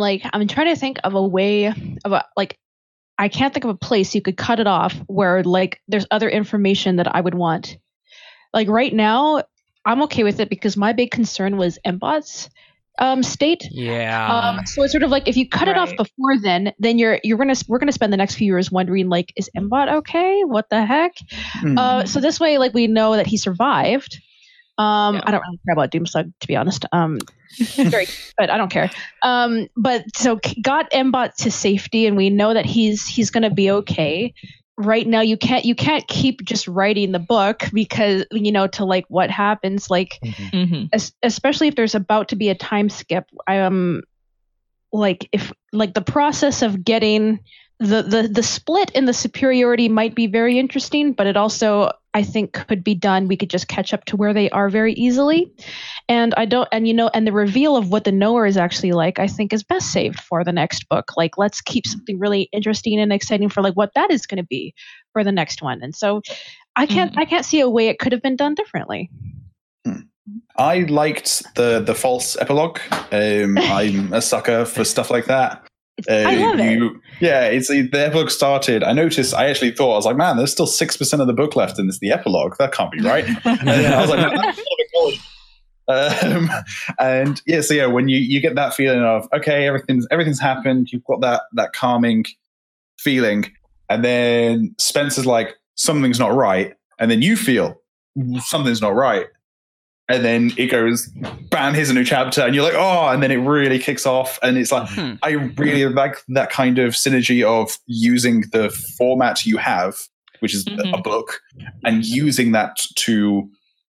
trying to think of a way of I can't think of a place you could cut it off where like there's other information that I would want. Like right now, I'm okay with it because my big concern was M-Bot's state. Yeah. So it's sort of like if you cut it off before then we're gonna spend the next few years wondering like, is M-Bot okay? What the heck? Mm. So this way, like we know that he survived. I don't really care about Doomslug, to be honest. But I don't care. But so got M-Bot to safety, and we know that he's going to be okay. Right now, you can't keep just writing the book because to like what happens, like mm-hmm. Especially if there's about to be a time skip. If the process of getting the split in the superiority might be very interesting, but it also, I think, could be done. We could just catch up to where they are very easily. And the reveal of what the knower is actually like, I think, is best saved for the next book. Like, let's keep something really interesting and exciting for like what that is going to be for the next one. And so I can't see a way it could have been done differently. I liked the false epilogue. I'm a sucker for stuff like that. I love it. Yeah, it's the epilogue started. I actually thought I was like, man, there's still 6% of the book left, and it's the epilogue. That can't be right. And I was like, man, that's not a goal. When you get that feeling of okay, everything's happened, you've got that calming feeling, and then Spencer's like, something's not right, and then you feel something's not right, and then it goes, bam, here's a new chapter, and you're like, oh, and then it really kicks off. And it's like, I really like that kind of synergy of using the format you have, which is a book, and using that to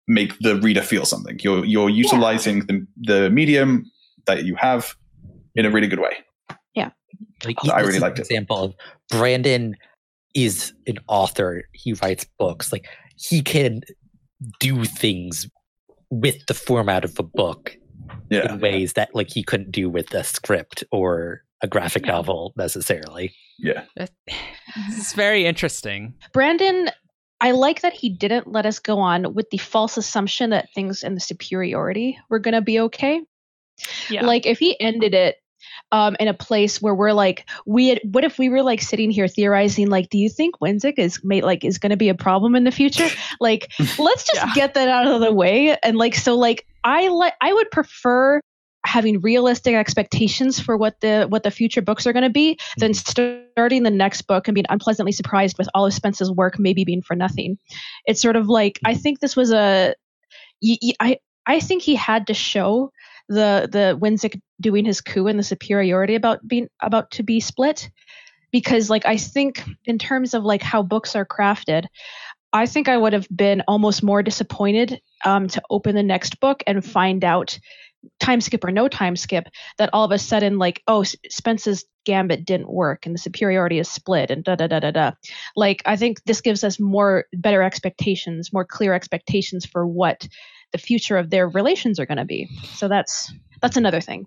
make the reader feel something. You're utilizing the medium that you have in a really good way. Yeah. I really liked it. Example of Brandon is an author. He writes books. Like, he can do things with the format of a book in ways that like he couldn't do with a script or a graphic novel necessarily. Yeah. It's very interesting. Brandon, I like that he didn't let us go on with the false assumption that things in the superiority were going to be okay. Yeah. Like if he ended it in a place where we're like, what if we were like sitting here theorizing, like, do you think Winzik is going to be a problem in the future? Like, let's just get that out of the way. And like, so like, I would prefer having realistic expectations for what the future books are going to be than starting the next book and being unpleasantly surprised with all of Spence's work maybe being for nothing. It's sort of like, I think this was I think he had to show the Winzik doing his coup and the superiority about to be split, because like I think in terms of like how books are crafted, I think I would have been almost more disappointed to open the next book and find out, time skip or no time skip, that all of a sudden like, oh, Spence's gambit didn't work and the superiority is split and da-da-da-da-da. Like, I think this gives us better expectations, more clear expectations for what the future of their relations are going to be. So that's another thing.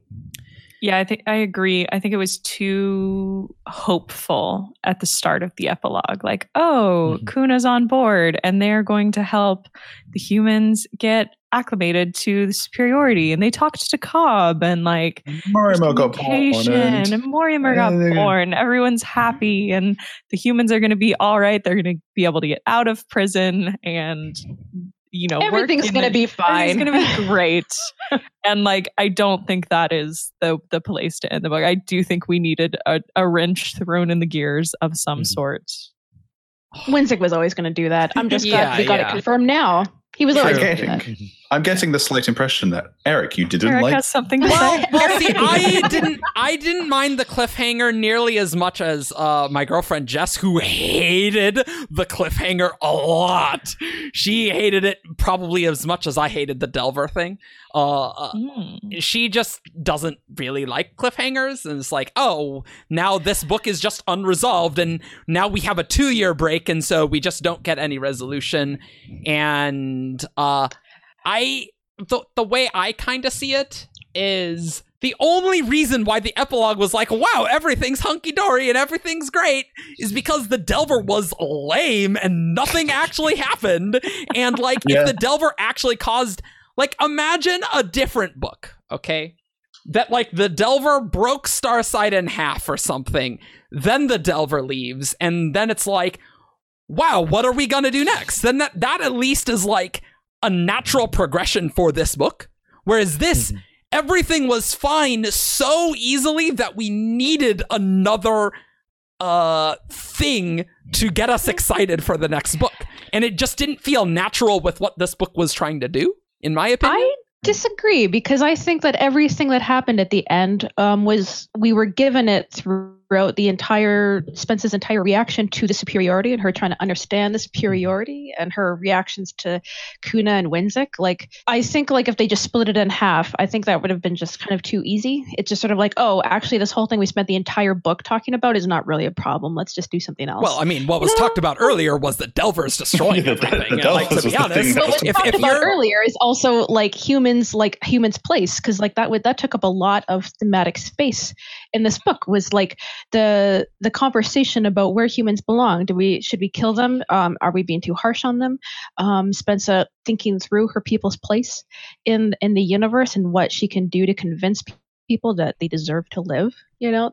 Yeah, I think I agree. I think it was too hopeful at the start of the epilogue. Like, oh, mm-hmm. Kuna's on board and they're going to help the humans get acclimated to the superiority. And they talked to Cobb and like... Morriumur got born. And Morriumur got born. Everyone's happy and the humans are going to be all right. They're going to be able to get out of prison and... you know, everything's going to be fine. It's going to be great. And like, I don't think that is the place to end the book. I do think we needed a wrench thrown in the gears of some sort. Winzik was always going to do that. I'm just glad we got it confirmed now. He was always going to do that. I'm getting the slight impression that Eric, you didn't Eric like. Eric has something to say. Well, see, I didn't mind the cliffhanger nearly as much as my girlfriend Jess, who hated the cliffhanger a lot. She hated it probably as much as I hated the Delver thing. She just doesn't really like cliffhangers, and it's like, oh, now this book is just unresolved, and now we have a 2-year break, and so we just don't get any resolution, and the way I kind of see it is the only reason why the epilogue was like, wow, everything's hunky-dory and everything's great is because the Delver was lame and nothing actually happened. And like, if the Delver actually caused, like, imagine a different book, okay? That like the Delver broke Starsight in half or something. Then the Delver leaves. And then it's like, wow, what are we going to do next? Then that at least is like a natural progression for this book, whereas this, everything was fine so easily that we needed another thing to get us excited for the next book, and it just didn't feel natural with what this book was trying to do, in my opinion. I disagree, because I think that everything that happened at the end we were given it throughout the entire Spence's entire reaction to the superiority and her trying to understand the superiority and her reactions to Kuna and Winzik. Like, I think like if they just split it in half, I think that would have been just kind of too easy. It's just sort of like, oh, actually this whole thing we spent the entire book talking about is not really a problem. Let's just do something else. Well, I mean, what was talked about earlier was the Delvers destroying everything. The Delvers, and, like, to be honest, what was talked about earlier is also like humans' place, because like that took up a lot of thematic space in this book, was like the conversation about where humans belong. Should we kill them? Are we being too harsh on them? Spensa thinking through her people's place in the universe and what she can do to convince people that they deserve to live. You know,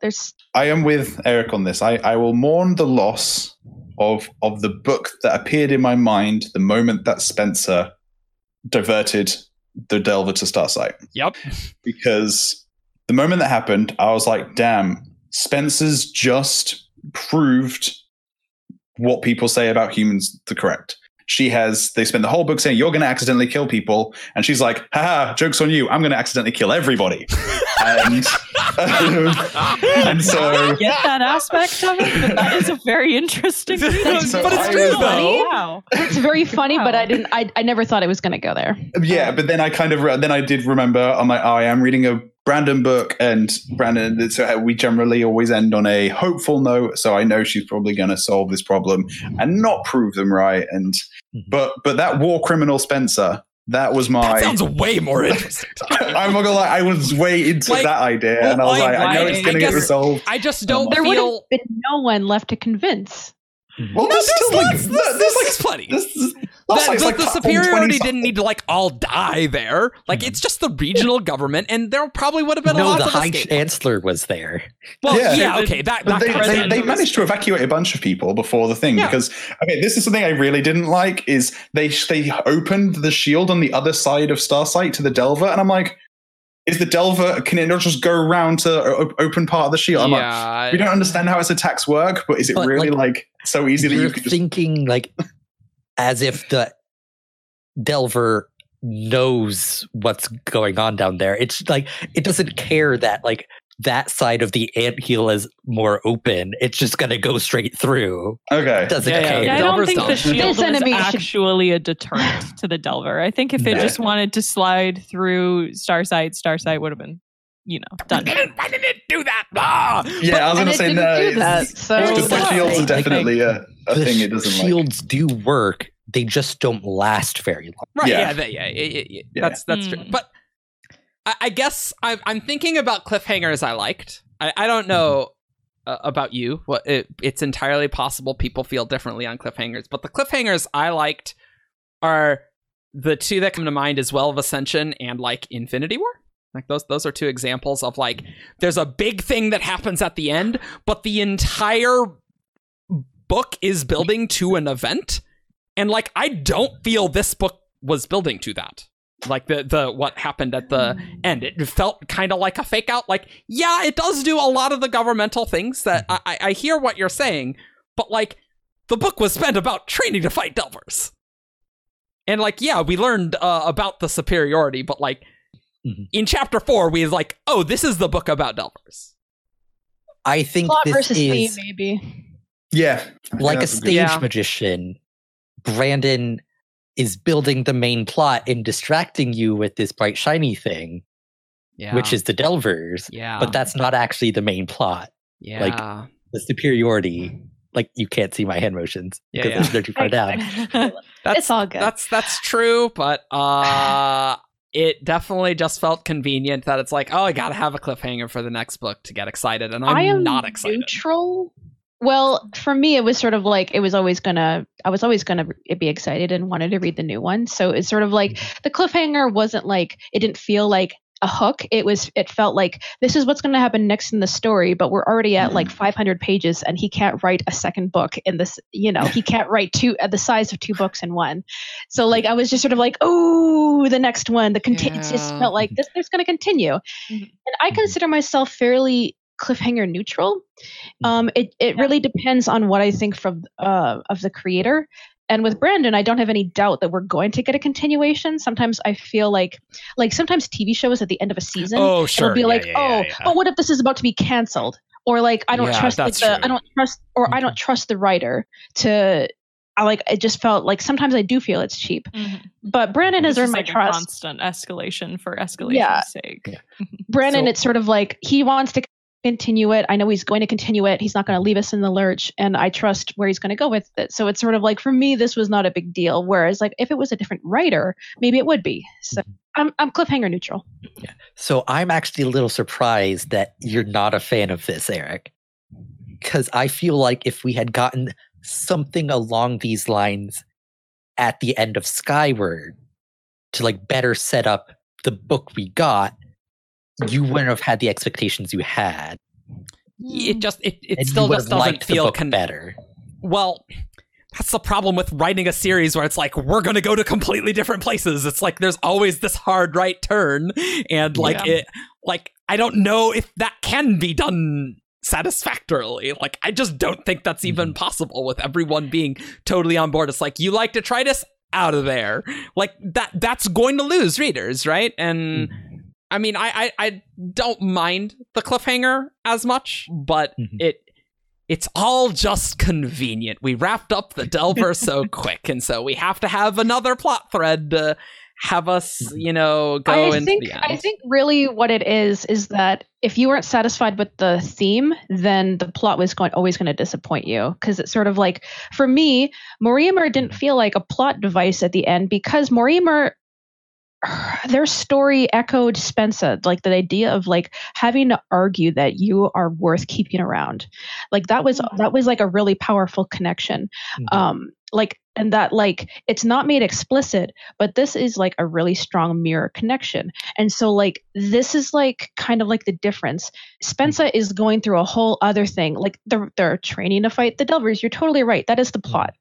I am with Eric on this. I will mourn the loss of the book that appeared in my mind the moment that Spensa diverted the Delver to Starsight. Yep. Because the moment that happened, I was like, damn, Spencer's just proved what people say about humans to correct. They spend the whole book saying, you're going to accidentally kill people. And she's like, haha, joke's on you. I'm going to accidentally kill everybody. And so... I get that aspect of it, but that is a very interesting thing. So but it's true, though. Wow. It's very funny, but I never thought it was going to go there. Yeah, but then I kind of... Then I did remember, I'm like, I am reading a Brandon book, and Brandon, so we generally always end on a hopeful note, so I know she's probably going to solve this problem and not prove them right. And but that war criminal Spencer, that was my... That sounds way more interesting. I'm not going to lie, I was way into that idea, and I was like, I know it's going to get resolved. I just don't feel... There would have been no one left to convince. Well, no, there's plenty. The superiority didn't need to all die there. Like, it's just the regional government, and there probably would have been a lot of escape. No, the High Chancellor was there. Well, okay. They managed to evacuate a bunch of people before the thing, because, okay, this is something I really didn't like, is they opened the shield on the other side of Starsight to the Delver, and I'm like, is the Delver, can it not just go around to open part of the shield? I'm like, we don't understand how its attacks work, but is it really so easy that you could just... thinking as if the Delver knows what's going on down there. It's like, it doesn't care that that side of the anthill is more open, it's just going to go straight through. Okay. It doesn't I don't think the shield is actually a deterrent to the Delver. I think if it just wanted to slide through Starsight, Starsight would have been, you know, done. Why did it do that? I was going to say no. The shields are definitely a thing it doesn't like. Shields do work. They just don't last very long. Right. Yeah. That's true. But I guess I'm thinking about cliffhangers I liked. I don't know about you. It's entirely possible people feel differently on cliffhangers. But the cliffhangers I liked are the two that come to mind as well of Ascension and like Infinity War. Like those are two examples of like there's a big thing that happens at the end, but the entire book is building to an event. And like I don't feel this book was building to that. Like the what happened at the end, it felt kind of like a fake out. Like, yeah, it does do a lot of the governmental things that I hear what you're saying, but like the book was spent about training to fight Delvers, and like we learned about the superiority, but like in chapter 4 we was like, oh, this is the book about Delvers. I think plot this versus is theme, maybe like a stage magician. Brandon is building the main plot and distracting you with this bright shiny thing, which is the Delvers. Yeah. But that's not actually the main plot. Yeah. Like the superiority. Like you can't see my hand motions because they're too far down. It's all good. That's true, but it definitely just felt convenient that it's like, oh, I gotta have a cliffhanger for the next book to get excited, and I am not excited. Neutral. Well, for me, it was sort of like I was always gonna be excited and wanted to read the new one. So it's sort of like the cliffhanger wasn't like, it didn't feel like a hook. It felt like this is what's going to happen next in the story, but we're already at like 500 pages and he can't write a second book in this, you know, he can't write two at the size of two books in one. So like, I was just sort of like, oh, the next one, it just felt like this, there's going to continue. And I consider myself fairly cliffhanger neutral. It really depends on what I think from of the creator. And with Brandon, I don't have any doubt that we're going to get a continuation. Sometimes I feel like sometimes TV shows at the end of a season, it'll be but what if this is about to be canceled? Or like I don't trust the writer to. It just felt like sometimes I do feel it's cheap, but Brandon has earned my trust. Constant escalation for escalation's sake. Yeah. Brandon, it's sort of like he wants to continue it. I know he's going to continue it. He's not going to leave us in the lurch, and I trust where he's going to go with it. So it's sort of like, for me, this was not a big deal. Whereas, like, if it was a different writer, maybe it would be. So I'm cliffhanger neutral. Yeah. So I'm actually a little surprised that you're not a fan of this, Eric, because I feel like if we had gotten something along these lines at the end of Skyward to like better set up the book we got, you wouldn't have had the expectations you had. It just it still just doesn't feel better. Well, that's the problem with writing a series where it's like we're going to go to completely different places. It's like there's always this hard right turn, and like I don't know if that can be done satisfactorily. Like I just don't think that's even possible with everyone being totally on board. It's like you like Detritus out of there, like that's going to lose readers, right? And I mean, I don't mind the cliffhanger as much, but it's all just convenient. We wrapped up the Delver so quick, and so we have to have another plot thread to have us, you know, go into the end. I think really what it is that if you weren't satisfied with the theme, then the plot was always going to disappoint you. Because it's sort of like, for me, Morriumur didn't feel like a plot device at the end, because Morriumur, their story echoed Spensa, like the idea of like having to argue that you are worth keeping around. Like that was like a really powerful connection. And that like, it's not made explicit, but this is like a really strong mirror connection. And so like, this is like kind of like the difference. Spensa is going through a whole other thing. Like they're training to fight the Delvers. You're totally right. That is the plot.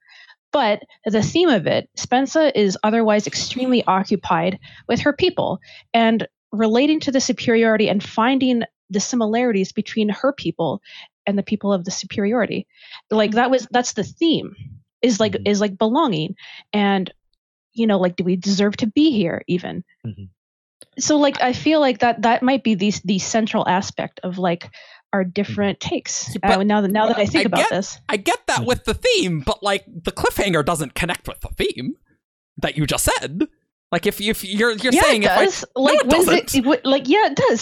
But the theme of it, Spensa is otherwise extremely occupied with her people and relating to the superiority and finding the similarities between her people and the people of the superiority. Like that's the theme is like belonging. And, you know, like, do we deserve to be here even? So like I feel like that might be the central aspect of like our different takes. Now that I think about this, I get that with the theme, but like the cliffhanger doesn't connect with the theme that you just said. Like if you're saying it does. It does.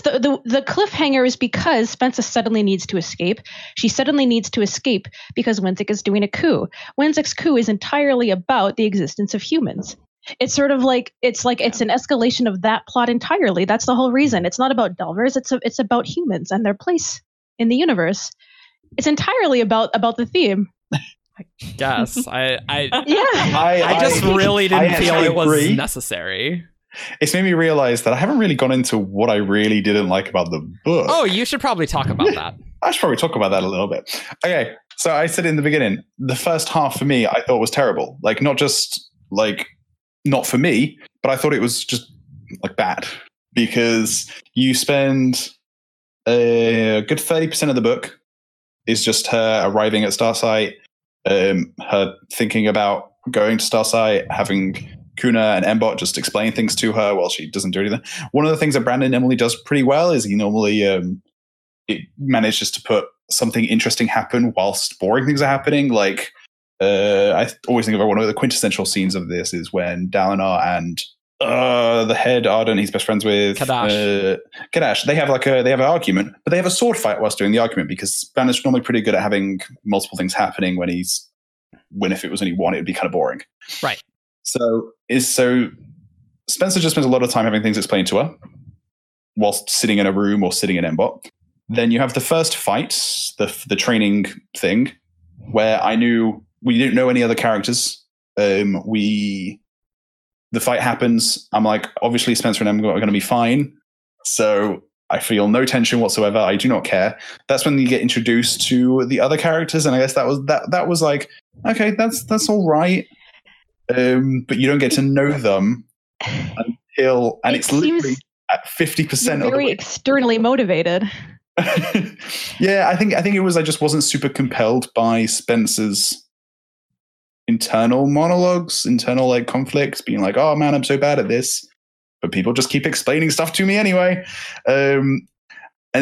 The cliffhanger is because Spensa suddenly needs to escape. She suddenly needs to escape because Winzik is doing a coup. Winzik's coup is entirely about the existence of humans. It's sort of like it's an escalation of that plot entirely. That's the whole reason. It's not about Delvers. It's about humans and their place in the universe. It's entirely about the theme. I guess I really didn't feel it was necessary. It's made me realize that I haven't really gone into what I really didn't like about the book. Oh, you should probably talk about that. I should probably talk about that a little bit. Okay, so I said in the beginning, the first half for me I thought was terrible. Like not just like not for me, but I thought it was just like bad because you spend a good 30% of the book is just her arriving at Starsight. Her thinking about going to Starsight, having Kuna and M-Bot just explain things to her while she doesn't do anything. One of the things that Brandon normally does pretty well is he normally it manages to put something interesting happen whilst boring things are happening. Like I always think of one of the quintessential scenes of this is when Dalinar and the head Arden he's best friends with Kadash. They have an argument, but they have a sword fight whilst doing the argument because Brandon's normally pretty good at having multiple things happening when if it was only one it would be kind of boring. Right. So Spensa just spends a lot of time having things explained to her whilst sitting in a room or sitting in M-Bot. Then you have the first fight, the training thing, where we didn't know any other characters. The fight happens. I'm like, obviously Spensa and Emma are going to be fine. So I feel no tension whatsoever. I do not care. That's when you get introduced to the other characters. And I guess that was like, okay, that's all right. But you don't get to know them until, and it's literally at 50% of the way. Very externally motivated. Yeah, I think it was, I just wasn't super compelled by Spensa's internal monologues, internal like conflicts, being like, oh man, I'm so bad at this, but people just keep explaining stuff to me anyway. And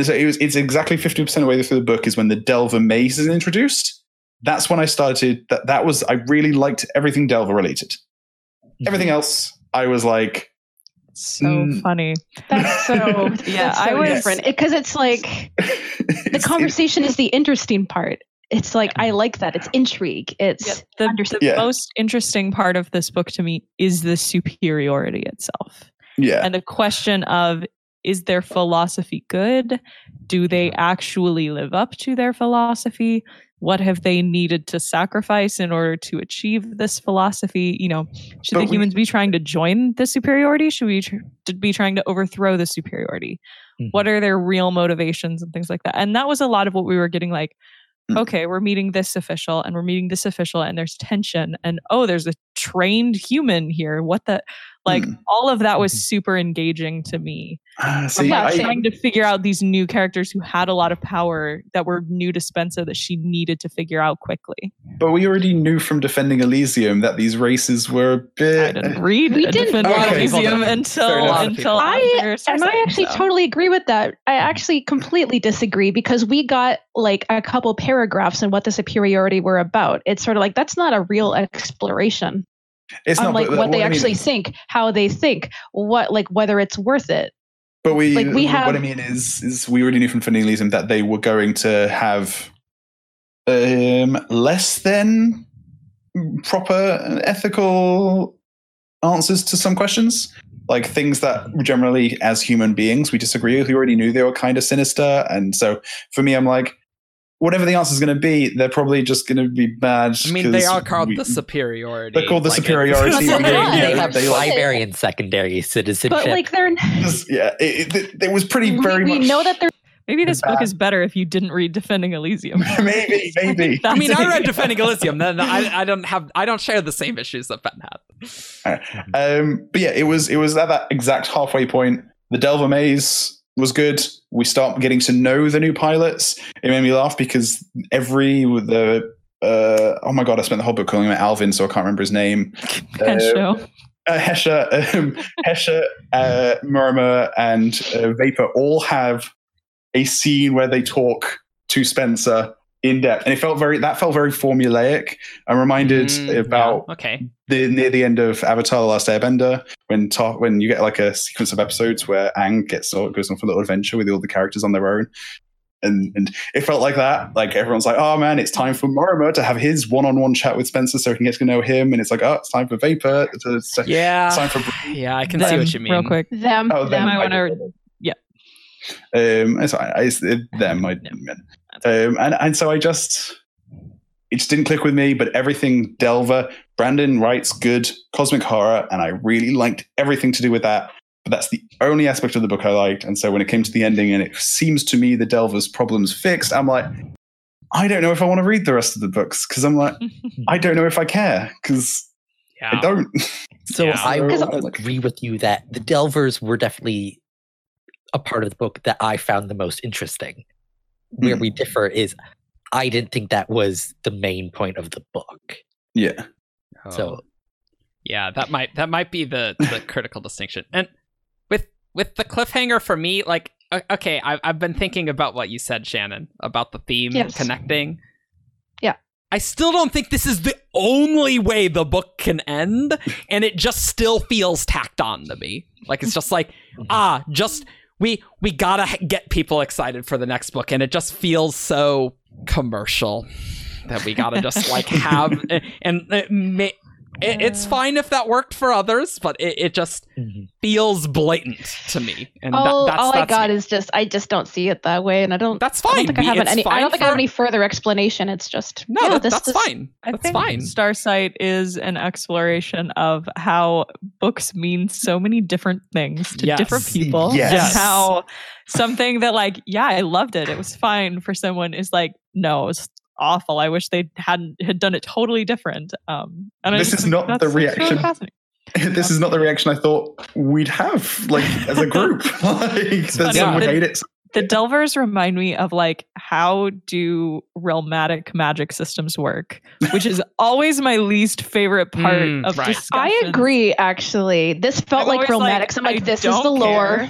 so it's exactly 50% of the way through the book is when the Delver maze is introduced. That's when I started, that was I really liked everything Delver related. Everything else I was like, so funny. That's so yeah, that's so I was different because it's like the conversation is the interesting part. It's like, I like that. It's intrigue. It's the most interesting part of this book to me is the superiority itself. Yeah. And the question of, is their philosophy good? Do they actually live up to their philosophy? What have they needed to sacrifice in order to achieve this philosophy? You know, should the humans be trying to join the superiority? Should we be trying to overthrow the superiority? Mm-hmm. What are their real motivations and things like that? And that was a lot of what we were getting like, okay, we're meeting this official and we're meeting this official and there's tension and there's a trained human here. What the, like all of that was super engaging to me. Trying to figure out these new characters who had a lot of power that were new to Spensa that she needed to figure out quickly. But we already knew from Defending Elysium that these races were a bit... I didn't read Elysium until I actually totally agree with that. I actually completely disagree because we got like a couple paragraphs on what the superiority were about. It's sort of like, that's not a real exploration. It's not like what they actually think, how they think, what like whether it's worth it. But we, like, we have, what I mean is we already knew from Finalism that they were going to have less than proper ethical answers to some questions, like things that generally as human beings we disagree with. We already knew they were kind of sinister, and so for me, I'm like, whatever the answer is going to be, they're probably just going to be bad. I mean, they are called the superiority. They're called the superiority. They have primary and secondary citizenship. But like they're it was pretty very much. We know that they're. Maybe this book is better if you didn't read Defending Elysium. maybe. I mean, I read Defending Elysium. Then I don't share the same issues that Ben had. But yeah, it was at that exact halfway point. The Delver Maze was good. We start getting to know the new pilots. It made me laugh because oh my god, I spent the whole book calling him Alvin, so I can't remember his name. Hesho. Hesho, Morriumur, and Vapor all have a scene where they talk to Spensa in depth, and that felt very formulaic. I'm reminded about the near the end of Avatar: The Last Airbender when you get like a sequence of episodes where Aang goes on for a little adventure with all the characters on their own. And it felt like that. Like everyone's like, oh man, it's time for Morriumur to have his one-on-one chat with Spensa so he can get to know him. And it's like, oh, it's time for Vapor. It's time for Brade. Yeah, I can see what you mean. Real quick, them. I want to. Yeah. So it just didn't click with me. But everything Delver, Brandon writes good cosmic horror, and I really liked everything to do with that. But that's the only aspect of the book I liked. And so when it came to the ending and it seems to me the Delver's problem's fixed, I'm like, I don't know if I want to read the rest of the books because I'm like, I don't know if I care because I don't. I agree with you that the Delvers were definitely a part of the book that I found the most interesting. Where we differ is I didn't think that was the main point of the book. Yeah. Oh. So yeah, that might be the critical distinction. And with the cliffhanger for me, like, okay, I've been thinking about what you said, Shannon, about the theme connecting. Yeah. I still don't think this is the only way the book can end, and it just still feels tacked on to me. Like, it's just like, we gotta get people excited for the next book, and it just feels so commercial that we gotta just, like, have... And it may... It's fine if that worked for others, but it just feels blatant to me. And I just don't see it that way, and I don't. That's fine. I have any further explanation. It's just that's fine. I think Starsight is an exploration of how books mean so many different things to different people. Yes. And how something that I loved it. It was fine for someone is like, no, it was awful. I wish they had done it totally different. And this is not the reaction. Really this is not the reaction I thought we'd have, like, as a group. Someone hate it. The Delvers remind me of how do realmatic magic systems work, which is always my least favorite part of discussion. I agree. Actually, this felt like realmatics. I'm like, this is the lore.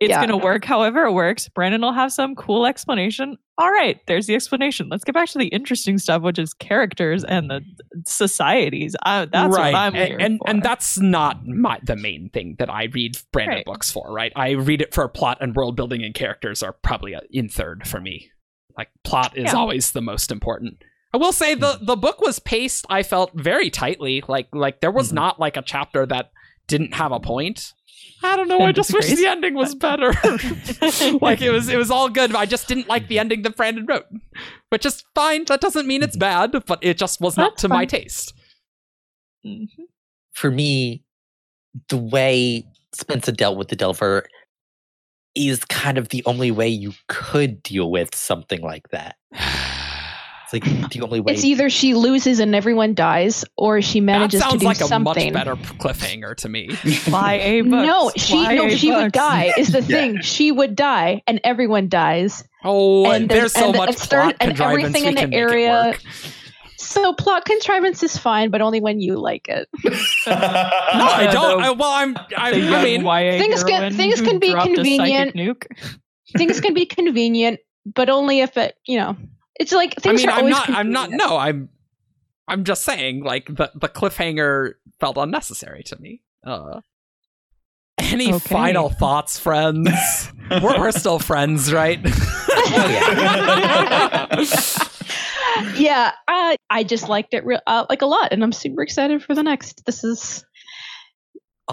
It's going to work however it works. Brandon will have some cool explanation. All right, there's the explanation. Let's get back to the interesting stuff, which is characters and the societies. That's right. What I'm here for. And that's not the main thing that I read Brandon books for, right? I read it for plot, and world building and characters are probably in third for me. Like, plot is always the most important. I will say the book was paced, I felt, very tightly. Like there was not a chapter that didn't have a point. I don't know. I just wish the ending was better. It was all good. But I just didn't like the ending that Brandon wrote, which is fine. That doesn't mean it's bad, but it just was not to my taste. For me, the way Spensa dealt with the Delver is kind of the only way you could deal with something like that. It's the only way. It's either she loses and everyone dies, or she manages to do something. That sounds like a much better cliffhanger to me. Fly a books. She would die is the thing. She would die and everyone dies. Oh, and there's so much plot contrivance in the area. So plot contrivance is fine, but only when you like it. No, I don't. Things can be convenient. Things can be convenient, but only if it. It's like things are always confusing. I'm just saying, the cliffhanger felt unnecessary to me. Any final thoughts, friends? We're still friends, right? I just liked it a lot, and I'm super excited for the next. This is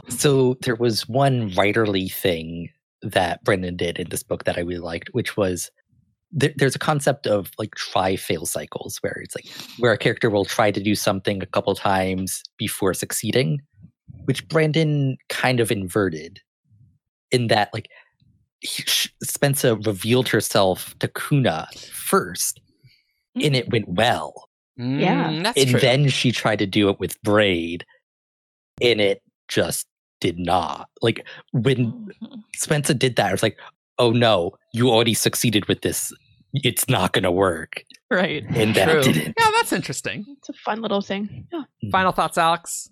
so there was one writerly thing that Brendan did in this book that I really liked, which was. There's a concept of try-fail cycles where it's where a character will try to do something a couple times before succeeding, which Brandon kind of inverted in that Spensa revealed herself to Kuna first and it went well. Yeah, that's true. And then she tried to do it with Brade and it just did not. When Spensa did that, it was oh no, you already succeeded with this. It's not going to work. Right. And that didn't. Yeah, that's interesting. It's a fun little thing. Yeah. Final thoughts, Alex?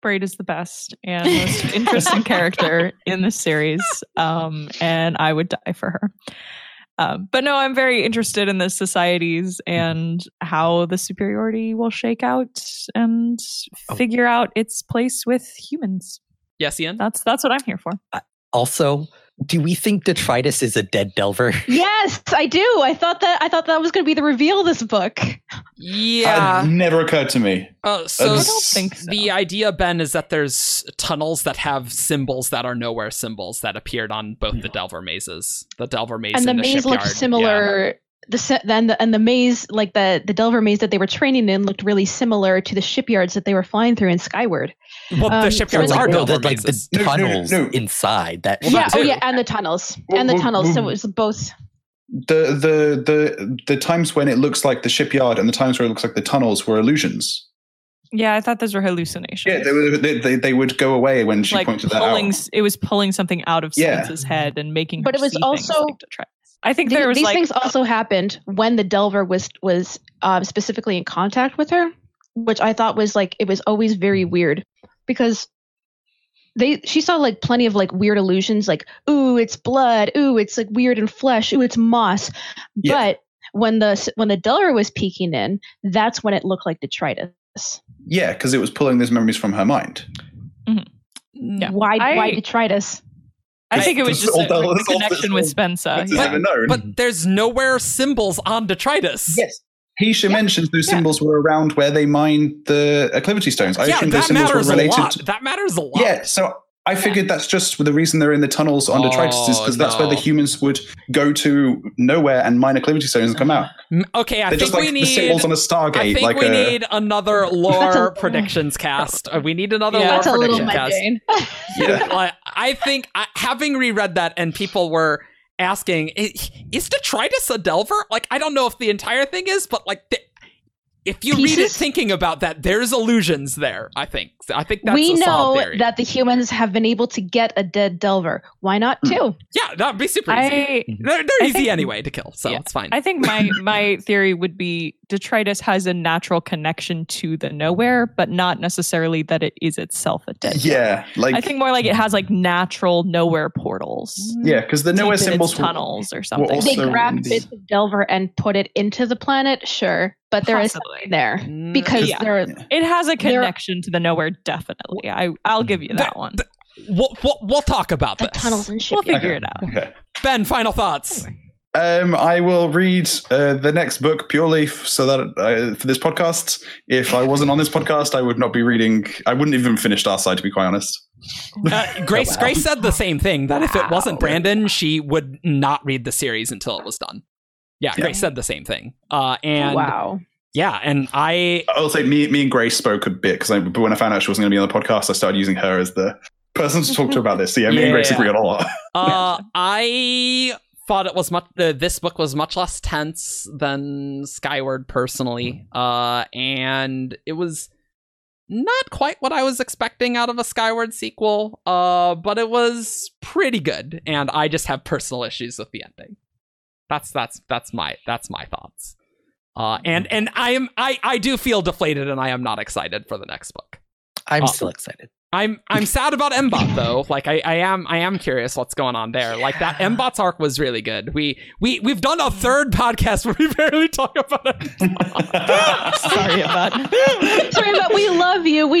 Brade is the best and most interesting character in this series, and I would die for her. But no, I'm very interested in the societies and how the superiority will shake out and figure out its place with humans. Yes, Ian? That's what I'm here for. Also, do we think Detritus is a dead Delver? Yes, I do. I thought that was going to be the reveal of this book. Yeah. Never occurred to me. So I don't think so. The idea, Ben, is that there's tunnels that have symbols that are nowhere symbols that appeared on both the Delver mazes. The Delver maze and the maze shipyard looked similar. Yeah. The maze, like the Delver maze that they were training in, looked really similar to the shipyards that they were flying through in Skyward. Well, the shipyards are Delver mazes. The tunnels inside that. Well, yeah, and the tunnels, so it was both. The times when it looks like the shipyard and the times where it looks like the tunnels were illusions. Yeah, I thought those were hallucinations. Yeah, they would go away when she pointed that out. It was pulling something out of Spensa's head and making her but it was see also. I think there was these things also happened when the Delver was specifically in contact with her, which I thought was it was always very weird because she saw plenty of weird illusions, ooh, it's blood, ooh, it's weird and flesh, ooh, it's moss. Yeah. But when the Delver was peeking in, that's when it looked like Detritus. Yeah, because it was pulling those memories from her mind. Mm-hmm. Yeah. Why Detritus? I think it was just a connection with Spensa. But there's nowhere symbols on Detritus. Yes. Hesho mentions those symbols were around where they mined the Eclivity stones. I assume those symbols were related. That matters a lot. Yeah, so I figured that's just the reason they're in the tunnels on Detritus is because that's where the humans would go to nowhere and mine Eclivity stones and come out. Okay, I they're think just, we need... the symbols on a Stargate. I think we need another lore predictions cast. We need another lore prediction cast. Yeah. I think, having reread that and people were asking, is Detritus a Delver? I don't know if the entire thing is, but if you read it thinking about that, there's illusions there, I think. I think that's a solid theory. We know that the humans have been able to get a dead Delver. Why not two? Yeah, that'd be super easy. They're easy anyway to kill, so it's fine. I think my theory would be Detritus has a natural connection to the nowhere, but not necessarily that it is itself a dead Delver. Yeah. I think more it has natural nowhere portals. Yeah, because the nowhere symbols tunnels or something. They grabbed bits of Delver and put it into the planet, sure. But there is something there because it has a connection to the nowhere. Definitely, I'll give you that one. We'll talk about the this. Tunnels and shit. We'll figure it out. Okay. Ben, final thoughts. I will read the next book purely so that for this podcast. If I wasn't on this podcast, I would not be reading. I wouldn't even finish Starsight, to be quite honest. Grace, Grace said the same thing that if it wasn't Brandon, she would not read the series until it was done. Yeah, Grace said the same thing. And wow. Yeah, and I'll say me and Grace spoke a bit because when I found out she wasn't going to be on the podcast, I started using her as the person to talk to about this. So yeah, me and Grace agree on a lot. I thought it was much. This book was much less tense than Skyward personally, and it was not quite what I was expecting out of a Skyward sequel. But it was pretty good, and I just have personal issues with the ending. That's my thoughts. And I do feel deflated and I am not excited for the next book. I'm still excited. I'm sad about M-Bot though. I am curious what's going on there. That M-Bot's arc was really good. We've done a third podcast where we barely talk about it. Sorry about we love you.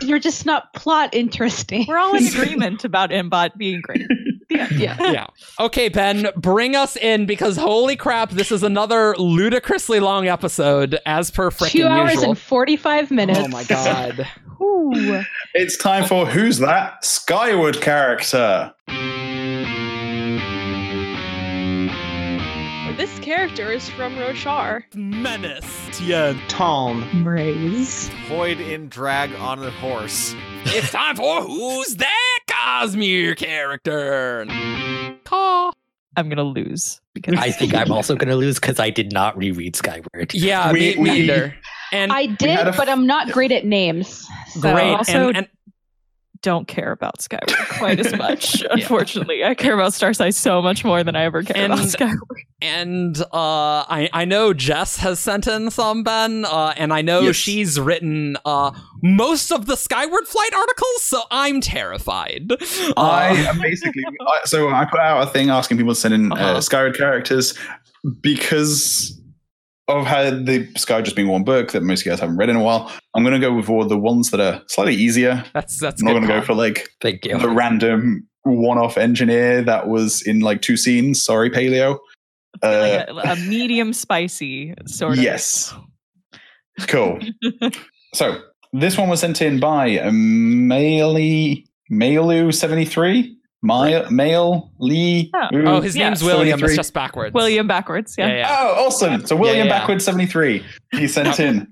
You're just not plot interesting. We're all in agreement about M-Bot being great. Yeah. Okay, Ben, bring us in because holy crap, this is another ludicrously long episode as per frickin' usual. 2 hours and 45 minutes. Oh my god. Ooh. It's time for Who's That Skyward Character? This character is from Roshar. Menace. Tien. Tom. Mraze. Void in drag on a horse. It's time for Who's That Cosmere Character? Caw. I'm going to lose. Because I think I'm also going to lose because I did not reread Skyward. Yeah, me neither. And I did, but I'm not great at names. So. Great. Also, and don't care about Skyward quite as much, unfortunately. I care about Starsight so much more than I ever cared about Skyward. And I know Jess has sent in some, Ben, and I know she's written most of the Skyward Flight articles, so I'm terrified. I am basically... so I put out a thing asking people to send in Skyward characters because... I've had the Sky just being one book that most of you guys haven't read in a while. I'm going to go with all the ones that are slightly easier. That's I'm not going to go for like the random one-off engineer that was in like two scenes. Sorry, Paleo. Like a medium spicy sort of. Yes. Cool. So this one was sent in by Mailu73. His name's William. 73. It's just backwards. William backwards. Yeah. Oh, awesome. So William backwards 73. He sent in.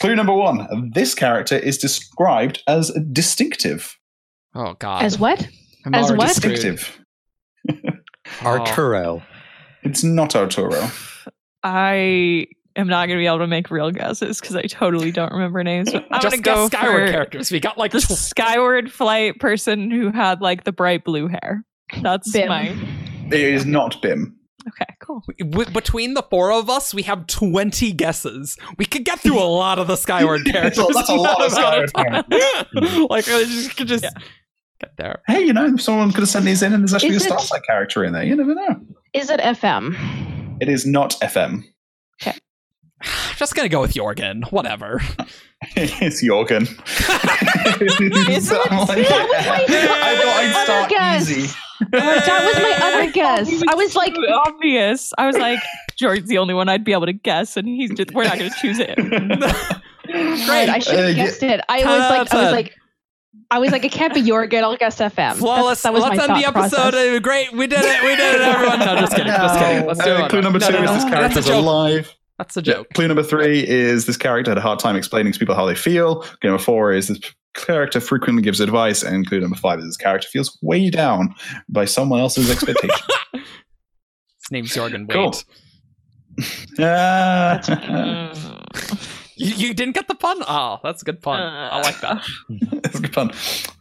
Clue number one: this character is described as distinctive. Oh God. As what? As what? Distinctive. Arturo. It's not Arturo. I'm not going to be able to make real guesses because I totally don't remember names. But I'm going to go Skyward characters. We got like the Skyward Flight person who had like the bright blue hair. That's Bim. It is not Bim. Okay, cool. Between the four of us, we have 20 guesses. We could get through a lot of the Skyward characters. That's a lot of Skyward characters. Like, we could just get there. Hey, you know, someone could have sent these in and there's actually a Starlight character in there. You never know. Is it FM? It is not FM. Okay. Just gonna go with Jorgen. Whatever. It's Jorgen. I thought I'd start easy. That was my other guess. I was like, obvious. I was like, Jordan's the only one I'd be able to guess, and he's just, we're not gonna choose it. Right? I should have guessed it. I was like, it can't be Jorgen. I'll guess FM. Flawless. Let's end the episode. Great, we did it, everyone. No, just kidding. Let's do it. Clue number two is this character's alive. That's a joke. Clue number three is this character had a hard time explaining to people how they feel. Clue number four is this character frequently gives advice. And clue number five is this character feels way down by someone else's expectation. His name's Jorgen Wade. Cool. You didn't get the pun? Oh, that's a good pun. I like that. That's a good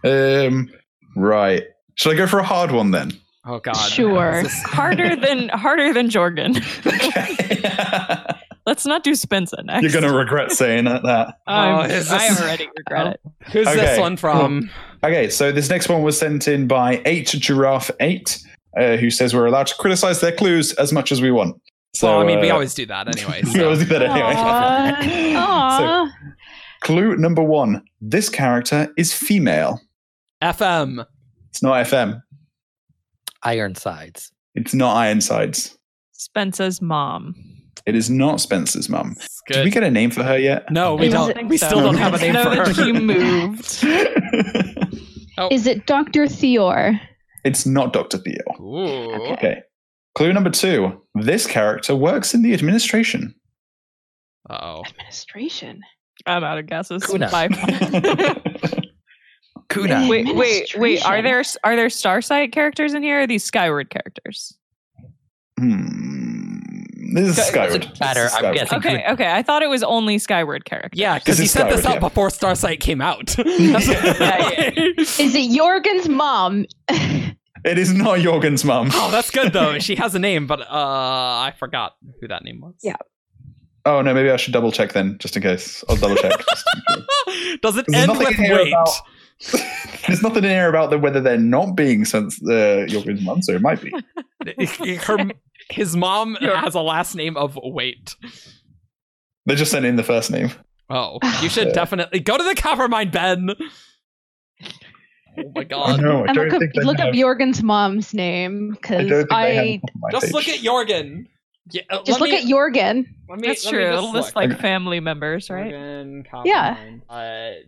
pun. Right. Should I go for a hard one then? Oh God. Sure. Harder than Jorgen. Okay. Let's not do Spensa next. You're going to regret saying that. I already regret it. Who's this one from? Okay, so this next one was sent in by 8Giraffe8, who says we're allowed to criticize their clues as much as we want. So we always do that anyway. So. We always do that anyway. Aww. So, clue number one. This character is female. FM. It's not FM. Ironsides. It's not Ironsides. Spencer's mom. It is not Spencer's mom. Did we get a name for her yet? No, we don't. We still don't have a name for her. She moved. Is it Dr. Theor? It's not Dr. Theor. Ooh. Okay. Clue number two. This character works in the administration. Uh-oh. Administration? I'm out of guesses. Kuna. Kuna. Wait! Are there Starsight characters in here? Or are these Skyward characters? This is Skyward. Better, I'm guessing. Okay. I thought it was only Skyward characters. Yeah, because he set this up before Starsight came out. Is it Jorgen's mom? It is not Jorgen's mom. Oh, that's good though. She has a name, but I forgot who that name was. Yeah. Oh no, maybe I should double check then, just in case. I'll double check. Does it end with wait? There's nothing in here about whether they're not being sent Jorgen's mom, so it might be. His mom has a last name of Wait. They just sent in the first name. Oh, you should definitely go to the cover mine, Ben. Oh my God! No, look up Jorgen's mom's name because I just look at Jorgen. Yeah, look at Jorgen. That's true. It'll list like family members, right? Jorgen, Cobb.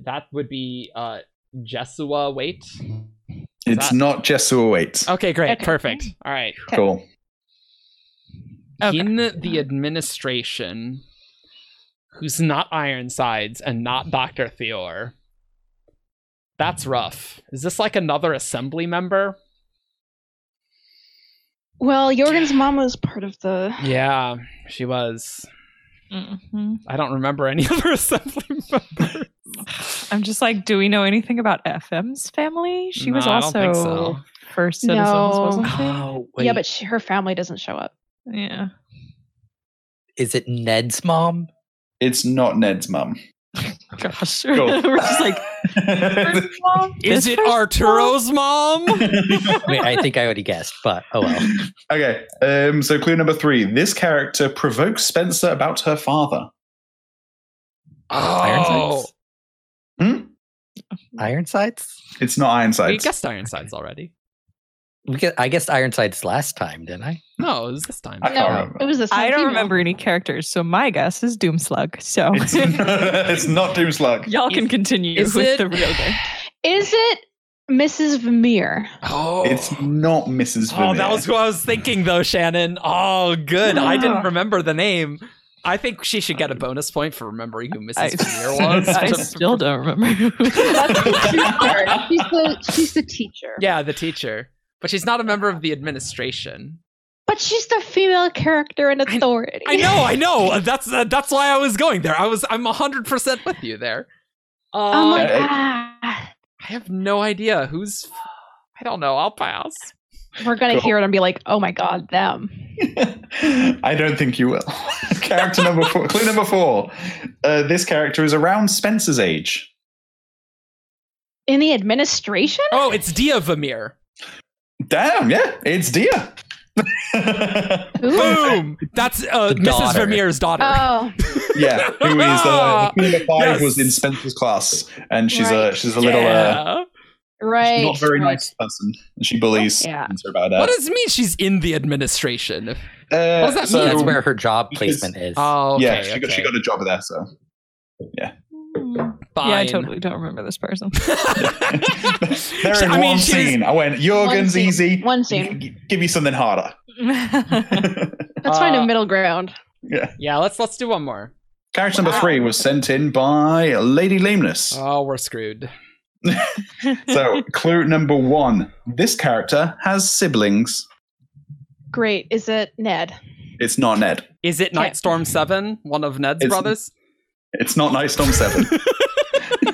That would be. Jesua Wait? It's not Jesua Wait. Okay, great. Okay. Perfect. All right. Okay. Cool. Okay. In the administration, who's not Ironsides and not Dr. Theor. That's rough. Is this like another assembly member? Well, Jorgen's mom was part of the... Yeah, she was. Mm-hmm. I don't remember any other assembly members. I'm just like, do we know anything about FM's family? She was also so. First citizens, wasn't she? Oh, yeah, but her family doesn't show up. Yeah. Is it Ned's mom? It's not Ned's mom. Gosh. Cool. We're just like, is it Arturo's mom? Wait, I think I already guessed, but oh well. Okay, so clue number 3. This character provokes Spensa about her father. Oh. Ironsides? Hmm? Ironsides? It's not Ironsides. We guessed Ironsides already. I guessed Ironsides last time, didn't I? No, it was this time. I can't remember. It was this time. I don't remember any characters, so my guess is Doomslug. So it's not Doomslug. Y'all can continue with the real game. Is it Mrs. Vermeer? Oh, it's not Mrs. Vermeer. Oh, that was who I was thinking, though, Shannon. Oh, good. I didn't remember the name. I think she should get a bonus point for remembering who Mrs. Vermeer was. I still don't remember. That's she's the teacher. Yeah, the teacher. But she's not a member of the administration. But she's the female character in authority. I know. That's why I was going there. I'm 100% with you there. Oh my god! I have no idea who's. I don't know. I'll pass. We're gonna hear it and be like, "Oh my god, them." I don't think you will. Character number 4. Clue number 4. This character is around Spencer's age. In the administration? Oh, it's Dia Vermeer. Damn! Yeah, it's Dia. Boom! That's Mrs. Vermeer's daughter. Oh, yeah. Who is number 5? Yes. Was in Spencer's class, and she's a little not very nice person. And she bullies Spencer about that. What does it mean? She's in the administration. What does that mean? That's where her job placement is. Oh, okay, yeah. She got a job there, so yeah. Fine. Yeah, I totally don't remember this person. They're in one scene. I went, Jorgen's easy. One scene. Give me something harder. Let's find a middle ground. Yeah. Yeah, let's do one more. Character number 3 was sent in by Lady Lameness. Oh, we're screwed. So, clue number 1. This character has siblings. Great. Is it Ned? It's not Ned. Is it Nightstorm 7? One of Ned's brothers? It's not Nightstorm 7.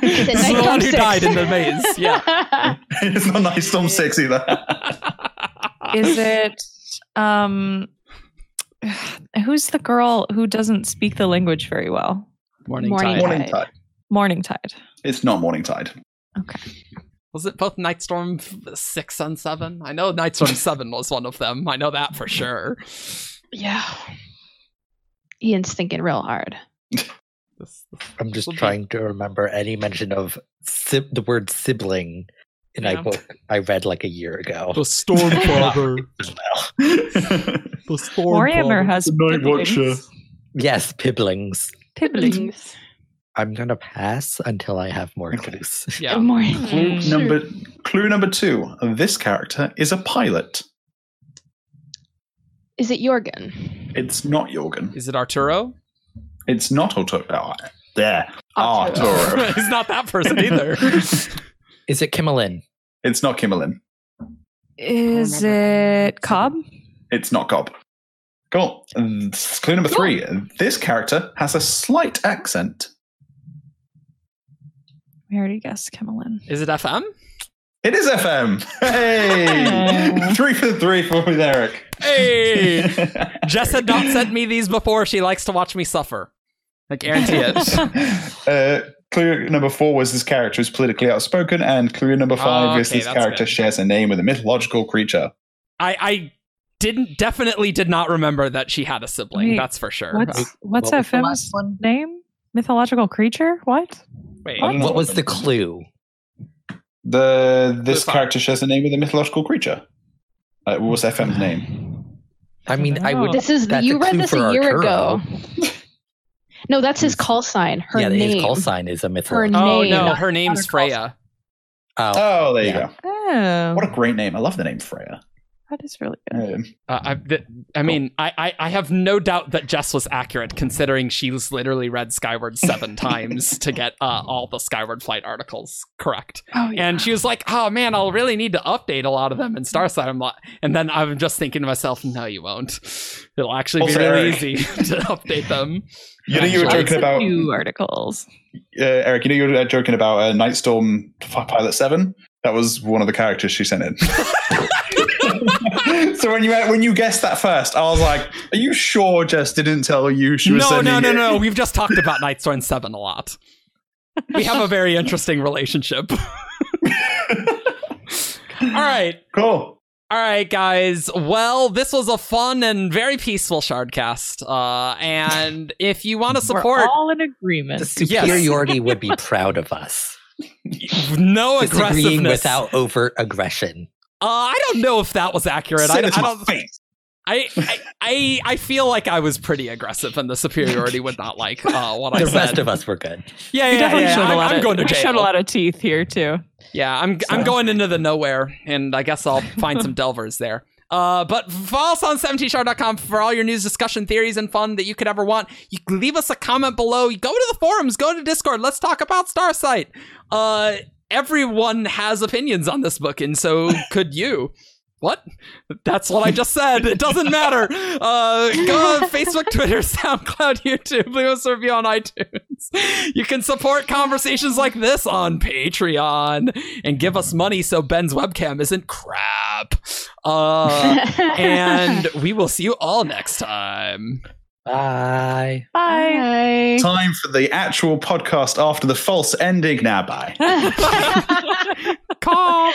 It's the one who died in the maze. Yeah. It's not Nightstorm 6 either. Is it... who's the girl who doesn't speak the language very well? Morningtide. It's not Morningtide. Okay. Was it both Nightstorm 6 and 7? I know Nightstorm 7 was one of them. I know that for sure. Yeah. Ian's thinking real hard. I'm just trying to remember any mention of the word sibling in a book I read like a year ago. The Stormfather. The Stormfather has the Night Watcher. Yes, Pibblings. Pibblings. I'm going to pass until I have more clues. Yeah. Clue number 2. This character is a pilot. Is it Jorgen? It's not Jorgen. Is it Arturo? It's not Arturo. Arturo. It's not that person either. Is it Kimmelin? It's not Kimmelin. Is it Cobb? It's not Cobb. Cool. Clue number 3. This character has a slight accent. We already guessed Kimmelin. Is it FM? It is FM. Hey, 3 for 3 for me, Eric. Hey, Jess had not sent me these before. She likes to watch me suffer. I guarantee it. Clue number 4 was this character is politically outspoken, and clue number 5 is this character shares a name with a mythological creature. I did not remember that she had a sibling. Wait, that's for sure. What's FM's name? Mythological creature? What? Wait, what was the clue? This character shares the name of the mythological creature. What was FM's name? I mean, I would. This is you read this a year ago. No, that's his call sign. Her name. Yeah, his call sign is a mythological. Oh no, her name's Freya. Oh, there you go. Oh. What a great name! I love the name Freya. That is really good. I have no doubt that Jess was accurate, considering she's literally read Skyward 7 times to get all the Skyward Flight articles correct. Oh, yeah. And she was like, oh man, I'll really need to update a lot of them in Starsight. And then I'm just thinking to myself, no, you won't. It'll actually be really easy to update them. You know, you were joking about new articles. Eric, you know, you were joking about Nightstorm Pilot 7. That was one of the characters she sent in. So when you guessed that first, I was like, "Are you sure Jess didn't tell you she was sending?" No. We've just talked about Nightstorm 7 a lot. We have a very interesting relationship. All right, cool. All right, guys. Well, this was a fun and very peaceful Shardcast. And if you want to support, we're all in agreement. The Superiority would be proud of us. No aggressiveness without overt aggression. I don't know if that was accurate. I feel like I was pretty aggressive, and the Superiority would not like what I said. The rest of us were good. Yeah. I'm going to jail. Showed a lot of teeth here too. Yeah, I'm going into the nowhere, and I guess I'll find some Delvers there. But follow us on 17shard.com for all your news, discussion, theories, and fun that you could ever want. You leave us a comment below. You go to the forums. Go to Discord. Let's talk about Starsight. Everyone has opinions on this book, and so could you. What? That's what I just said. It doesn't matter. Go on Facebook, Twitter, SoundCloud, YouTube. Leave us a review on iTunes. You can support conversations like this on Patreon and give us money so Ben's webcam isn't crap. And we will see you all next time. Bye. Time for the actual podcast after the false ending. Now, bye. Call.